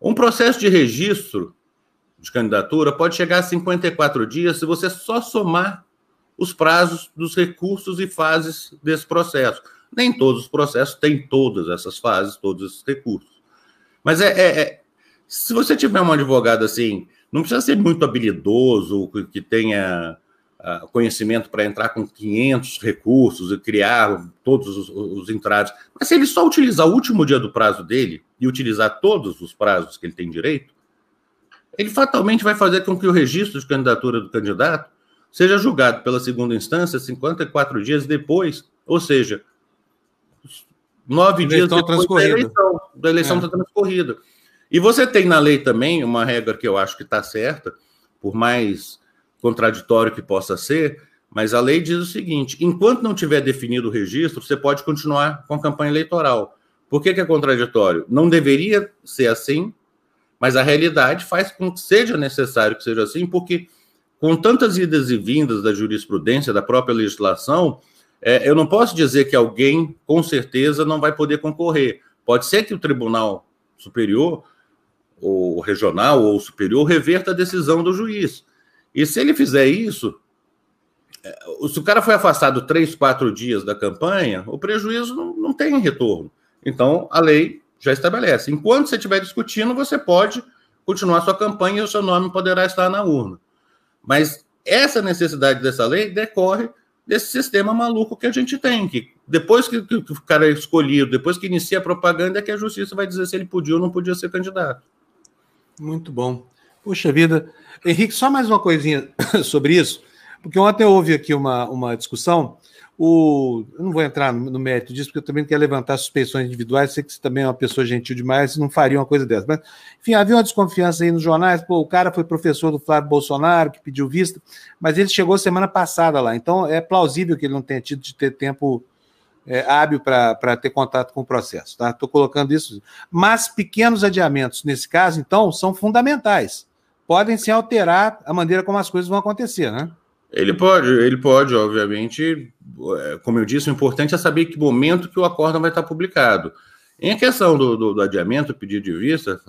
Um processo de registro de candidatura pode chegar a 54 dias se você só somar os prazos dos recursos e fases desse processo. Nem todos os processos têm todas essas fases, todos esses recursos. Mas se você tiver um advogado assim, não precisa ser muito habilidoso, que tenha conhecimento para entrar com 500 recursos e criar todos os entraves. Mas se ele só utilizar o último dia do prazo dele e utilizar todos os prazos que ele tem direito, ele fatalmente vai fazer com que o registro de candidatura do candidato seja julgado pela segunda instância 54 dias depois, ou seja, 9 dias depois da eleição. Da eleição está transcorrida. E você tem na lei também uma regra que eu acho que está certa, por mais contraditório que possa ser, mas a lei diz o seguinte: enquanto não tiver definido o registro, você pode continuar com a campanha eleitoral. Por que que é contraditório? Não deveria ser assim, mas a realidade faz com que seja necessário que seja assim, porque com tantas idas e vindas da jurisprudência, da própria legislação, eu não posso dizer que alguém, com certeza, não vai poder concorrer. Pode ser que o Tribunal Superior, ou Regional, ou Superior, reverta a decisão do juiz. E se ele fizer isso, se o cara foi afastado 3, 4 dias da campanha, o prejuízo não tem retorno. Então, a lei já estabelece. Enquanto você estiver discutindo, você pode continuar sua campanha e o seu nome poderá estar na urna. Mas essa necessidade dessa lei decorre desse sistema maluco que a gente tem, que depois que o cara é escolhido, depois que inicia a propaganda, é que a justiça vai dizer se ele podia ou não podia ser candidato. Muito bom. Puxa vida. Henrique, só mais uma coisinha sobre isso, porque ontem houve aqui uma discussão, eu não vou entrar no mérito disso, porque eu também quero levantar suspeições individuais, sei que você também é uma pessoa gentil demais, não faria uma coisa dessa, mas, enfim, havia uma desconfiança aí nos jornais, o cara foi professor do Flávio Bolsonaro, que pediu vista, mas ele chegou semana passada lá, então é plausível que ele não tenha tido de ter tempo hábil para ter contato com o processo, tá? Estou colocando isso, mas pequenos adiamentos, nesse caso, então, são fundamentais. Podem se alterar a maneira como as coisas vão acontecer, né? Ele pode, obviamente. Como eu disse, o importante é saber que momento que o acórdão vai estar publicado. Em questão do adiamento, pedido de vista,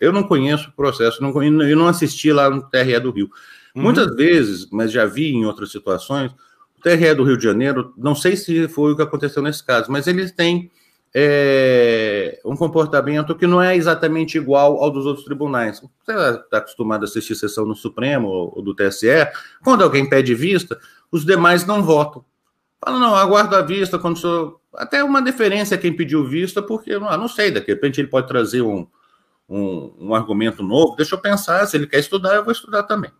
eu não conheço o processo, eu não assisti lá no TRE do Rio. Muitas vezes, mas já vi em outras situações, o TRE do Rio de Janeiro, não sei se foi o que aconteceu nesse caso, mas eles têm um comportamento que não é exatamente igual ao dos outros tribunais. Você está acostumado a assistir sessão no Supremo ou do TSE, quando alguém pede vista, os demais não votam. Falam, não, aguardo a vista, quando o senhor... Até uma deferência a quem pediu vista, porque, não sei, daqui a repente ele pode trazer um argumento novo, deixa eu pensar, se ele quer estudar, eu vou estudar também.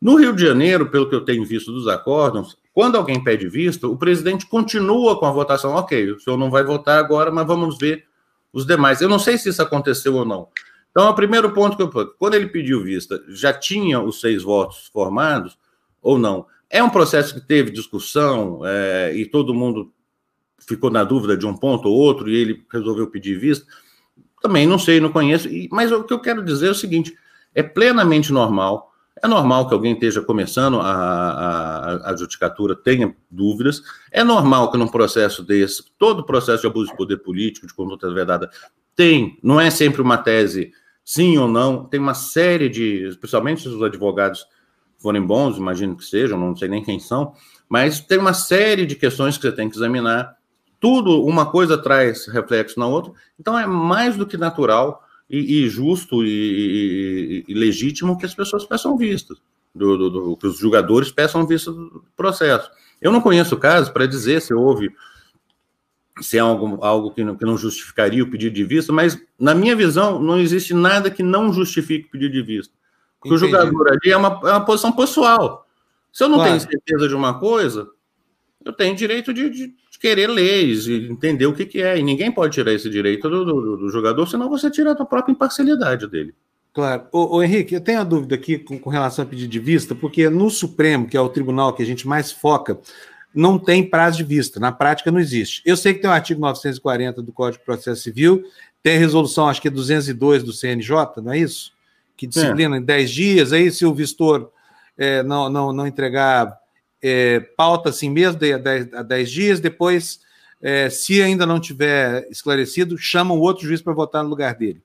No Rio de Janeiro, pelo que eu tenho visto dos acórdãos, quando alguém pede vista, o presidente continua com a votação. Ok, o senhor não vai votar agora, mas vamos ver os demais. Eu não sei se isso aconteceu ou não. Então, o primeiro ponto que eu... Quando ele pediu vista, já tinha os 6 votos formados ou não? É um processo que teve discussão e todo mundo ficou na dúvida de um ponto ou outro e ele resolveu pedir vista. Também não sei, não conheço. Mas o que eu quero dizer é o seguinte, é plenamente normal... É normal que alguém esteja começando a judicatura, tenha dúvidas. É normal que num processo desse, todo processo de abuso de poder político, de conduta vedada, não é sempre uma tese sim ou não, tem uma série de, principalmente se os advogados forem bons, imagino que sejam, não sei nem quem são, mas tem uma série de questões que você tem que examinar. Tudo, uma coisa traz reflexo na outra, então é mais do que natural e justo e legítimo que as pessoas peçam vistas, que os julgadores peçam vistas do processo. Eu não conheço o caso para dizer se houve, se é algo que não justificaria o pedido de vista, mas, na minha visão, não existe nada que não justifique o pedido de vista. Porque entendi. O julgador ali é uma posição pessoal. Se eu não tenho certeza de uma coisa, eu tenho direito de querer leis e entender o que é, e ninguém pode tirar esse direito do jogador, senão você tira a tua própria imparcialidade dele. Claro. Ô Henrique, eu tenho uma dúvida aqui com relação a pedido de vista, porque no Supremo, que é o tribunal que a gente mais foca, não tem prazo de vista, na prática não existe. Eu sei que tem o artigo 940 do Código de Processo Civil, tem a resolução, acho que é 202 do CNJ, não é isso? Que disciplina em 10 dias, aí se o vistor não entregar... pauta assim mesmo, a 10 dias, depois, se ainda não tiver esclarecido, chama o outro juiz para votar no lugar dele.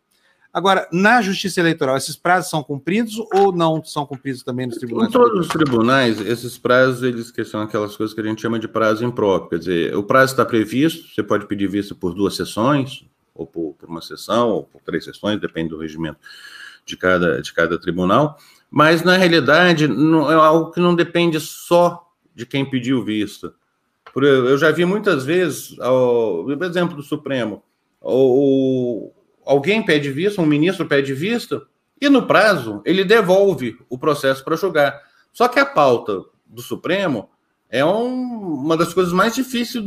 Agora, na Justiça Eleitoral, esses prazos são cumpridos ou não são cumpridos também nos tribunais? Em todos os tribunais, esses prazos, eles são aquelas coisas que a gente chama de prazo impróprio, quer dizer, o prazo está previsto, você pode pedir vista por 2 sessões, ou por uma sessão, ou por 3 sessões, depende do regimento de cada tribunal, mas na realidade não, é algo que não depende só de quem pediu visto. Eu já vi muitas vezes, por exemplo, do Supremo, alguém pede visto, um ministro pede visto, e no prazo ele devolve o processo para julgar. Só que a pauta do Supremo é uma das coisas mais difíceis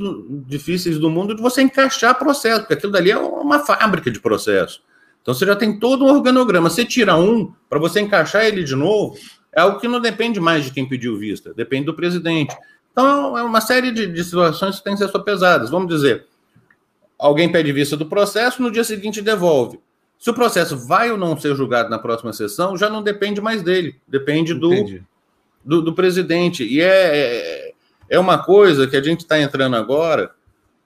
do mundo de você encaixar processo, porque aquilo dali é uma fábrica de processo. Então você já tem todo um organograma. Você tira um, para você encaixar ele de novo, é algo que não depende mais de quem pediu vista, depende do presidente. Então é uma série de situações que têm que ser sopesadas. Vamos dizer, alguém pede vista do processo, no dia seguinte devolve. Se o processo vai ou não ser julgado na próxima sessão, já não depende mais dele, depende do presidente. E é uma coisa que a gente está entrando agora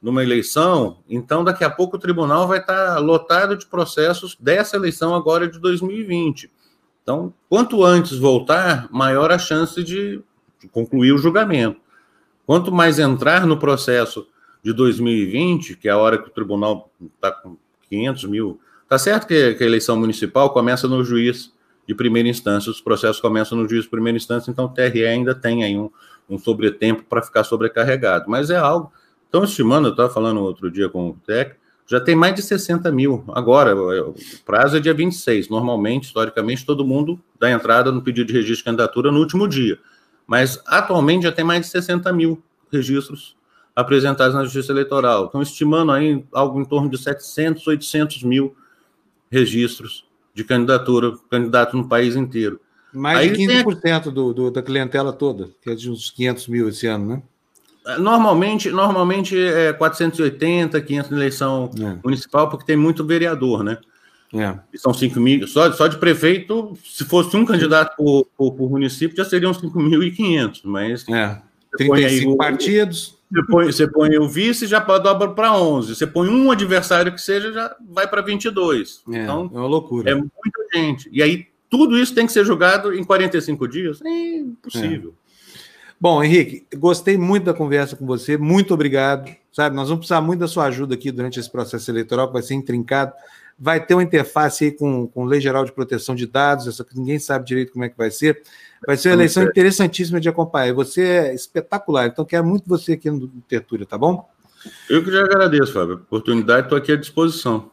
numa eleição, então daqui a pouco o tribunal vai estar lotado de processos dessa eleição agora de 2020. Então, quanto antes voltar, maior a chance de concluir o julgamento. Quanto mais entrar no processo de 2020, que é a hora que o tribunal está com 500 mil... Tá certo que a eleição municipal começa no juiz de primeira instância, os processos começam no juiz de primeira instância, então o TRE ainda tem aí um sobretempo para ficar sobrecarregado, mas é algo, estão estimando, eu estava falando outro dia com o TEC, já tem mais de 60 mil, agora o prazo é dia 26, normalmente, historicamente, todo mundo dá entrada no pedido de registro de candidatura no último dia, mas atualmente já tem mais de 60 mil registros apresentados na Justiça Eleitoral, estão estimando aí algo em torno de 700, 800 mil registros de candidatura, candidato no país inteiro. Mais aí de 15% da clientela toda, que é de uns 500 mil esse ano, né? Normalmente é 480, 500 na eleição municipal, porque tem muito vereador, né? É. E são 5 mil, só de prefeito, se fosse um candidato por município, já seriam 5.500, mas... É. 35 partidos... Você põe o vice, já dobra para 11. Você põe um adversário que seja, já vai para 22. Então, é uma loucura. É muita gente. E aí, tudo isso tem que ser julgado em 45 dias? É impossível. É. Bom, Henrique, gostei muito da conversa com você. Muito obrigado. Sabe, nós vamos precisar muito da sua ajuda aqui durante esse processo eleitoral, que vai ser intrincado. Vai ter uma interface aí com Lei Geral de Proteção de Dados, essa que ninguém sabe direito como é que vai ser. Vai ser uma eleição interessantíssima de acompanhar. Você é espetacular, então quero muito você aqui no Tertúlia, tá bom? Eu que já agradeço, Fábio, a oportunidade, estou aqui à disposição.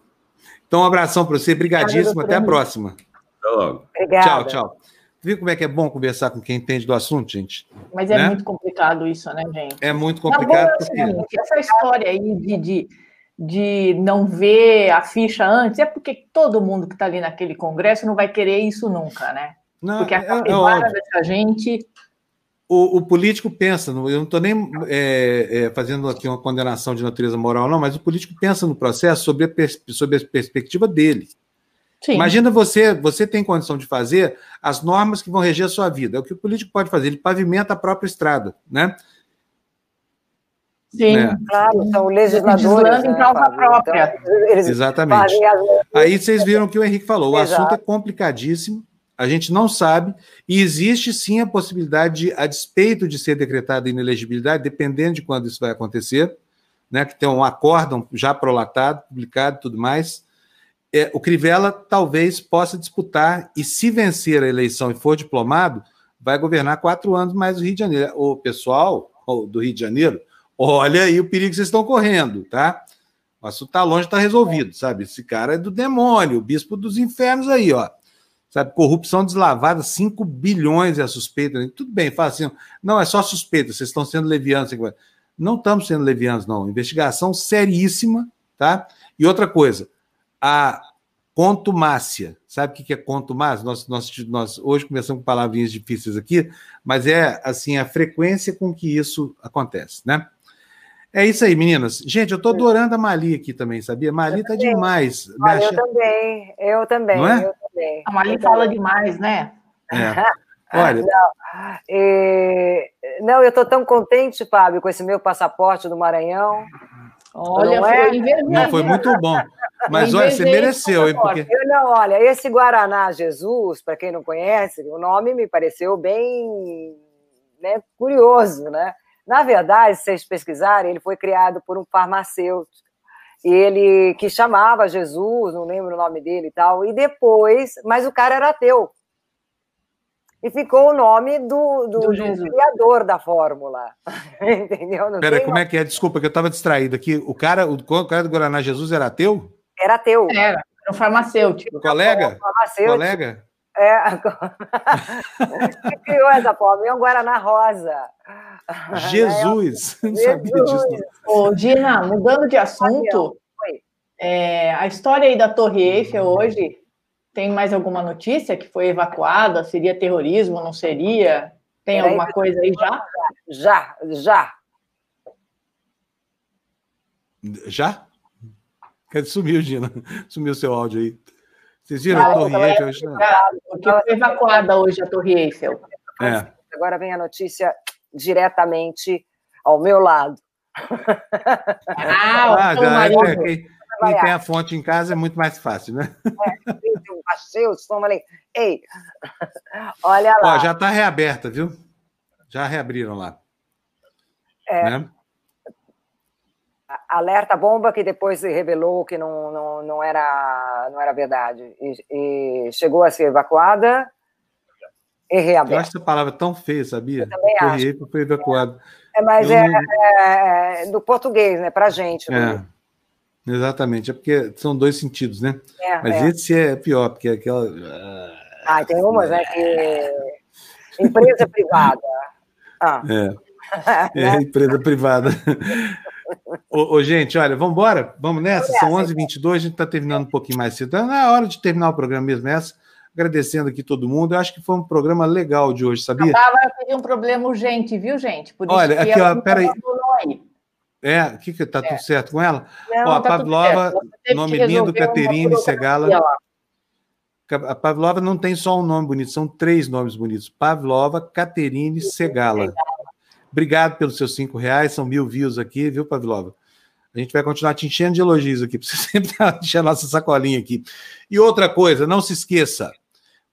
Então, um abração para você, brigadíssimo, até a próxima. Até logo. Obrigada. Tchau, tchau. Viu como é que é bom conversar com quem entende do assunto, gente? Mas é muito complicado isso, né, gente? É muito complicado. Mas, bom, porque... Essa história aí de não ver a ficha antes, é porque todo mundo que está ali naquele congresso não vai querer isso nunca, né? Não, porque a capivara dessa gente... O político pensa, eu não estou nem fazendo aqui uma condenação de natureza moral, não, mas o político pensa no processo sobre a perspectiva dele. Sim. Imagina você tem condição de fazer as normas que vão reger a sua vida. É o que o político pode fazer, ele pavimenta a própria estrada, né? Sim, claro, são legisladores, em causa própria. Então, exatamente. Aí vocês viram o que o Henrique falou, o assunto é complicadíssimo, a gente não sabe, e existe sim a possibilidade de, a despeito de ser decretada inelegibilidade, dependendo de quando isso vai acontecer, né, que tem um acórdão já prolatado, publicado e tudo mais, o Crivella talvez possa disputar, e se vencer a eleição e for diplomado, vai governar 4 anos mais o Rio de Janeiro. O pessoal do Rio de Janeiro, olha aí o perigo que vocês estão correndo, tá? O assunto tá longe, tá resolvido, sabe? Esse cara é do demônio, o bispo dos infernos aí, ó. Sabe, corrupção deslavada, 5 bilhões é a suspeita. Né? Tudo bem, fala assim, não, é só suspeita, vocês estão sendo levianos. Não estamos sendo levianos, não. Investigação seríssima, tá? E outra coisa, a contumácia. Sabe o que é contumácia? Nós hoje começamos com palavrinhas difíceis aqui, mas é, assim, a frequência com que isso acontece, né? É isso aí, meninas. Gente, eu tô adorando a Mali aqui também, sabia? Mali tá demais. Olha, eu também. Não é? A Mali fala demais, né? É. Olha. Não, eu tô tão contente, Fábio, com esse meu passaporte do Maranhão. Olha, foi muito bom. Mas olha, você mereceu, hein? Porque... Olha, esse Guaraná Jesus, para quem não conhece, o nome me pareceu bem, né, curioso, né? Na verdade, se vocês pesquisarem, ele foi criado por um farmacêutico. ele que chamava Jesus, não lembro o nome dele e tal, e depois, mas o cara era ateu. E ficou o nome do criador da fórmula. Entendeu? Peraí, como é que é? Desculpa, que eu estava distraído aqui. O cara do Guaraná Jesus era ateu? Era ateu. Era um farmacêutico. Colega? Que criou essa fórmula. É um Guaraná rosa. Jesus! Não sabia disso. Ô, Dina, mudando de assunto, a história aí da Torre Eiffel hoje... Tem mais alguma notícia que foi evacuada? Seria terrorismo, não seria? Tem alguma coisa aí já? Já? Sumiu, Gina. Sumiu seu áudio aí. Vocês viram a Torre Eiffel? Porque foi evacuada hoje a Torre Eiffel. É. Agora vem a notícia diretamente ao meu lado. Quem tem a fonte em casa é muito mais fácil, né? Eu achei o som, falei, ei, olha lá. Ó, já está reaberta, viu? Já reabriram lá. Né? Alerta bomba que depois se revelou que não era verdade. E chegou a ser evacuada e reaberta. Eu acho essa palavra tão feia, sabia? Eu também acho. Foi evacuado. Mas do português, né? Para a gente. Exatamente, é porque são dois sentidos, né? Esse é pior, porque aquela... tem umas, né? Que... Empresa privada. Empresa privada. Gente, olha, vamos embora? Vamos nessa? São 11h22, a gente está terminando um pouquinho mais cedo. Não é hora de terminar o programa mesmo, essa. Agradecendo aqui todo mundo. Eu acho que foi um programa legal de hoje, sabia? A Bárbara teve um problema urgente, viu, gente? Por isso olha, aqui, ó, peraí. Que tá tudo certo com ela? Não, a Pavlova, nome lindo, Caterine Segala. A Pavlova não tem só um nome bonito, são três nomes bonitos. Pavlova, Caterine Segala. Obrigado pelos seus R$5, são 1000 views aqui, viu, Pavlova? A gente vai continuar te enchendo de elogios aqui, porque você sempre encher a nossa sacolinha aqui. E outra coisa, não se esqueça,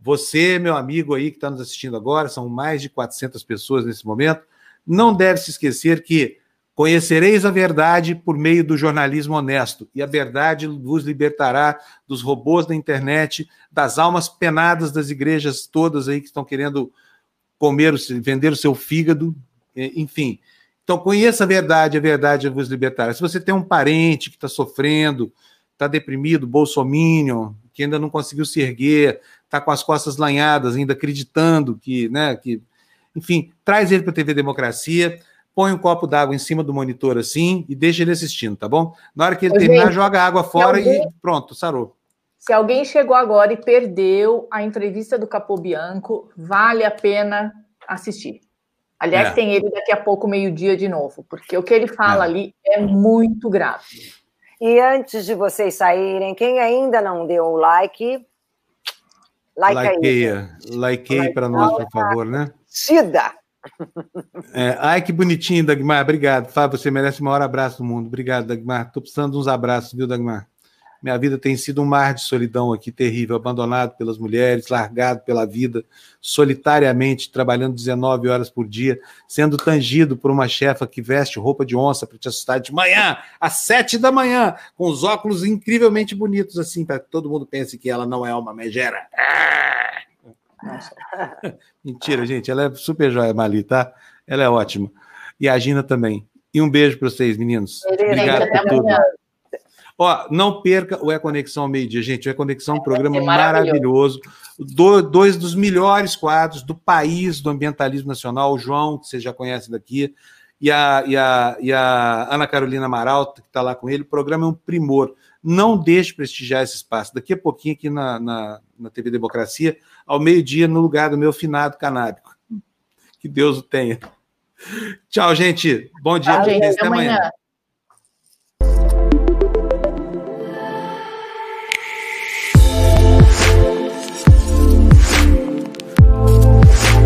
você, meu amigo aí que está nos assistindo agora, são mais de 400 pessoas nesse momento, não deve se esquecer que conhecereis a verdade por meio do jornalismo honesto, e a verdade vos libertará dos robôs da internet, das almas penadas das igrejas todas aí que estão querendo vender o seu fígado, enfim. Então, conheça a verdade vos libertará. Se você tem um parente que está sofrendo, está deprimido, bolsominion, que ainda não conseguiu se erguer, está com as costas lanhadas, ainda acreditando que... Enfim, traz ele para a TV Democracia... Põe um copo d'água em cima do monitor assim e deixa ele assistindo, tá bom? Na hora que ele terminar, joga a água fora e pronto, sarou. Se alguém chegou agora e perdeu a entrevista do Capobianco, vale a pena assistir. Aliás, tem ele daqui a pouco, meio-dia de novo, porque o que ele fala ali é muito grave. E antes de vocês saírem, quem ainda não deu o like, likeia para nós, por favor, né? Ai, que bonitinho, Dagmar, obrigado, Fábio, você merece o maior abraço do mundo, obrigado, Dagmar, tô precisando de uns abraços, viu, Dagmar? Minha vida tem sido um mar de solidão aqui, terrível, abandonado pelas mulheres, largado pela vida, solitariamente, trabalhando 19 horas por dia, sendo tangido por uma chefa que veste roupa de onça para te assustar de manhã, às 7 da manhã, com os óculos incrivelmente bonitos, assim, para que todo mundo pense que ela não é uma megera. Nossa. Mentira, gente, ela é super joia, Mali, tá? Ela é ótima. E a Gina também. E um beijo para vocês, meninos. Obrigado por tudo. Ó, não perca o É Conexão ao meio-dia, gente. O É Conexão é um programa maravilhoso. Dois dos melhores quadros do país do ambientalismo nacional, o João, que vocês já conhecem daqui, e a Ana Carolina Amaral, que está lá com ele. O programa é um primor. Não deixe prestigiar esse espaço. Daqui a pouquinho, aqui na TV Democracia, ao meio-dia, no lugar do meu finado canábico. Que Deus o tenha. Tchau, gente. Bom dia para vocês. Até amanhã.